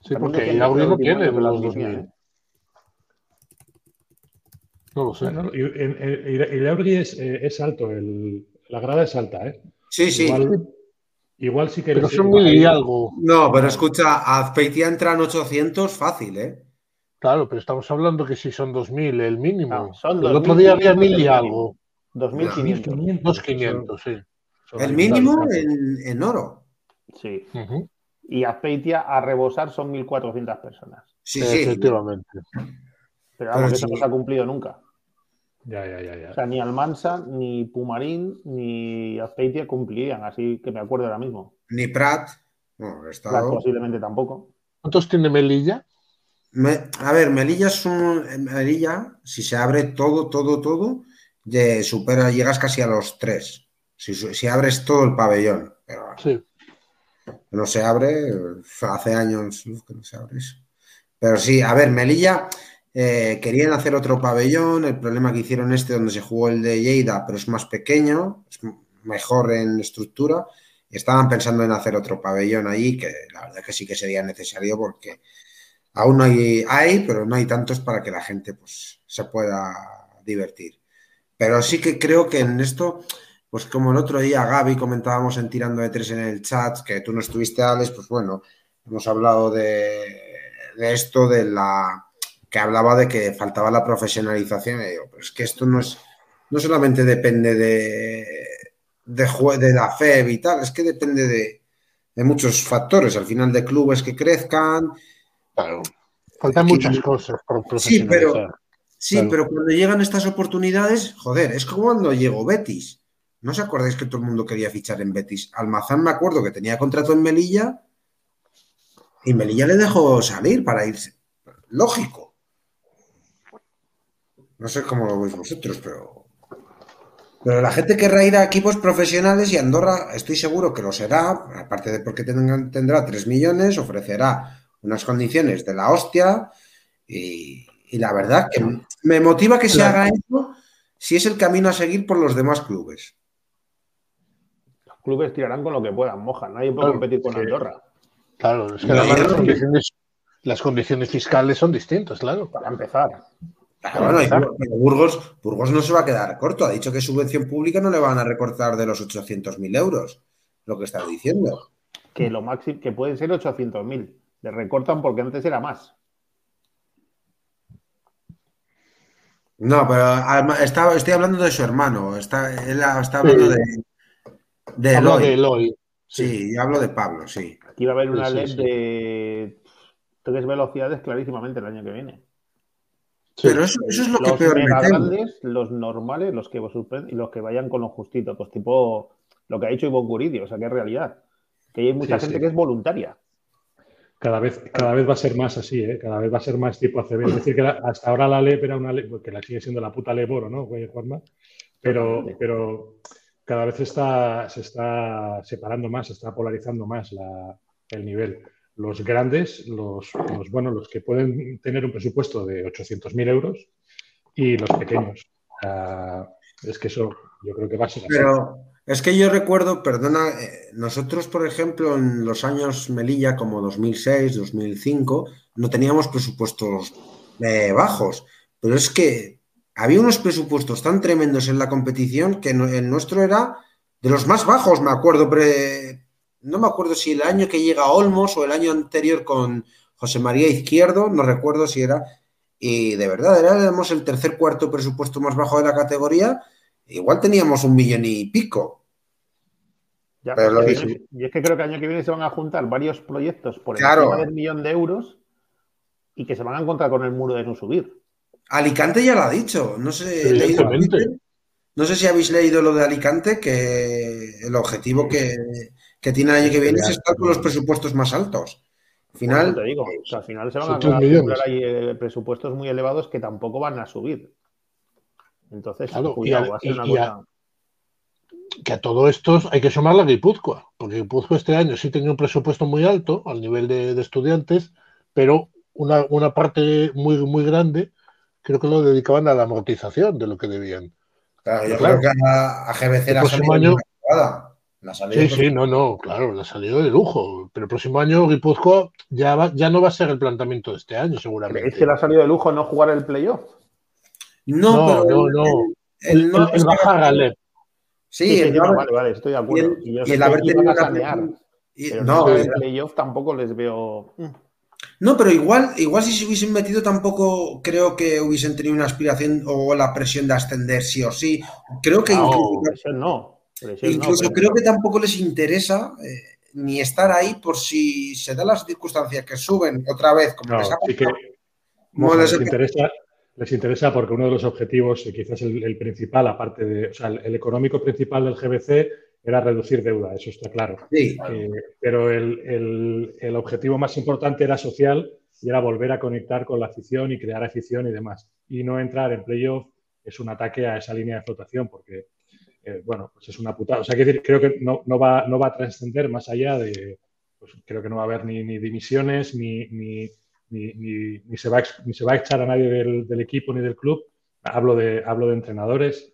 Sí, porque el audio no tiene los 2000. No lo sé. El audio es alto, la grada es alta, ¿eh? Sí. Igual sí que... Pero son 1000 y algo. No, pero escucha, a Azpeitia entran 800 fácil, ¿eh? Claro, pero estamos hablando que si son 2000 el mínimo. El otro día había 1000 y algo. 2500. 2500, sí. El mínimo en oro. Sí. Y Azpeitia a rebosar son 1400 personas. Sí. Efectivamente. Pero vamos, eso no se ha cumplido nunca. Ya. O sea, ni Almansa, ni Pumarín, ni Azpeitia cumplirían, así que me acuerdo ahora mismo. Ni Prat. No, Prat posiblemente tampoco. ¿Cuántos tiene Melilla? Melilla es un... Melilla, si se abre todo, llegas casi a los 3. Si abres todo el pabellón. Pero... Sí. No se abre, hace años que no se abre eso. Pero sí, Melilla querían hacer otro pabellón, el problema que hicieron donde se jugó el de Lleida, pero es más pequeño, es mejor en estructura, estaban pensando en hacer otro pabellón ahí, que la verdad que sí que sería necesario porque aún no hay, pero no hay tantos para que la gente pues se pueda divertir. Pero sí que creo que en esto... Pues como el otro día, Gaby, comentábamos en Tirando de Tres en el chat, que tú no estuviste, Álex, pues bueno, hemos hablado de esto de la que hablaba de que faltaba la profesionalización, y digo, pues que esto no es, no solamente depende de la FEB y tal, es que depende de muchos factores, al final de clubes que crezcan. Claro. Faltan muchas cosas por profesionalizar. Sí, pero cuando llegan estas oportunidades, joder, es como cuando llegó Betis. ¿No os acordáis que todo el mundo quería fichar en Betis? Almazán, me acuerdo que tenía contrato en Melilla y Melilla le dejó salir para irse. Lógico. No sé cómo lo veis vosotros, pero la gente querrá ir a equipos profesionales y Andorra, estoy seguro que lo será, aparte de porque tendrá 3 millones, ofrecerá unas condiciones de la hostia y la verdad que me motiva que se haga eso si es el camino a seguir por los demás clubes. Los clubes tirarán con lo que puedan, Moja. Nadie puede competir con Andorra. Claro, es que las condiciones fiscales son distintas, claro. Para empezar. Pero Burgos no se va a quedar corto. Ha dicho que subvención pública no le van a recortar de los 800.000 euros. Lo que está diciendo. Que lo máximo que pueden ser 800.000. Le recortan porque antes era más. No, pero estoy hablando de su hermano. Él está hablando de Eloy. De Eloy. Sí, yo hablo de Pablo, sí. Aquí va a haber una ley de 3 velocidades clarísimamente el año que viene. Sí. Pero eso es lo que peor me temo. Los normales, los que vos suspenden y los que vayan con lo justito, pues tipo lo que ha dicho Ibón Guridio, o sea, que es realidad. Que hay mucha gente que es voluntaria. Cada vez va a ser más así, ¿eh? Cada vez va a ser más tipo ACB. Es decir, que hasta ahora la LEP era una LEP, porque la sigue siendo la puta LEP Eboro, ¿no, güey, Juanma? Pero cada vez se está separando más, se está polarizando más el nivel. Los grandes, los que pueden tener un presupuesto de 800.000 euros y los pequeños. Es que eso yo creo que va a ser así. Pero es que yo recuerdo, perdona, nosotros, por ejemplo, en los años Melilla, como 2006, 2005, no teníamos presupuestos bajos. Pero es que había unos presupuestos tan tremendos en la competición que el nuestro era de los más bajos, me acuerdo, no me acuerdo si el año que llega Olmos o el año anterior con José María Izquierdo, no recuerdo si era, y de verdad éramos el tercer cuarto presupuesto más bajo de la categoría, igual teníamos 1 millón y pico. Ya, pero y es que creo que el año que viene se van a juntar varios proyectos por encima del 1 millón de euros y que se van a encontrar con el muro de no subir. Alicante ya lo ha dicho, no sé, no sé si habéis leído lo de Alicante, que el objetivo que tiene el año que viene es estar con los presupuestos más altos. Al final, te digo, o sea, al final se van a comprar ahí presupuestos muy elevados que tampoco van a subir. Entonces, claro, cuidado, va a ser una cosa. Que a todo esto hay que sumar la Guipúzcoa, porque Guipúzcoa este año sí tenía un presupuesto muy alto al nivel de Estudiantes, pero una parte muy, muy grande creo que lo dedicaban a la amortización de lo que debían. Claro, yo creo que a GBC la salió la salió de lujo. Pero el próximo año Guipúzcoa ya no va a ser el planteamiento de este año, seguramente. ¿Es que la salió de lujo no jugar el playoff? No. El bajar a LEP. Sí, vale, estoy de acuerdo. Y el haber tenido que sanear. No, el playoff tampoco les veo. No, pero igual si se hubiesen metido tampoco creo que hubiesen tenido una aspiración o la presión de ascender sí o sí. Creo que creo que tampoco les interesa ni estar ahí por si se dan las circunstancias que suben otra vez. Les interesa porque uno de los objetivos, quizás el principal, aparte de, o sea, el económico principal del GBC era reducir deuda, eso está claro. Sí. Pero el objetivo más importante era social y era volver a conectar con la afición y crear afición y demás. Y no entrar en playoff es un ataque a esa línea de flotación porque, pues es una putada. O sea, creo que no va a trascender más allá de, pues creo que no va a haber ni dimisiones ni se va a echar a nadie del equipo ni del club. Hablo de entrenadores,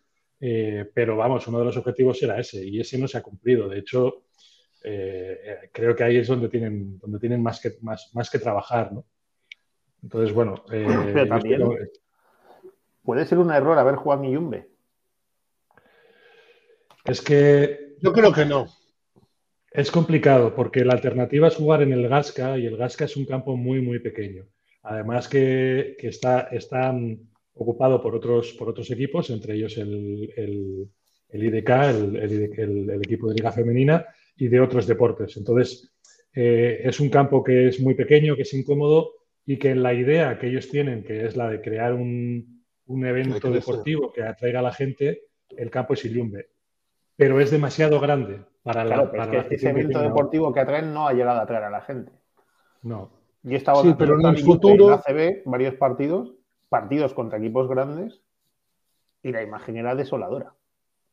pero vamos, uno de los objetivos era ese y ese no se ha cumplido. De hecho, creo que ahí es donde tienen más que trabajar, ¿no? Entonces, bueno, pero también puede ser un error haber jugado a Miyumbe. Es que yo creo que no. Es complicado porque la alternativa es jugar en el Gasca y el Gasca es un campo muy, muy pequeño. Además que está ocupado por otros equipos, entre ellos el IDK, el equipo de Liga Femenina, y de otros deportes. Entonces, es un campo que es muy pequeño, que es incómodo, y que la idea que ellos tienen, que es la de crear un evento deportivo que atraiga a la gente, el campo es Illumbe. Pero es demasiado grande para la... Claro, pero es que ese evento deportivo que atraen no ha llegado a atraer a la gente. No. Yo he estado pero en el futuro... en ACB, varios partidos contra equipos grandes, y la imagen era desoladora.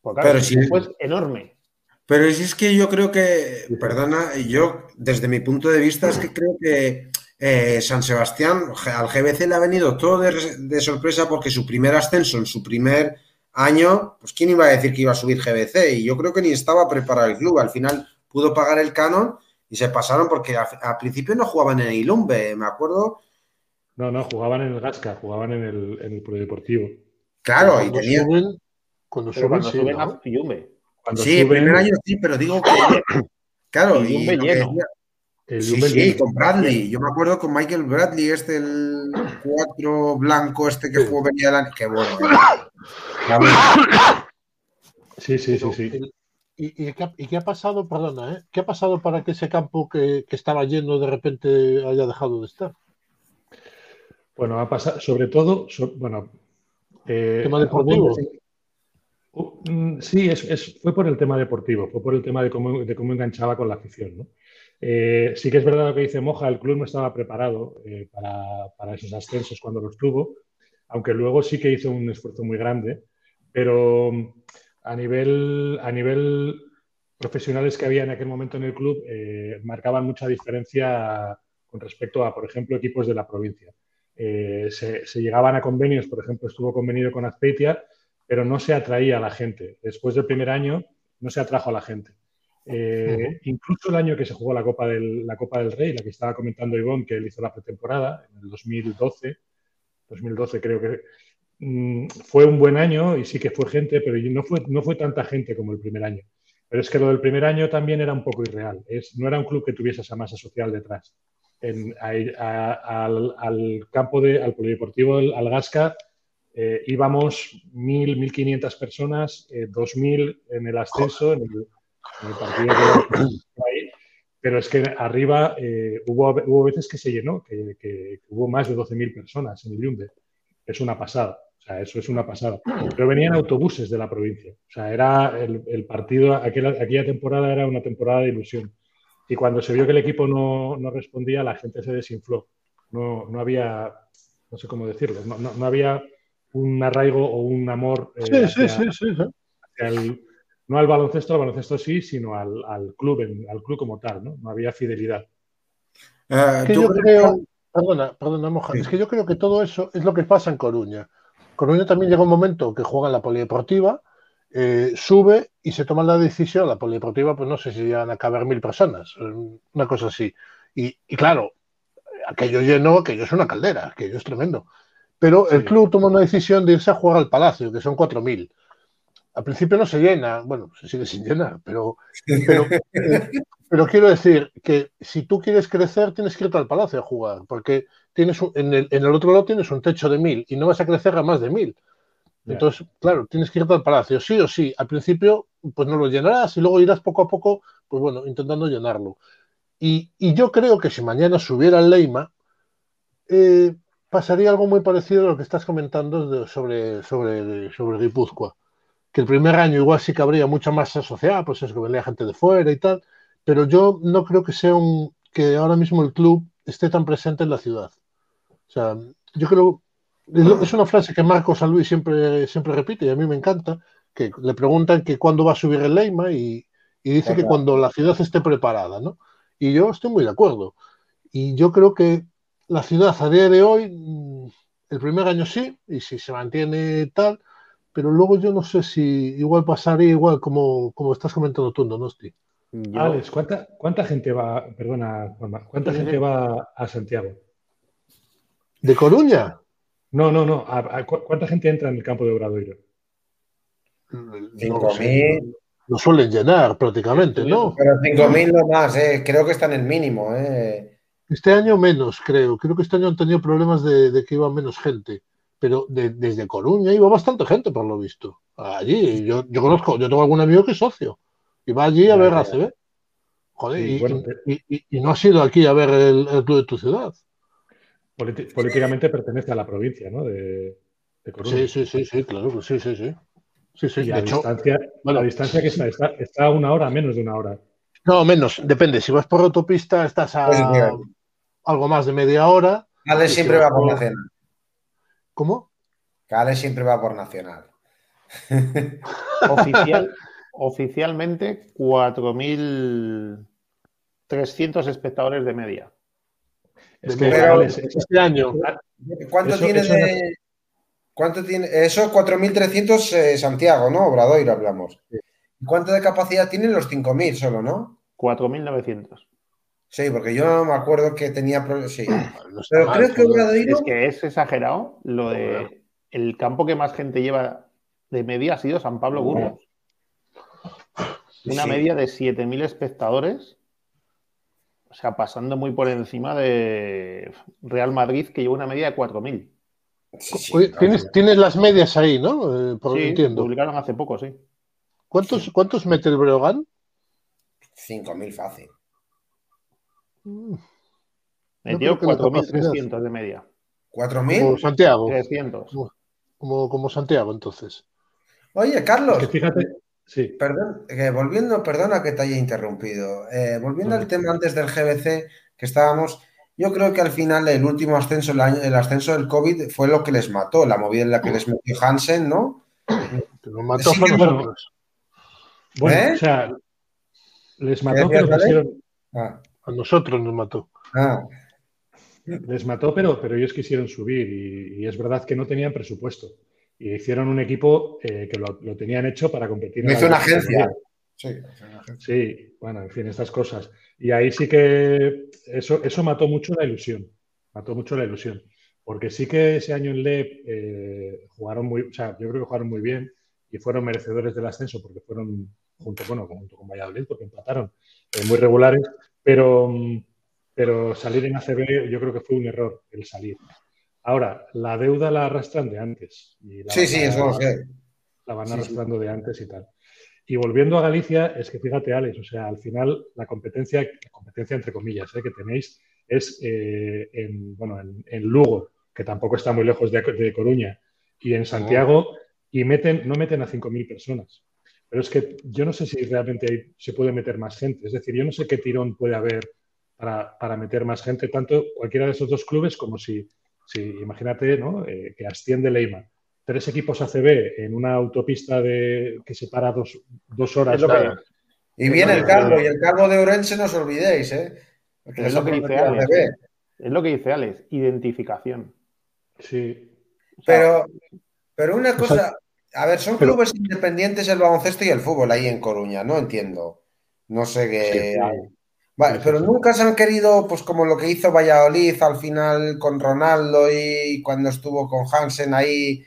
Porque claro, es enorme. Pero es que yo creo que, perdona, yo desde mi punto de vista es que creo que San Sebastián, al GBC le ha venido todo de sorpresa, porque su primer ascenso, en su primer año, pues quién iba a decir que iba a subir GBC, y yo creo que ni estaba preparado el club. Al final pudo pagar el canon y se pasaron, porque al principio no jugaban en Illumbe, me acuerdo. No, jugaban en el Gasca, jugaban en el Polideportivo. Claro, cuando y tenían... Cuando suben ¿no? a Illumbe. Sí, el primer año sí, pero digo que... Claro, y... Sí, con Bradley. Yo me acuerdo con Michael Bradley, el 4 blanco que jugó Benidorm. Qué bueno. Sí. ¿Y qué ha pasado, perdona, qué ha pasado para que ese campo que estaba lleno de repente haya dejado de estar? Bueno, ha pasado, sobre todo, tema deportivo. Sí, fue por el tema deportivo, fue por el tema de cómo enganchaba con la afición, ¿no? Sí que es verdad lo que dice Moja, el club no estaba preparado para esos ascensos cuando los tuvo, aunque luego sí que hizo un esfuerzo muy grande, pero a nivel profesionales que había en aquel momento en el club marcaban mucha diferencia con respecto a, por ejemplo, equipos de la provincia. Se llegaban a convenios, por ejemplo, estuvo convenido con Azpeitia, pero no se atraía a la gente. Después del primer año no se atrajo a la gente. Incluso el año que se jugó la Copa del Rey, la que estaba comentando Ibón, que él hizo la pretemporada, en el 2012 creo que fue un buen año, y sí que fue gente, pero no fue tanta gente como el primer año. Pero es que lo del primer año también era un poco irreal. No era un club que tuviese esa masa social detrás. Al campo, al polideportivo, al Gasca, íbamos 1.000, 1.500 personas, 2.000 en el ascenso, en el partido de... Pero es que arriba hubo veces que se llenó, que hubo más de 12.000 personas en Illumbe. Es una pasada, o sea, eso es una pasada. Pero venían autobuses de la provincia, o sea, era el partido, aquella temporada era una temporada de ilusión. Y cuando se vio que el equipo no respondía, la gente se desinfló. No había, no sé cómo decirlo, no había un arraigo o un amor hacia el... No al baloncesto sí, sino al club como tal, ¿no? No había fidelidad. Perdona, Moja, sí. Es que yo creo que todo eso es lo que pasa en Coruña. Coruña también llega un momento que juega en la polideportiva, sube y se toma la decisión, la polideportiva, pues no sé si llegan a caber 1.000 personas, una cosa así. Y claro, aquello lleno, aquello es una caldera, aquello es tremendo. Pero el club toma una decisión de irse a jugar al Palacio, que son 4.000. Al principio no se llena, bueno, se sigue sin llenar, pero quiero decir que si tú quieres crecer tienes que irte al Palacio a jugar, porque tienes en el otro lado tienes un techo de 1.000 y no vas a crecer a más de 1.000. Entonces, claro, tienes que irte al Palacio, sí o sí. Al principio, pues no lo llenarás y luego irás poco a poco, pues bueno, intentando llenarlo. Y yo creo que si mañana subiera el Leima, pasaría algo muy parecido a lo que estás comentando sobre Guipúzcoa. Que el primer año igual sí que habría mucha masa social, pues es que venía gente de fuera y tal, pero yo no creo que sea que ahora mismo el club esté tan presente en la ciudad. O sea, yo creo, es una frase que Marco San Luis siempre repite y a mí me encanta, que le preguntan que cuándo va a subir el Leima y dice que cuando la ciudad esté preparada, ¿no? Y yo estoy muy de acuerdo. Y yo creo que la ciudad a día de hoy, el primer año sí, y si se mantiene tal... Pero luego yo no sé si igual pasaría igual como estás comentando tú en Donosti. Álex, ¿cuánta gente va, perdona, Juanma, ¿cuánta gente va a Santiago? ¿De Coruña? No. ¿Cuánta gente entra en el campo de Obradoiro? 5.000. Lo suelen llenar prácticamente, ¿no? Pero 5.000 no más, creo que están en mínimo. Este año menos, creo. Creo que este año han tenido problemas de que iba menos gente. Pero desde Coruña iba bastante gente, por lo visto. Allí, yo conozco, yo tengo algún amigo que es socio. Y va allí a ver a ACB. Joder, sí, bueno, y no has ido aquí a ver el club de tu ciudad. Políticamente pertenece a la provincia, ¿no? De Coruña. Sí, claro. Sí. Y la distancia que está a una hora, menos de una hora. No, menos, depende. Si vas por autopista estás a algo más de media hora. Álex siempre va por Nacional. ¿Cómo? Álex siempre va por Nacional. Oficialmente 4.300 espectadores de media. Es que este año. ¿Cuánto tiene? Eso 4.300 Santiago, ¿no? Obradoiro hablamos. Sí. ¿Cuánto de capacidad tienen los 5.000 solo, no? 4.900. Sí, porque yo no me acuerdo que tenía... Sí. Pero mal, creo que Obradoiro... Es que es exagerado lo de... El campo que más gente lleva de media ha sido San Pablo Burgos. Una media de 7.000 espectadores. O sea, pasando muy por encima de Real Madrid, que lleva una media de 4.000. Sí, oye, tienes las medias ahí, ¿no? Sí, entiendo. Publicaron hace poco, sí. ¿Cuántos mete el Breogán? 5.000 fácil. Metió 4.300 de media. ¿4.000? Como Santiago. 300. Como Santiago, entonces. Oye, Carlos. Es que fíjate. Sí. Perdón, perdona que te haya interrumpido. Volviendo al tema antes del GBC que estábamos, yo creo que al final el último ascenso, el ascenso del COVID fue lo que les mató, la movida en la que les metió Hansen, ¿no? Lo mató sí, bueno. Bueno, o sea, les mató, pero quisieron... A nosotros nos mató. Les mató, pero ellos quisieron subir y es verdad que no tenían presupuesto. Y hicieron un equipo que lo tenían hecho para competir. Me hizo una agencia. Sí, bueno, en fin, estas cosas. Y ahí sí que eso mató mucho la ilusión. Porque sí que ese año en LEP jugaron muy bien y fueron merecedores del ascenso porque fueron junto con Valladolid, porque empataron muy regulares, pero salir en ACB yo creo que fue un error el salir. Ahora, la deuda la arrastran de antes. Y eso lo sé. La van arrastrando de antes y tal. Y volviendo a Galicia, es que fíjate, Álex, o sea, al final la competencia entre comillas, que tenéis es en Lugo, que tampoco está muy lejos de Coruña, y en Santiago, y no meten a 5.000 personas. Pero es que yo no sé si realmente se puede meter más gente. Es decir, yo no sé qué tirón puede haber para meter más gente, tanto cualquiera de esos dos clubes como si imagínate, ¿no? Que asciende Leima. 3 equipos ACB en una autopista que separa dos horas. Y viene el Calvo, y el Calvo de Ourense no os olvidéis, ¿eh? Porque es lo que dice Álex. Es lo que dice Álex, identificación. Sí. O sea, pero una cosa, a ver, son clubes independientes el baloncesto y el fútbol ahí en Coruña, no entiendo. No sé qué... Sí, vale, pero nunca se han querido, pues como lo que hizo Valladolid al final con Ronaldo y cuando estuvo con Hansen ahí,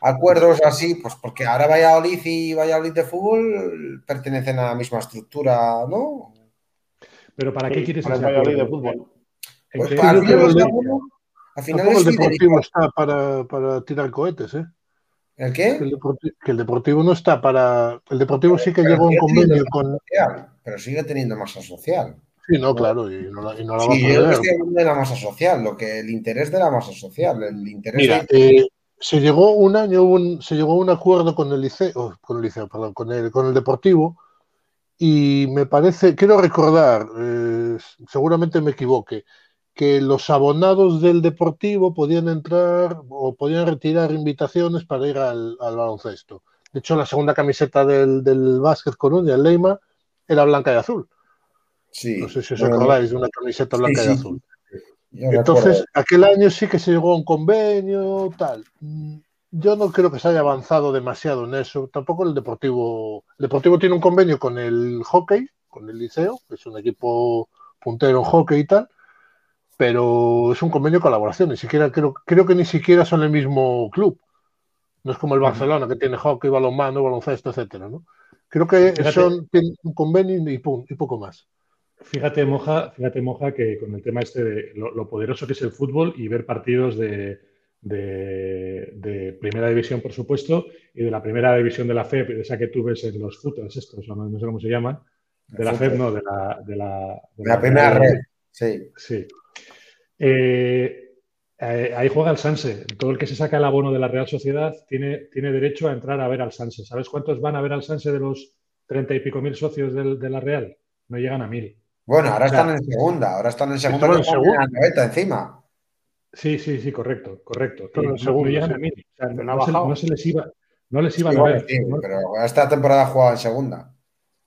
acuerdos así, pues porque ahora Valladolid y Valladolid de fútbol pertenecen a la misma estructura, ¿no? Pero ¿para qué quieres hacer Valladolid de fútbol? Pues al final el Deportivo está para tirar cohetes, ¿eh? ¿El qué? Que el Deportivo no está para... El Deportivo sí que llegó a un convenio con... Pero sigue teniendo masa social. Sí, no, claro, y no la vamos a perder. Sí, yo de la masa social, el interés de la masa social, el interés... Mira, se llegó un año, se llegó a un acuerdo con el Liceo, con el Deportivo, y me parece, quiero recordar, seguramente me equivoque, que los abonados del Deportivo podían entrar o podían retirar invitaciones para ir al baloncesto. De hecho, la segunda camiseta del Básquet Coruña, el Leima, era blanca y azul. Sí, no sé si os acordáis de una camiseta blanca y azul. Entonces, aquel año sí que se llegó a un convenio, tal. Yo no creo que se haya avanzado demasiado en eso. Tampoco el Deportivo... El Deportivo tiene un convenio con el hockey, con el Liceo, que es un equipo puntero en hockey y tal, pero es un convenio de colaboración, ni siquiera creo que ni siquiera son el mismo club. No es como el Barcelona, que tiene hockey, balonmano, baloncesto, etcétera, ¿no? Creo que son un convenio y poco más. Fíjate, Moja, que con el tema este de lo poderoso que es el fútbol y ver partidos de primera división, por supuesto, y de la primera división de la FEP, de esa que tú ves en los futas estos, o no sé cómo se llaman, de la FEP, no, de la primera red, sí. Sí. Ahí juega el Sanse. Todo el que se saca el abono de la Real Sociedad tiene derecho a entrar a ver al Sanse. ¿Sabes cuántos van a ver al Sanse de los 30 y pico mil socios de la Real? No llegan a 1000. Bueno, ahora están en segunda. Ahora están en segunda. Están en segunda. La encima. Sí, correcto. No llegan a 1000. O sea, no les iban a ver. Sí, pero esta temporada jugaba en segunda.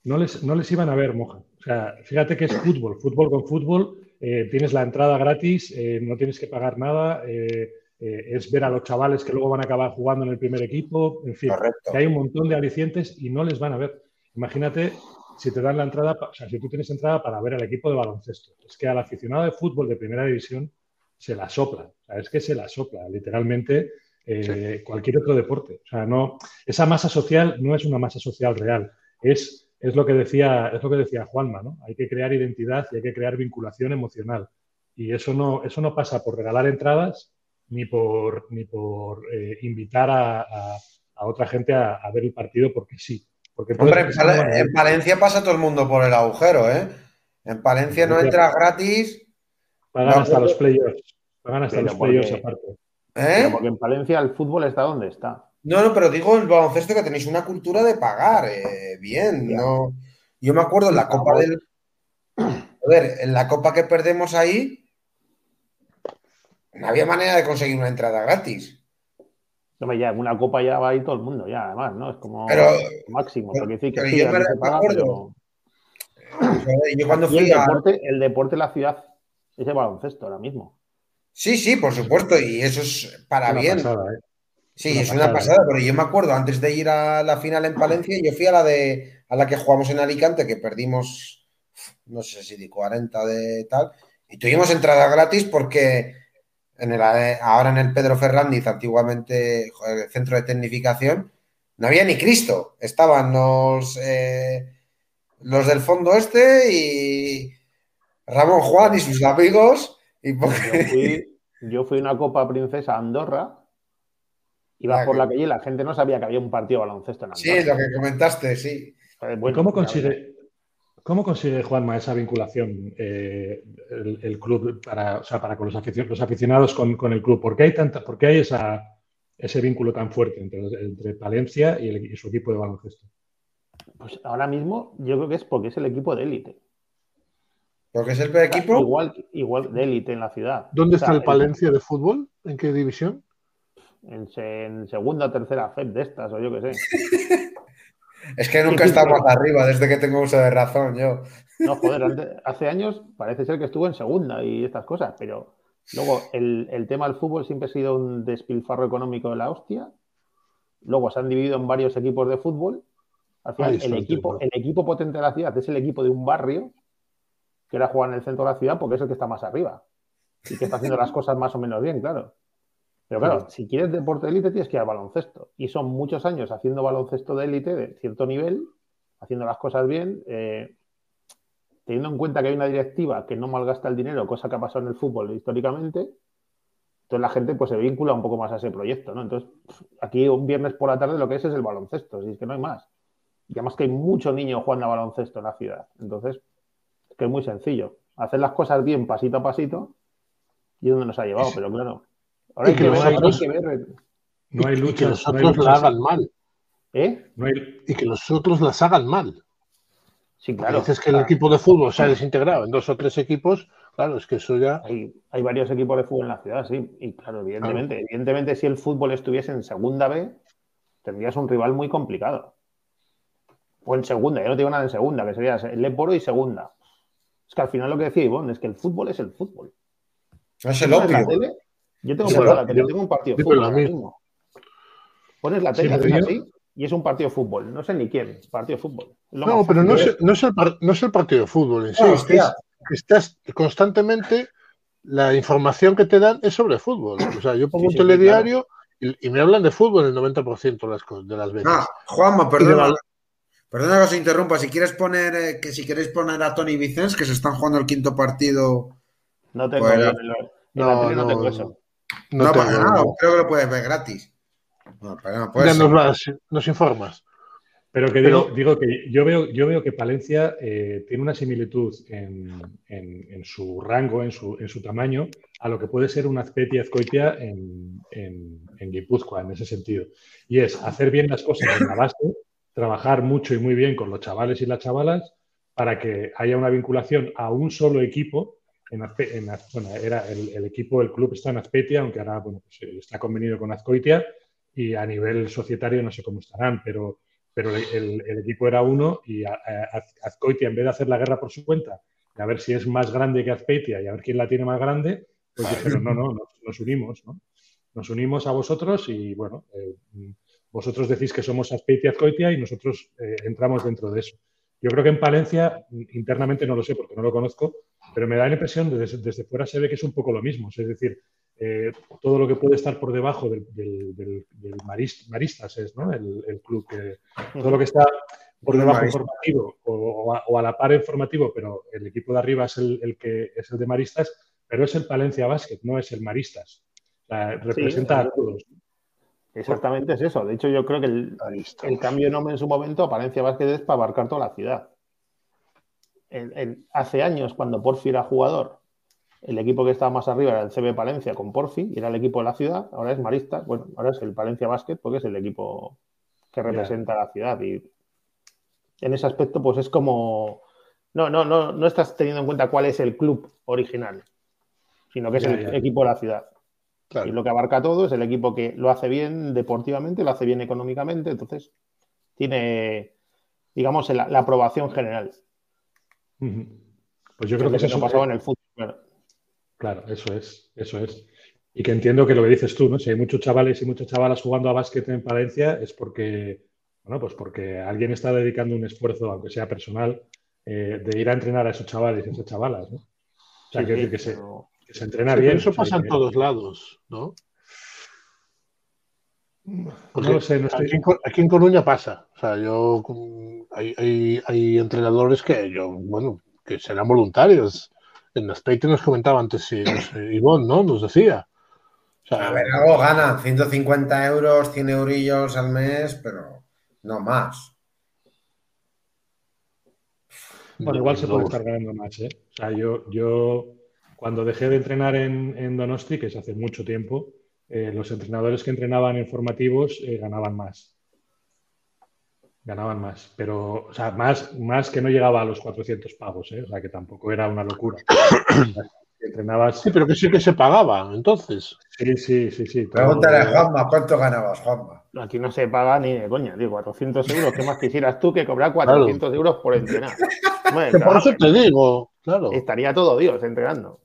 No les iban a ver, Moja. O sea, fíjate que es fútbol con fútbol. Tienes la entrada gratis, no tienes que pagar nada, es ver a los chavales que luego van a acabar jugando en el primer equipo, en fin, que hay un montón de alicientes y no les van a ver. Imagínate si te dan la entrada, o sea, si tú tienes entrada para ver al equipo de baloncesto, es que al aficionado de fútbol de primera división se la sopla, o sea, es que se la sopla, literalmente, sí. Cualquier otro deporte. O sea, no, esa masa social no es una masa social real, es lo que decía Juanma, ¿no? Hay que crear identidad y hay que crear vinculación emocional. Y eso no pasa por regalar entradas ni por invitar a otra gente a ver el partido porque sí. Porque en Palencia pasa todo el mundo por el agujero, ¿eh? En Palencia no entras gratis. Pagan hasta los playoffs. Pagan hasta los playoffs aparte. ¿Eh? Porque en Palencia el fútbol está donde está. No, pero digo el baloncesto que tenéis una cultura de pagar, bien, ¿no? Yo me acuerdo en la copa del... A ver, en la copa que perdemos ahí no había manera de conseguir una entrada gratis. No, ya, en una copa ya va ahí todo el mundo, ya, además, ¿no? Es como pero, máximo. Yo cuando fui el deporte de la ciudad es el baloncesto ahora mismo. Sí, por supuesto, y eso es para una bien. Pasada, ¿eh? Sí, es una pasada, pero yo me acuerdo, antes de ir a la final en Palencia, yo fui a la que jugamos en Alicante, que perdimos, no sé si de 40 de tal, y tuvimos entrada gratis porque ahora en el Pedro Fernández, antiguamente el centro de tecnificación, no había ni Cristo. Estaban los del fondo este y Ramón Juan y sus amigos. Y porque... yo fui a una Copa Princesa a Andorra. Ibas por la calle y la gente no sabía que había un partido de baloncesto en Andorra. Sí, lo que comentaste, sí. Bueno, ¿Cómo consigue Juanma esa vinculación el club para con los aficionados con el club? ¿Por qué hay ese vínculo tan fuerte entre Palencia y su equipo de baloncesto? Pues ahora mismo yo creo que es porque es el equipo de élite. ¿Porque es el equipo? Igual de élite en la ciudad. ¿Dónde está el Palencia de fútbol? ¿En qué división? En segunda o tercera FEP de estas, o yo qué sé. Es que nunca he estado más arriba, desde que tengo uso de razón yo. No, joder, hace años parece ser que estuvo en segunda y estas cosas, pero luego el tema del fútbol siempre ha sido un despilfarro económico de la hostia. Luego se han dividido en varios equipos de fútbol. Al final, el equipo potente de la ciudad es el equipo de un barrio que ahora juega en el centro de la ciudad porque es el que está más arriba y que está haciendo las cosas más o menos bien, claro. Pero claro, si quieres deporte de élite tienes que ir al baloncesto. Y son muchos años haciendo baloncesto de élite de cierto nivel, haciendo las cosas bien, teniendo en cuenta que hay una directiva que no malgasta el dinero, cosa que ha pasado en el fútbol históricamente, entonces la gente pues se vincula un poco más a ese proyecto, ¿no? Entonces, aquí un viernes por la tarde lo que es el baloncesto, si es que no hay más. Y además que hay muchos niños jugando a baloncesto en la ciudad. Entonces, es que es muy sencillo. Hacer las cosas bien pasito a pasito y es donde nos ha llevado, pero claro... Ahora no hay luchas, que los otros la hagan mal. ¿Eh? Y que los otros las hagan mal. Sí, claro. Dices que el equipo de fútbol se ha desintegrado en 2 o 3 equipos, claro, es que eso ya... Hay varios equipos de fútbol en la ciudad, sí. Y claro, evidentemente si el fútbol estuviese en segunda B, tendrías un rival muy complicado. O en segunda, yo no tengo nada en segunda, que sería el Eboro y segunda. Es que al final lo que decía Ibón es que el fútbol es el fútbol. Es el obvio. Yo tengo un partido de fútbol mismo. Pones la tele así y es un partido de fútbol. No sé ni quién, partido de fútbol. No, pero no es el partido de fútbol en sí. Estás constantemente... La información que te dan es sobre fútbol. O sea, yo pongo un telediario y me hablan de fútbol el 90% de las veces. Juanma, perdona. Perdona que os interrumpa, si quieres poner que si queréis poner a Toni Vicens, que se están jugando el quinto partido. No tengo pues, no, creo que lo puedes ver gratis. No, puedes ya nos informas. Pero que digo que yo veo que Palencia tiene una similitud en su rango, en su tamaño, a lo que puede ser una Azpeitia y Azcoitia en Guipúzcoa, en ese sentido. Y es hacer bien las cosas en la base, trabajar mucho y muy bien con los chavales y las chavalas para que haya una vinculación a un solo equipo. Bueno, era el equipo, el club está en Azpeitia, aunque ahora bueno, pues, está convenido con Azcoitia y a nivel societario no sé cómo estarán, pero el equipo era uno y Azcoitia, en vez de hacer la guerra por su cuenta y a ver si es más grande que Azpeitia y a ver quién la tiene más grande, pues dijeron, nos unimos, ¿no? Nos unimos a vosotros y, bueno, vosotros decís que somos Azpeitia y Azcoitia y nosotros entramos dentro de eso. Yo creo que en Palencia, internamente no lo sé porque no lo conozco, pero me da la impresión, desde fuera se ve que es un poco lo mismo, es decir, todo lo que puede estar por debajo del Maristas es, ¿no? El club, que todo lo que está por debajo en formativo o a la par en formativo, pero el equipo de arriba es el que es el de Maristas, pero es el Palencia Basket, no es el Maristas. O sea, representa a todos. Exactamente es eso. De hecho, yo creo que el cambio de nombre en su momento a Palencia Basket es para abarcar toda la ciudad. Hace años, cuando Porfi era jugador, el equipo que estaba más arriba era el CB Palencia con Porfi y era el equipo de la ciudad. Ahora es Maristas, bueno, ahora es el Palencia Basket porque es el equipo que representa la ciudad. Y en ese aspecto, pues es como no estás teniendo en cuenta cuál es el club original, sino que es el equipo de la ciudad. Claro. Y lo que abarca todo es el equipo que lo hace bien deportivamente, lo hace bien económicamente, entonces tiene, digamos, la aprobación general. Pues yo creo que eso no pasaba en el fútbol. Claro, eso es. Y que entiendo que lo que dices tú, ¿no? Si hay muchos chavales y muchas chavalas jugando a básquet en Palencia es porque, bueno, pues porque alguien está dedicando un esfuerzo, aunque sea personal, de ir a entrenar a esos chavales y esas chavalas, ¿no? O sea, sí, quiero decir que se entrena bien. Pero eso pasa en todos lados, ¿no? Porque no lo sé. No estoy... Aquí en Coruña pasa. O sea, hay entrenadores que que serán voluntarios. En Azpeitia nos comentaba antes, Ibón, ¿no? Nos decía. O sea, a ver, algo ganan. 150 euros, 100 eurillos al mes, pero no más. Bueno, igual se puede estar ganando más, ¿eh? O sea, yo... Cuando dejé de entrenar en Donosti, que es hace mucho tiempo, los entrenadores que entrenaban en formativos ganaban más. Pero, o sea, más que no llegaba a los 400 pavos, ¿eh? O sea, que tampoco era una locura. Entrenabas... Sí, pero que sí que se pagaba, entonces. Sí. Pregúntale a Juanma, ¿cuánto ganabas, Juanma? Aquí no se paga ni de coña, digo, 400 euros. ¿Qué más quisieras tú que cobrar 400 euros por entrenar? Bueno, por eso te digo, claro. Estaría todo Dios entrenando.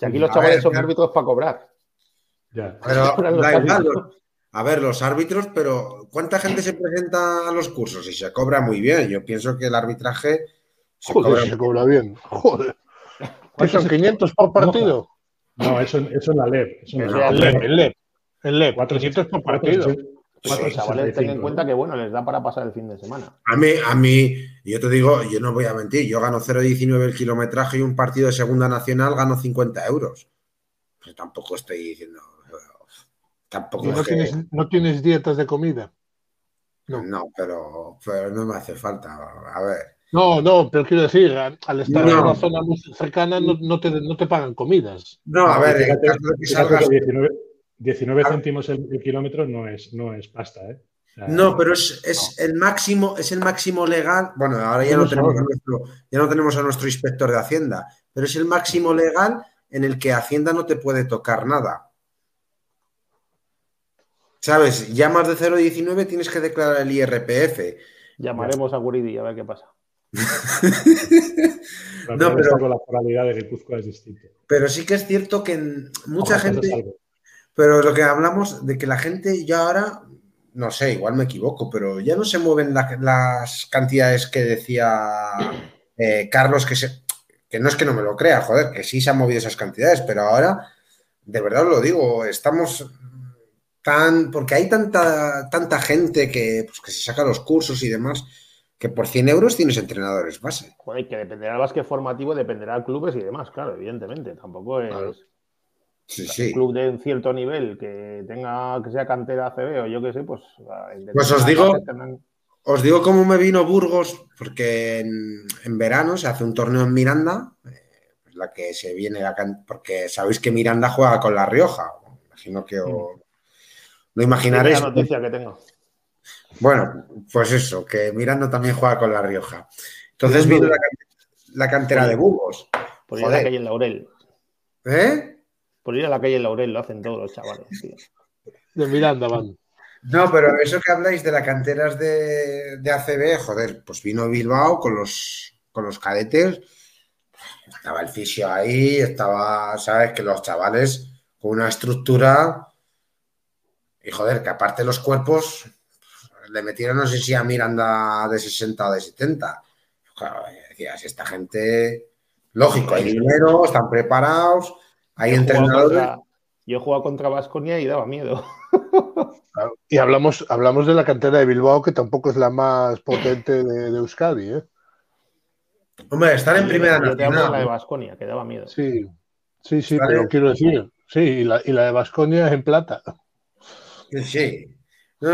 Si aquí los chavales son árbitros para cobrar. Ya. Pero, los árbitros, pero ¿cuánta gente se presenta a los cursos? Y se cobra muy bien. Yo pienso que el arbitraje se cobra bien. Joder. ¿Qué son 500 por partido? No, eso es la LEP. El LEP, 400 por partido. 4, chavales, ten en cuenta que, bueno, les da para pasar el fin de semana. A mí, yo te digo, yo no voy a mentir, yo gano 0,19 el kilometraje y un partido de segunda nacional gano 50 euros. Pero tampoco estoy diciendo... Tampoco ¿No tienes dietas de comida? No, pero no me hace falta. A ver... No, pero quiero decir, al estar en una zona muy cercana no te pagan comidas. No, a ver, en caso de que salgas... 19 céntimos el kilómetro no es pasta, ¿eh? O sea, no, pero es el máximo legal. Bueno, ahora ya no tenemos a nuestro inspector de Hacienda, pero es el máximo legal en el que Hacienda no te puede tocar nada. ¿Sabes? Ya más de 0,19 tienes que declarar el IRPF. Llamaremos a Guridi a ver qué pasa. No, pero con la foralidad de Guipúzcoa es distinto. Pero sí que es cierto que mucha gente... Pero lo que hablamos de que la gente ya ahora, no sé, igual me equivoco, pero ya no se mueven las cantidades que decía Carlos, que no es que no me lo crea, joder, que sí se han movido esas cantidades, pero ahora, de verdad os lo digo, estamos tan... Porque hay tanta gente que se saca los cursos y demás, Que por 100 euros tienes entrenadores base. Joder, que dependerá del básquet formativo, dependerá de clubes y demás, claro, evidentemente. Tampoco es un club de un cierto nivel que tenga, que sea cantera ACB o yo qué sé, pues... Pues os digo cómo me vino Burgos, porque en verano se hace un torneo en Miranda, pues la que se viene, porque sabéis que Miranda juega con La Rioja. Imagino que no imaginaréis... Es la noticia que tengo. Bueno, pues eso, que Miranda también juega con La Rioja. Entonces vino la cantera de Burgos. Por ir a la calle en Laurel. ¿Eh? Por ir a la calle en Laurel, lo hacen todos los chavales, tío. De Miranda van. No, pero eso que habláis de las canteras de ACB, joder, pues vino Bilbao con los cadetes. Estaba el fisio ahí, sabes que los chavales con una estructura y joder, que aparte los cuerpos... Le metieron, no sé si a Miranda de 60 o de 70. Claro, decías, esta gente... Lógico, hay dinero, están preparados, hay entrenadores... Yo jugaba contra Baskonia y daba miedo. Y hablamos de la cantera de Bilbao, que tampoco es la más potente de Euskadi, ¿eh? Hombre, estar en primera nacional... La de Baskonia, que daba miedo. Sí, pero quiero decir... Sí, y la de Baskonia es en plata. Sí. No...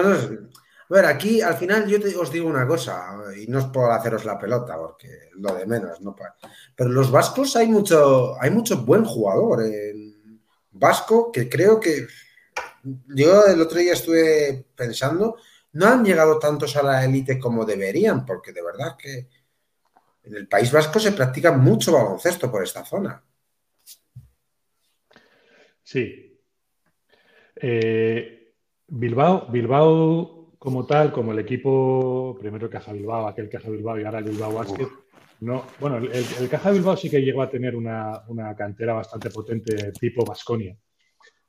A ver, aquí al final yo os digo una cosa, y no es por haceros la pelota, porque lo de menos, no, pero los vascos hay mucho buen jugador en vasco, que creo que yo el otro día estuve pensando, no han llegado tantos a la élite como deberían, porque de verdad que en el País Vasco se practica mucho baloncesto por esta zona. Sí. Bilbao como tal, como el equipo, primero Caja Bilbao, aquel Caja Bilbao y ahora el Bilbao Basket, el Caja Bilbao sí que llegó a tener una cantera bastante potente tipo Baskonia,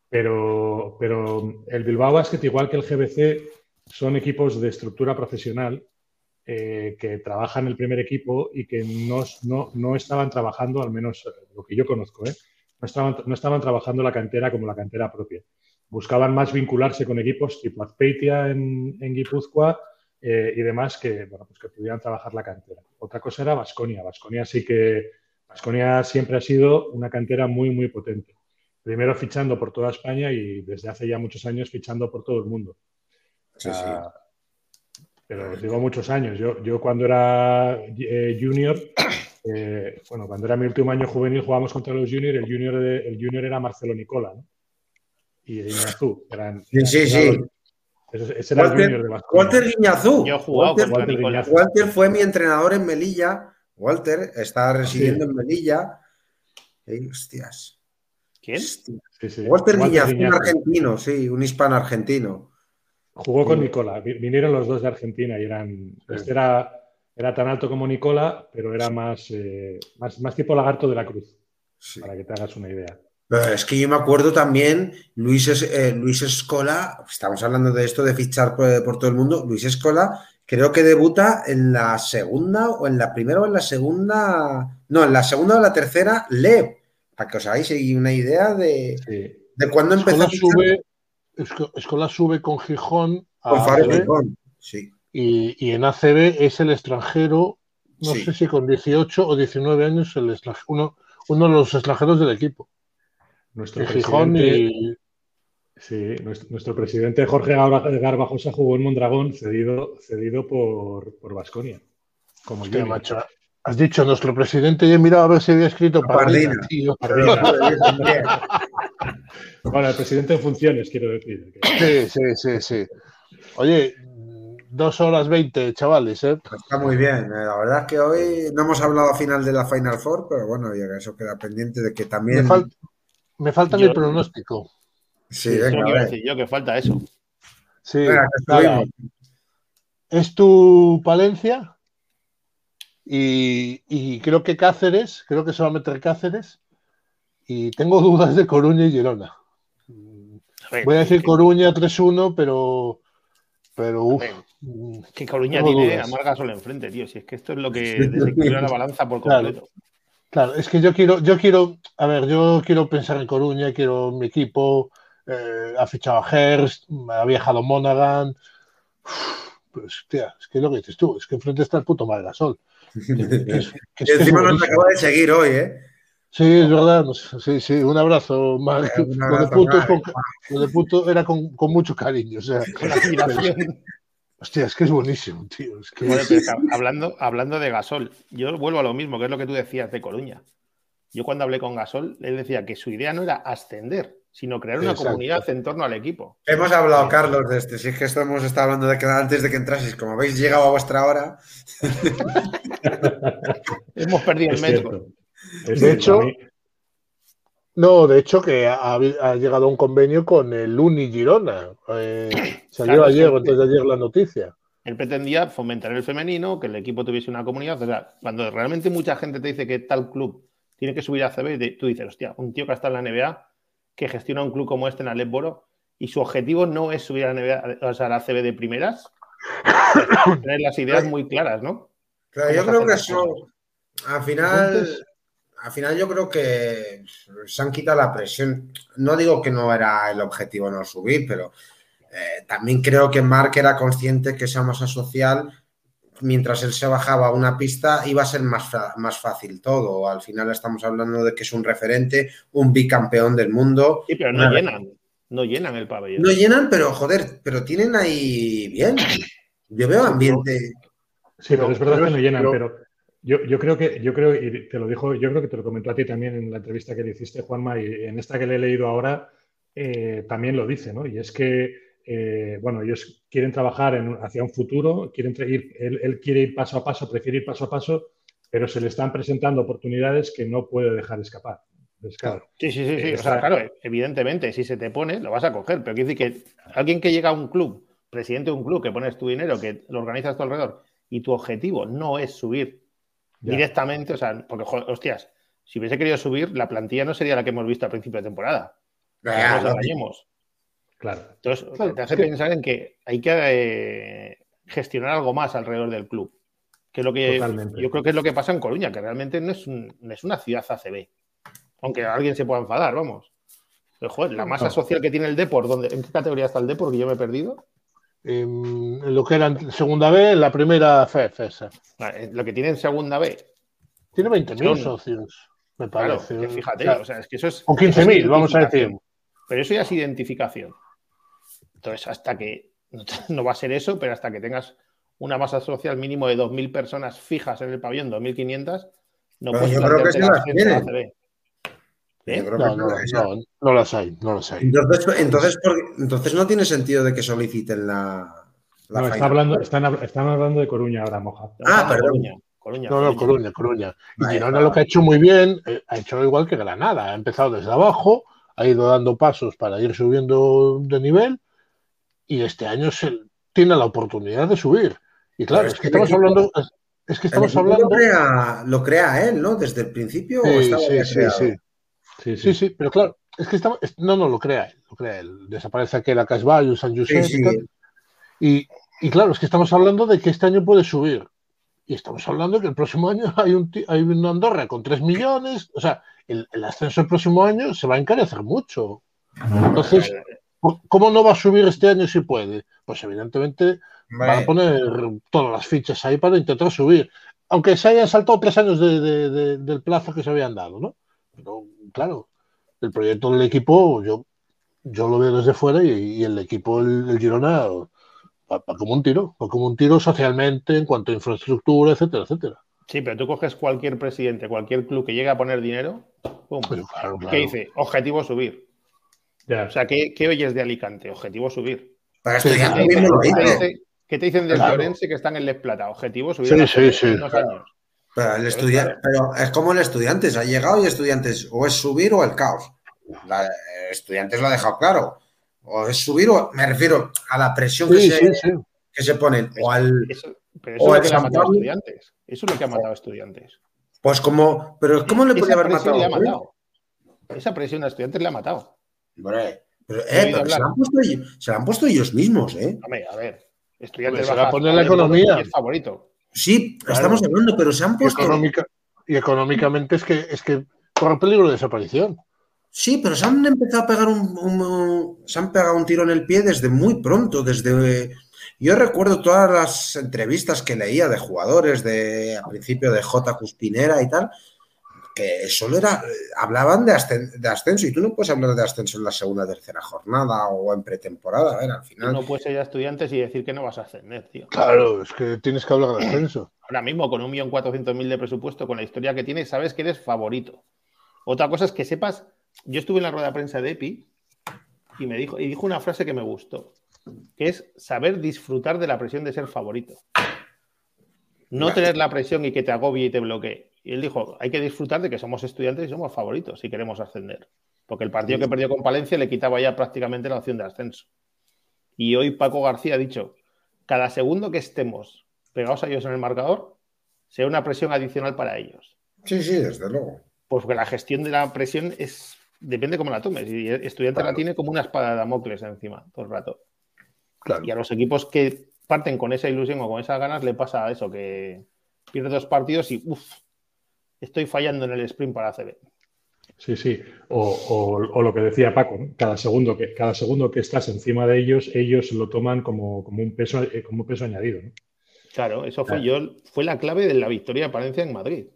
pero el Bilbao Basket, igual que el GBC, son equipos de estructura profesional que trabajan el primer equipo y que no estaban trabajando, al menos lo que yo conozco, no estaban trabajando la cantera como la cantera propia. Buscaban más vincularse con equipos tipo Azpeitia en Guipúzcoa y demás que pudieran trabajar la cantera. Otra cosa era Baskonia. Baskonia siempre ha sido una cantera muy, muy potente. Primero fichando por toda España y desde hace ya muchos años fichando por todo el mundo. Sí. Pero os digo muchos años. Yo cuando era junior, cuando era mi último año juvenil jugábamos contra los juniors. El junior era Marcelo Nicola, ¿no? Y Iñazú. Sí. Ese era Walter, el junior de Baskonia. Walter Iñazú. Yo he jugado Walter Iñazú. Walter fue mi entrenador en Melilla. Walter está residiendo en Melilla. Hostias. ¿Quién? Sí. Walter Iñazú, un argentino, sí, un hispano-argentino. Jugó con Nicola. Vinieron los dos de Argentina y eran... Sí. Este era tan alto como Nicola, pero era más tipo Lagarto de la Cruz. Sí. Para que te hagas una idea. Es que yo me acuerdo también, Luis Escola, estamos hablando de esto de fichar por todo el mundo, Luis Escola creo que debuta en la segunda o en la primera o en la segunda, no, en la segunda o la tercera LEB, para que os hagáis una idea de cuándo empezó. Escola sube con Gijón a ACB, sí. Y en ACB es el extranjero, no sé si con 18 o 19 años, uno de los extranjeros del equipo. Nuestro presidente Jorge Garbajosa jugó en Mondragón, cedido por Baskonia. Has dicho nuestro presidente y he mirado a ver si había escrito Pardina. Bueno, el presidente en funciones, quiero decir. Sí. Oye, 2:20, chavales, ¿eh? Está muy bien. La verdad es que hoy no hemos hablado al final de la Final Four, pero bueno, eso queda pendiente de que también... Me falta mi pronóstico. Sí, venga, eso decir yo, que falta eso. Sí. Venga, es tu Palencia y creo que Cáceres, creo que se va a meter Cáceres y tengo dudas de Coruña y Girona. Voy a decir Coruña 3-1, pero es que Coruña tiene a Margasol enfrente, tío. Si es que esto es lo que desequilibra la balanza por completo. Claro, es que yo quiero pensar en Coruña, quiero mi equipo, ha fichado a Hurst, ha viajado Monaghan, pues, hostia, es que es lo que dices tú, es que enfrente está el puto Margasol. Que encima nos acaba de seguir hoy, ¿eh? Sí, es verdad. Sí, sí, un abrazo, Mar. Lo de puto era con mucho cariño. O sea, con admiración. Hostia, es que es buenísimo, tío. Es que... Bueno, pues, hablando de Gasol, yo vuelvo a lo mismo, que es lo que tú decías de Coruña. Yo cuando hablé con Gasol, él decía que su idea no era ascender, sino crear una comunidad en torno al equipo. Hemos hablado, Carlos, de este. Si es que esto hemos estado hablando de que antes de que entraseis, como habéis llegado a vuestra hora... Hemos perdido el metro. De hecho que ha llegado a un convenio con el Uni Girona. Salió ayer, antes de ayer, la noticia. Él pretendía fomentar el femenino, que el equipo tuviese una comunidad. O sea, cuando realmente mucha gente te dice que tal club tiene que subir a CB, tú dices, hostia, un tío que está en la NBA, que gestiona un club como este en el Eboro, y su objetivo no es subir a la NBA, o sea, a la CB de primeras. Tener las ideas muy claras, ¿no? Claro, yo creo que eso... Al final yo creo que se han quitado la presión. No digo que no era el objetivo no subir, pero también creo que Marc era consciente que esa masa social, mientras él se bajaba a una pista, iba a ser más fácil todo. Al final estamos hablando de que es un referente, un bicampeón del mundo. Sí, pero no llenan el pabellón. No llenan, pero joder, pero tienen ahí bien. Yo veo ambiente. Sí, pero es verdad que no llenan, pero... Yo creo, y te lo dijo, yo creo que te lo comentó a ti también en la entrevista que le hiciste, Juanma, y en esta que le he leído ahora, también lo dice, ¿no? Y es que, bueno, ellos quieren trabajar hacia un futuro, él quiere ir paso a paso, prefiere ir paso a paso, pero se le están presentando oportunidades que no puede dejar escapar. Pues, claro. Sí, o sea, claro, evidentemente, si se te pone, lo vas a coger, pero quiere decir que alguien que llega a un club, presidente de un club, que pones tu dinero, que lo organizas a tu alrededor, y tu objetivo no es subir directamente, o sea, porque, hostias, si hubiese querido subir, la plantilla no sería la que hemos visto al principio de temporada. Claro. Nos engañemos. Claro. Entonces, claro, te hace pensar en que hay que gestionar algo más alrededor del club. Que es lo que yo creo que es lo que pasa en Coruña, que realmente no es una ciudad ACB. Aunque alguien se pueda enfadar, vamos. Pero, joder, la masa social que tiene el Depor, ¿en qué categoría está el Depor? Que yo me he perdido. En lo que era en segunda B, la primera FESA. Lo que tiene en segunda B. Tiene 20.000 socios, me parece. Claro, fíjate, claro. O sea, es que eso es... O 15.000, vamos a decir. Pero eso ya es identificación. Entonces, hasta que... No va a ser eso, pero hasta que tengas una masa social mínimo de 2.000 personas fijas en el pabellón, 2.500, no puedes... Yo creo que sí las tienen. No las hay, no las hay. Entonces no tiene sentido de que soliciten la no, están hablando de Coruña ahora, Moja. Ah, perdón. Coruña. Y Girona lo que ha hecho muy bien, ha hecho igual que Granada, ha empezado desde abajo, ha ido dando pasos para ir subiendo de nivel y este año tiene la oportunidad de subir. Y claro, es que estamos hablando... Es que estamos hablando... Lo crea él, ¿no? Desde el principio. Sí, pero claro, es que estamos, no lo crea él. Desaparece aquel a Casballo, San José. Sí, sí. Y claro, es que estamos hablando de que este año puede subir. Y estamos hablando de que el próximo año hay una Andorra con 3 millones. O sea, el ascenso el próximo año se va a encarecer mucho. Entonces, ¿cómo no va a subir este año si puede? Pues evidentemente van a poner todas las fichas ahí para intentar subir. Aunque se hayan saltado 3 años del plazo que se habían dado, ¿no? Pero, claro, el proyecto del equipo yo lo veo desde fuera y el equipo, el Girona, va como un tiro socialmente en cuanto a infraestructura, etcétera. Sí, pero tú coges cualquier presidente, cualquier club que llegue a poner dinero, ¡pum! Claro. ¿Qué dice? Objetivo subir. Yeah. O sea, ¿qué oyes de Alicante? Objetivo subir. Para estudiar ¿Qué te dicen del Llorense que están en Les Plata? Objetivo subir. Sí. Años. Pero, pero es como el Estudiantes, ha llegado y Estudiantes o es subir o el caos. Estudiantes lo ha dejado claro. O es subir o... Me refiero a la presión que se ponen. O al... Eso es lo que le ha matado a Estudiantes. Eso es lo que ha matado a Estudiantes. Pues como... Pero ¿cómo le puede haber matado? Esa presión a Estudiantes le ha matado. Pero se la han puesto ellos mismos, ¿eh? A ver. Estudiantes va a poner la economía. Es favorito. Sí, claro. Estamos hablando, pero se han puesto... Y económicamente es que corre peligro de desaparición. Sí, pero se han empezado a pegar se han pegado un tiro en el pie desde muy pronto, desde... Yo recuerdo todas las entrevistas que leía de jugadores de al principio de J. Cuspinera y tal, que solo era, hablaban de ascenso, y tú no puedes hablar de ascenso en la segunda o tercera jornada o en pretemporada. A ver, al final... Tú no puedes ir a Estudiantes y decir que no vas a ascender, tío. Claro, es que tienes que hablar de ascenso. Ahora mismo, con 1.400.000 de presupuesto, con la historia que tienes, sabes que eres favorito. Otra cosa es que sepas... Yo estuve en la rueda de prensa de EPI y me dijo, una frase que me gustó, que es saber disfrutar de la presión de ser favorito. No tener la presión y que te agobie y te bloquee. Y él dijo, hay que disfrutar de que somos Estudiantes y somos favoritos si queremos ascender. Porque el partido que perdió con Palencia le quitaba ya prácticamente la opción de ascenso. Y hoy Paco García ha dicho, cada segundo que estemos pegados a ellos en el marcador, sea una presión adicional para ellos. Sí, sí, desde luego. Pues porque la gestión de la presión es depende cómo la tomes. Y Estudiantes la tiene como una espada de Damocles encima todo el rato. Claro. Y a los equipos que parten con esa ilusión o con esas ganas le pasa eso, que pierde dos partidos y uff, estoy fallando en el sprint para ACB. Sí, sí. O lo que decía Paco, ¿no? Cada segundo que estás encima de ellos, ellos lo toman como un peso añadido, ¿no? Claro, eso fue la clave de la victoria de Palencia en Madrid.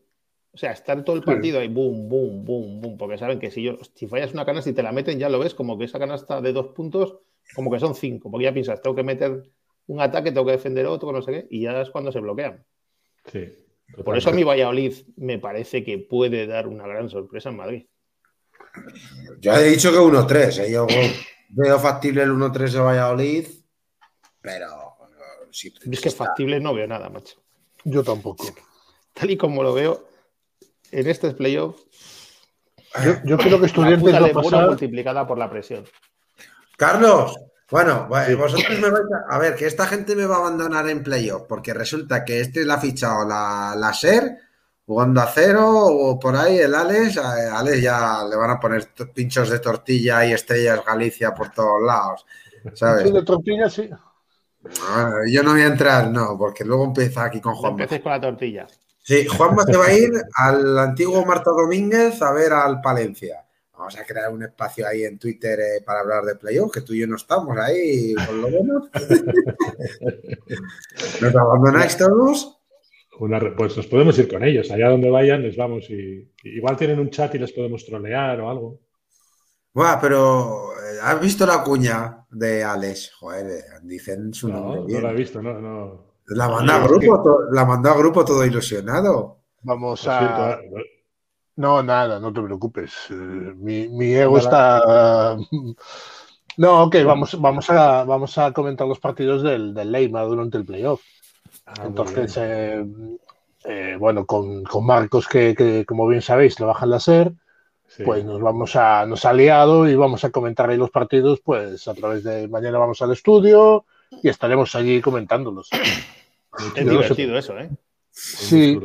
O sea, estar todo el partido ahí, boom, boom, boom, boom, porque saben que si fallas una canasta y te la meten, ya lo ves, como que esa canasta de 2 puntos, como que son 5, porque ya piensas, tengo que meter un ataque, tengo que defender otro, no sé qué, y ya es cuando se bloquean. Sí. Totalmente. Por eso a mi Valladolid me parece que puede dar una gran sorpresa en Madrid. Ya he dicho que 1-3, ¿eh? Yo veo factible el 1-3 de Valladolid, pero... Si es que factible no veo nada, macho. Yo tampoco. Tal y como lo veo, en este playoff... Yo creo que Estudiantes va a pasar... multiplicada por la presión. Carlos... Bueno, vosotros me vais a... ver, que esta gente me va a abandonar en playoff, porque resulta que este la ha fichado la SER, Onda Cero, o por ahí el Álex. A Álex ya le van a poner pinchos de tortilla y estrellas Galicia por todos lados, ¿sabes? Sí, de tortilla, sí. Bueno, yo no voy a entrar, no, porque luego empieza aquí con Juanma. Empecéis con la tortilla. Sí, Juanma se va a ir al antiguo Marta Domínguez a ver al Palencia. Vamos a crear un espacio ahí en Twitter para hablar de playoff, que tú y yo no estamos ahí, por lo menos. ¿Nos abandonáis todos? Pues nos podemos ir con ellos. Allá donde vayan, les vamos. Y igual tienen un chat y les podemos trolear o algo. Buah, pero ¿has visto la cuña de Álex? Joder, dicen su nombre bien. No la he visto, no. La mandó a grupo, todo ilusionado. Vamos a... No, nada, no te preocupes. Mi ego está... No, ok, vamos a comentar los partidos del Leima durante el playoff. Entonces, bueno, con Marcos, que como bien sabéis, trabaja en la SER, sí. Pues nos ha liado y vamos a comentar ahí los partidos, pues a través de... Mañana vamos al estudio y estaremos allí comentándolos. Es divertido eso, ¿eh? Sí,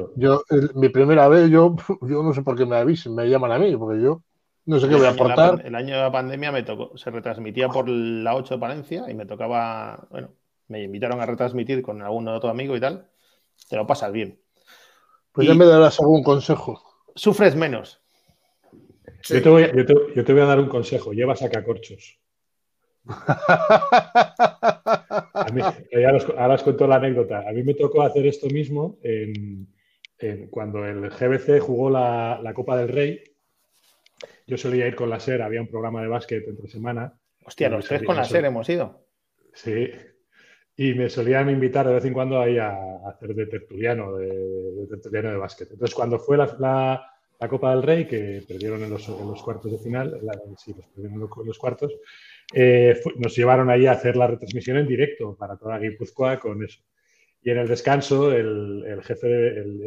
mi primera vez, yo no sé por qué me llaman a mí, porque yo no sé qué voy a aportar. El año de la pandemia me tocó, se retransmitía por la 8 de Palencia y me tocaba, bueno, me invitaron a retransmitir con alguno otro amigo y tal, te lo pasas bien. Pues y ya me darás algún consejo. Sufres menos. Sí. Yo te voy a dar un consejo, lleva sacacorchos. Ahora os cuento la anécdota. A mí me tocó hacer esto mismo cuando el GBC jugó la Copa del Rey. Yo solía ir con la SER, había un programa de básquet entre semana. Hostia, los tres con la SER hemos ido. Sí, y me solían invitar de vez en cuando ahí a hacer de tertuliano de básquet. Entonces, cuando fue la Copa del Rey, que perdieron en los cuartos de final, perdieron en los cuartos, nos llevaron allí a hacer la retransmisión en directo para toda Guipúzcoa con eso. Y en el descanso, el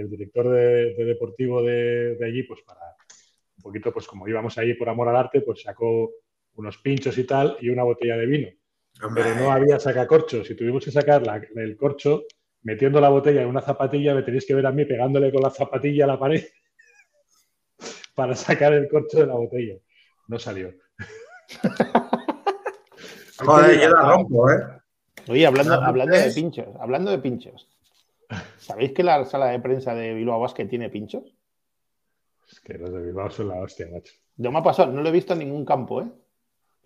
director de deportivo de allí, pues para un poquito, pues como íbamos allí por amor al arte, pues sacó unos pinchos y tal y una botella de vino. ¡Hombre! Pero no había sacacorchos y tuvimos que sacar el corcho metiendo la botella en una zapatilla. Me tenéis que ver a mí pegándole con la zapatilla a la pared para sacar el corcho de la botella. No salió. Joder, yo la rompo, ¿eh? Oye, hablando de pinchos. ¿Sabéis que la sala de prensa de Bilbao Basket tiene pinchos? Es que los de Bilbao son la hostia, macho. No me ha pasado, no lo he visto en ningún campo, ¿eh?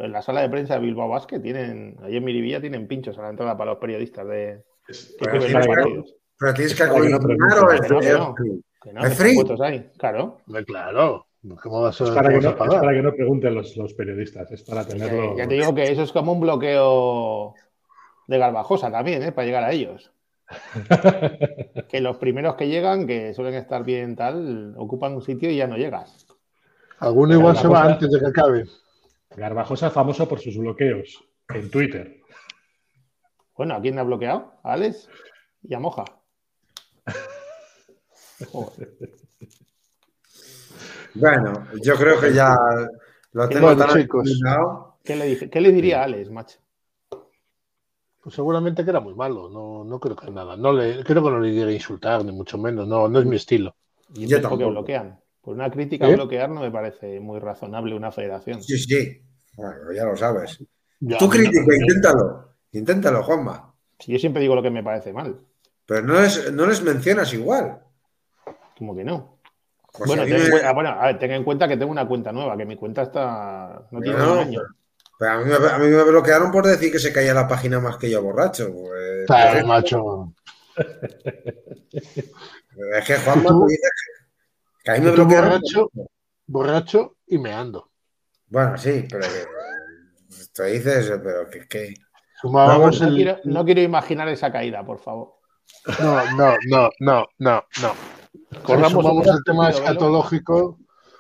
en la sala de prensa de Bilbao Basket tienen, allí en Miribilla tienen pinchos a la entrada para los periodistas de Francisca Claro. Claro. ¿Cómo vas a, para que no pregunten los periodistas, es para tenerlo. Ya te digo que eso es como un bloqueo de Garbajosa también, para llegar a ellos. Que los primeros que llegan, que suelen estar bien tal, ocupan un sitio y ya no llegas. Alguno igual se va antes de que acabe. Garbajosa famoso por sus bloqueos en Twitter. Bueno, ¿a quién ha bloqueado? ¿A Álex? Y a Moja. Joder. Bueno, yo creo que ya lo tengo tan cuidado. ¿Qué le diría a Álex, macho? Pues seguramente que era muy malo. No creo que nada. Creo que no le llegue a insultar, ni mucho menos. No es mi estilo. Y yo tampoco. Que bloquean. Por una crítica bloquear no me parece muy razonable una federación. Sí, sí. Bueno, ya lo sabes. Ya, tú crítica, inténtalo. Inténtalo, Juanma. Si yo siempre digo lo que me parece mal. Pero no les mencionas igual. Como que no. Pues bueno, ten en cuenta que tengo una cuenta nueva, que mi cuenta está... No tiene un año. Pero a mí me bloquearon por decir que se caía la página más que yo borracho. Claro, pues, macho. Es que Juanma me dice que a mí me bloquearon. Borracho y meando. Bueno, sí, pero... Tú dices, pero que... No quiero imaginar esa caída, por favor. No. Corramos el tema escatológico.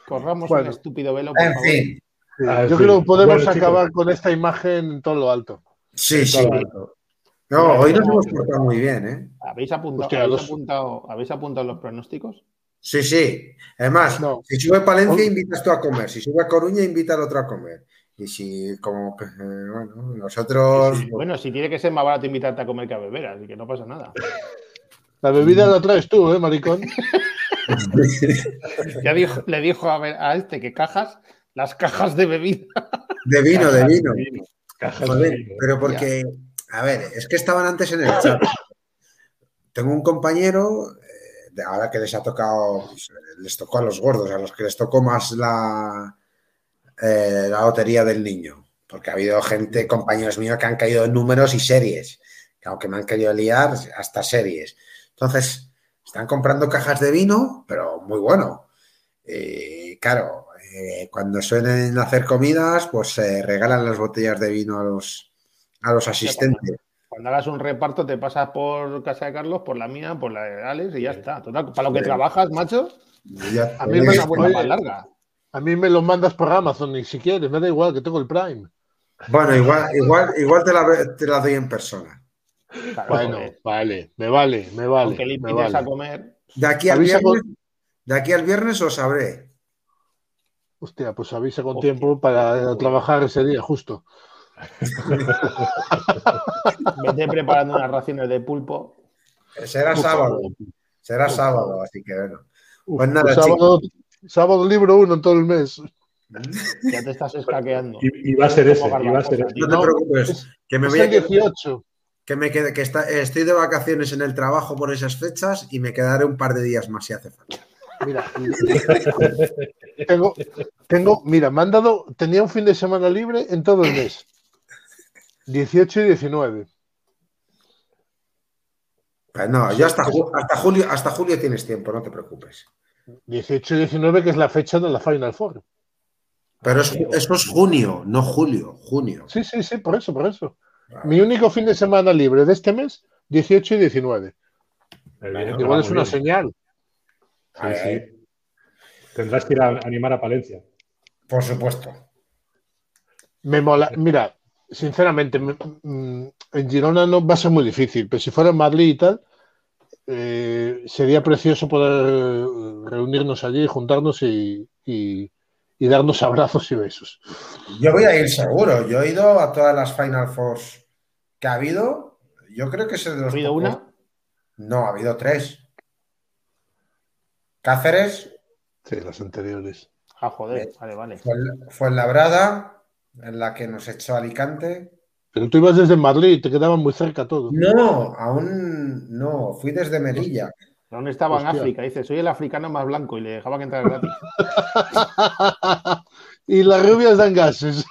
Corramos un estúpido velo, por favor. En fin. Yo creo que podemos acabar con esta imagen en todo lo alto. Sí, sí. Alto. No, hoy nos hemos portado muy bien, ¿eh? ¿Habéis apuntado los pronósticos? Sí, sí. Además, si sube Palencia, invitas tú a comer. Si sube a Coruña, invitas al otro a comer. Y si, como que, bueno, nosotros... Bueno, si tiene que ser más barato invitarte a comer que a beber, así que no pasa nada. La bebida la traes tú, maricón. Ya le dijo a este que cajas, las cajas de bebida. De vino. Joder, pero porque, a ver, es que estaban antes en el chat. Tengo un compañero, ahora que les ha tocado, les tocó a los gordos, a los que les tocó más la lotería del niño. Porque ha habido gente, compañeros míos, que han caído en números y series. Que aunque me han querido liar, hasta series. Entonces, están comprando cajas de vino, pero muy bueno. Claro, cuando suelen hacer comidas, pues regalan las botellas de vino a los asistentes. Cuando hagas un reparto, te pasas por casa de Carlos, por la mía, por la de Álex y ya está. Total, para lo que trabajas, macho, a mí me da una más larga. A mí me lo mandas por Amazon, ni siquiera, me da igual, que tengo el Prime. Bueno, igual te la doy en persona. Claro, bueno, vale, me vale. Aunque le invites a comer. De aquí al viernes lo sabré. Hostia, pues avisa con tiempo para trabajar ese día, justo. Me estoy preparando unas raciones de pulpo. Será sábado, así que bueno. Pues nada, sábado libro 1 en todo el mes. Ya te estás escaqueando. Y va a ser ese. No te preocupes, que me voy a 18. Estoy de vacaciones en el trabajo por esas fechas y me quedaré un par de días más si hace falta. Mira, tenía un fin de semana libre en todo el mes. 18 y 19. Pues no, yo hasta julio tienes tiempo, no te preocupes. 18 y 19, que es la fecha de la Final Four. Pero eso es junio, no julio. Junio. Sí, por eso. Claro. Mi único fin de semana libre de este mes, 18 y 19. Igual es una señal. Sí. Tendrás que ir a animar a Palencia. Por supuesto. Me mola. Mira, sinceramente, en Girona no va a ser muy difícil, pero si fuera en Madrid y tal, sería precioso poder reunirnos allí, juntarnos y darnos abrazos y besos. Yo voy a ir seguro. Yo he ido a todas las Final Four que ha habido. Yo creo que es de los... ¿Ha habido una? No, ha habido 3. Cáceres. Sí, las anteriores. Ah, joder, vale. Fue en Labrada, en la que nos echó Alicante. Pero tú ibas desde Madrid y te quedaban muy cerca todo. No, aún no. Fui desde Melilla. ¿Dónde estaba? Hostia. En África. Dice, soy el africano más blanco y le dejaban entrar gratis. y las rubias dan gases.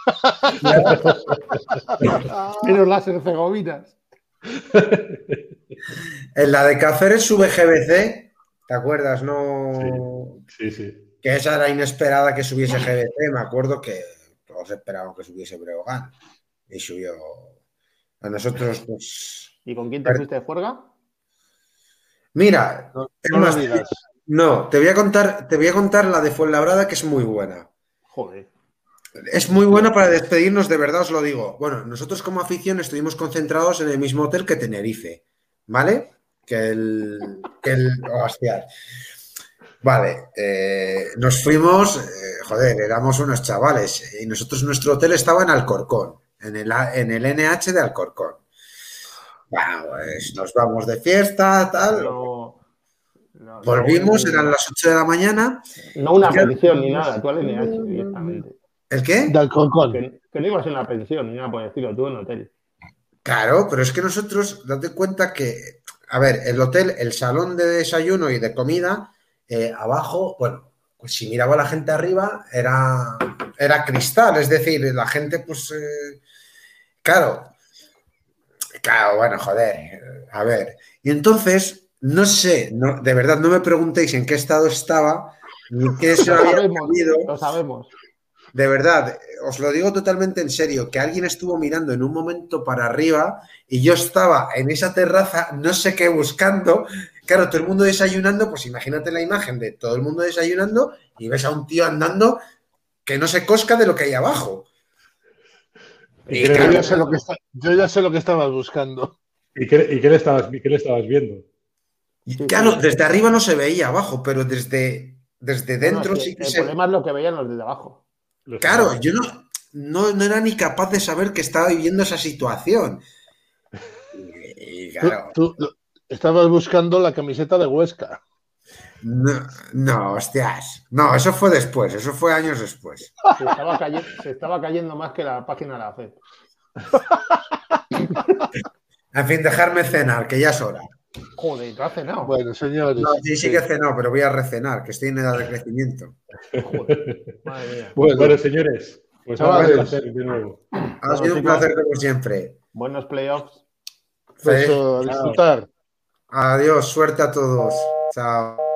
Pero las hercegovinas. En la de Cáceres sube GBC, ¿te acuerdas? No. Sí, sí, sí. Que esa era inesperada que subiese GBC, me acuerdo que todos esperaban que subiese Breogán y subió. A nosotros, pues... ¿Y con quién te fuiste de juerga? Mira, te voy a contar, la de Fuenlabrada, que es muy buena. Joder. Es muy buena para despedirnos, de verdad os lo digo. Bueno, nosotros como afición estuvimos concentrados en el mismo hotel que Tenerife, ¿vale? Hostia. Vale, nos fuimos, joder, éramos unos chavales, y nosotros, nuestro hotel estaba en Alcorcón, en el NH de Alcorcón. Bueno, pues nos vamos de fiesta, tal. No, volvimos, eran las 8 de la mañana. No una pensión ni nada, tú al NH directamente. ¿El qué? De Alcorcón. Que no ibas en la pensión ni nada por decirlo, tú en hotel. Claro, pero es que nosotros, date cuenta que, a ver, el hotel, el salón de desayuno y de comida, abajo, bueno, pues si miraba la gente arriba, era cristal, es decir, la gente, pues, claro, bueno, joder, a ver. Y entonces, no sé, no, de verdad, no me preguntéis en qué estado estaba, ni qué se había movido. Lo sabemos. De verdad, os lo digo totalmente en serio, que alguien estuvo mirando en un momento para arriba y yo estaba en esa terraza, no sé qué, buscando. Claro, todo el mundo desayunando, pues imagínate la imagen de todo el mundo desayunando y ves a un tío andando que no se cosca de lo que hay abajo. Y claro, yo ya sé lo que estabas buscando. ¿Y qué le estabas viendo? Y claro, desde arriba no se veía abajo, pero desde dentro sí que se... El problema es lo que veían los de abajo. Claro, yo no era ni capaz de saber que estaba viviendo esa situación. Y claro... ¿Tú estabas buscando la camiseta de Huesca? No, hostias. No, eso fue después, eso fue años después. Se estaba cayendo más que la página de la fe. En fin, dejarme cenar, que ya es hora. Joder, ¿tú has cenado? Bueno, señores. No, sí que he cenado, pero voy a recenar, que estoy en edad de crecimiento. Joder, madre mía. Bueno, señores, pues ha sido un placer de nuevo. Ha sido un placer como siempre. Buenos playoffs. Pues, a disfrutar. Adiós, suerte a todos. Chao.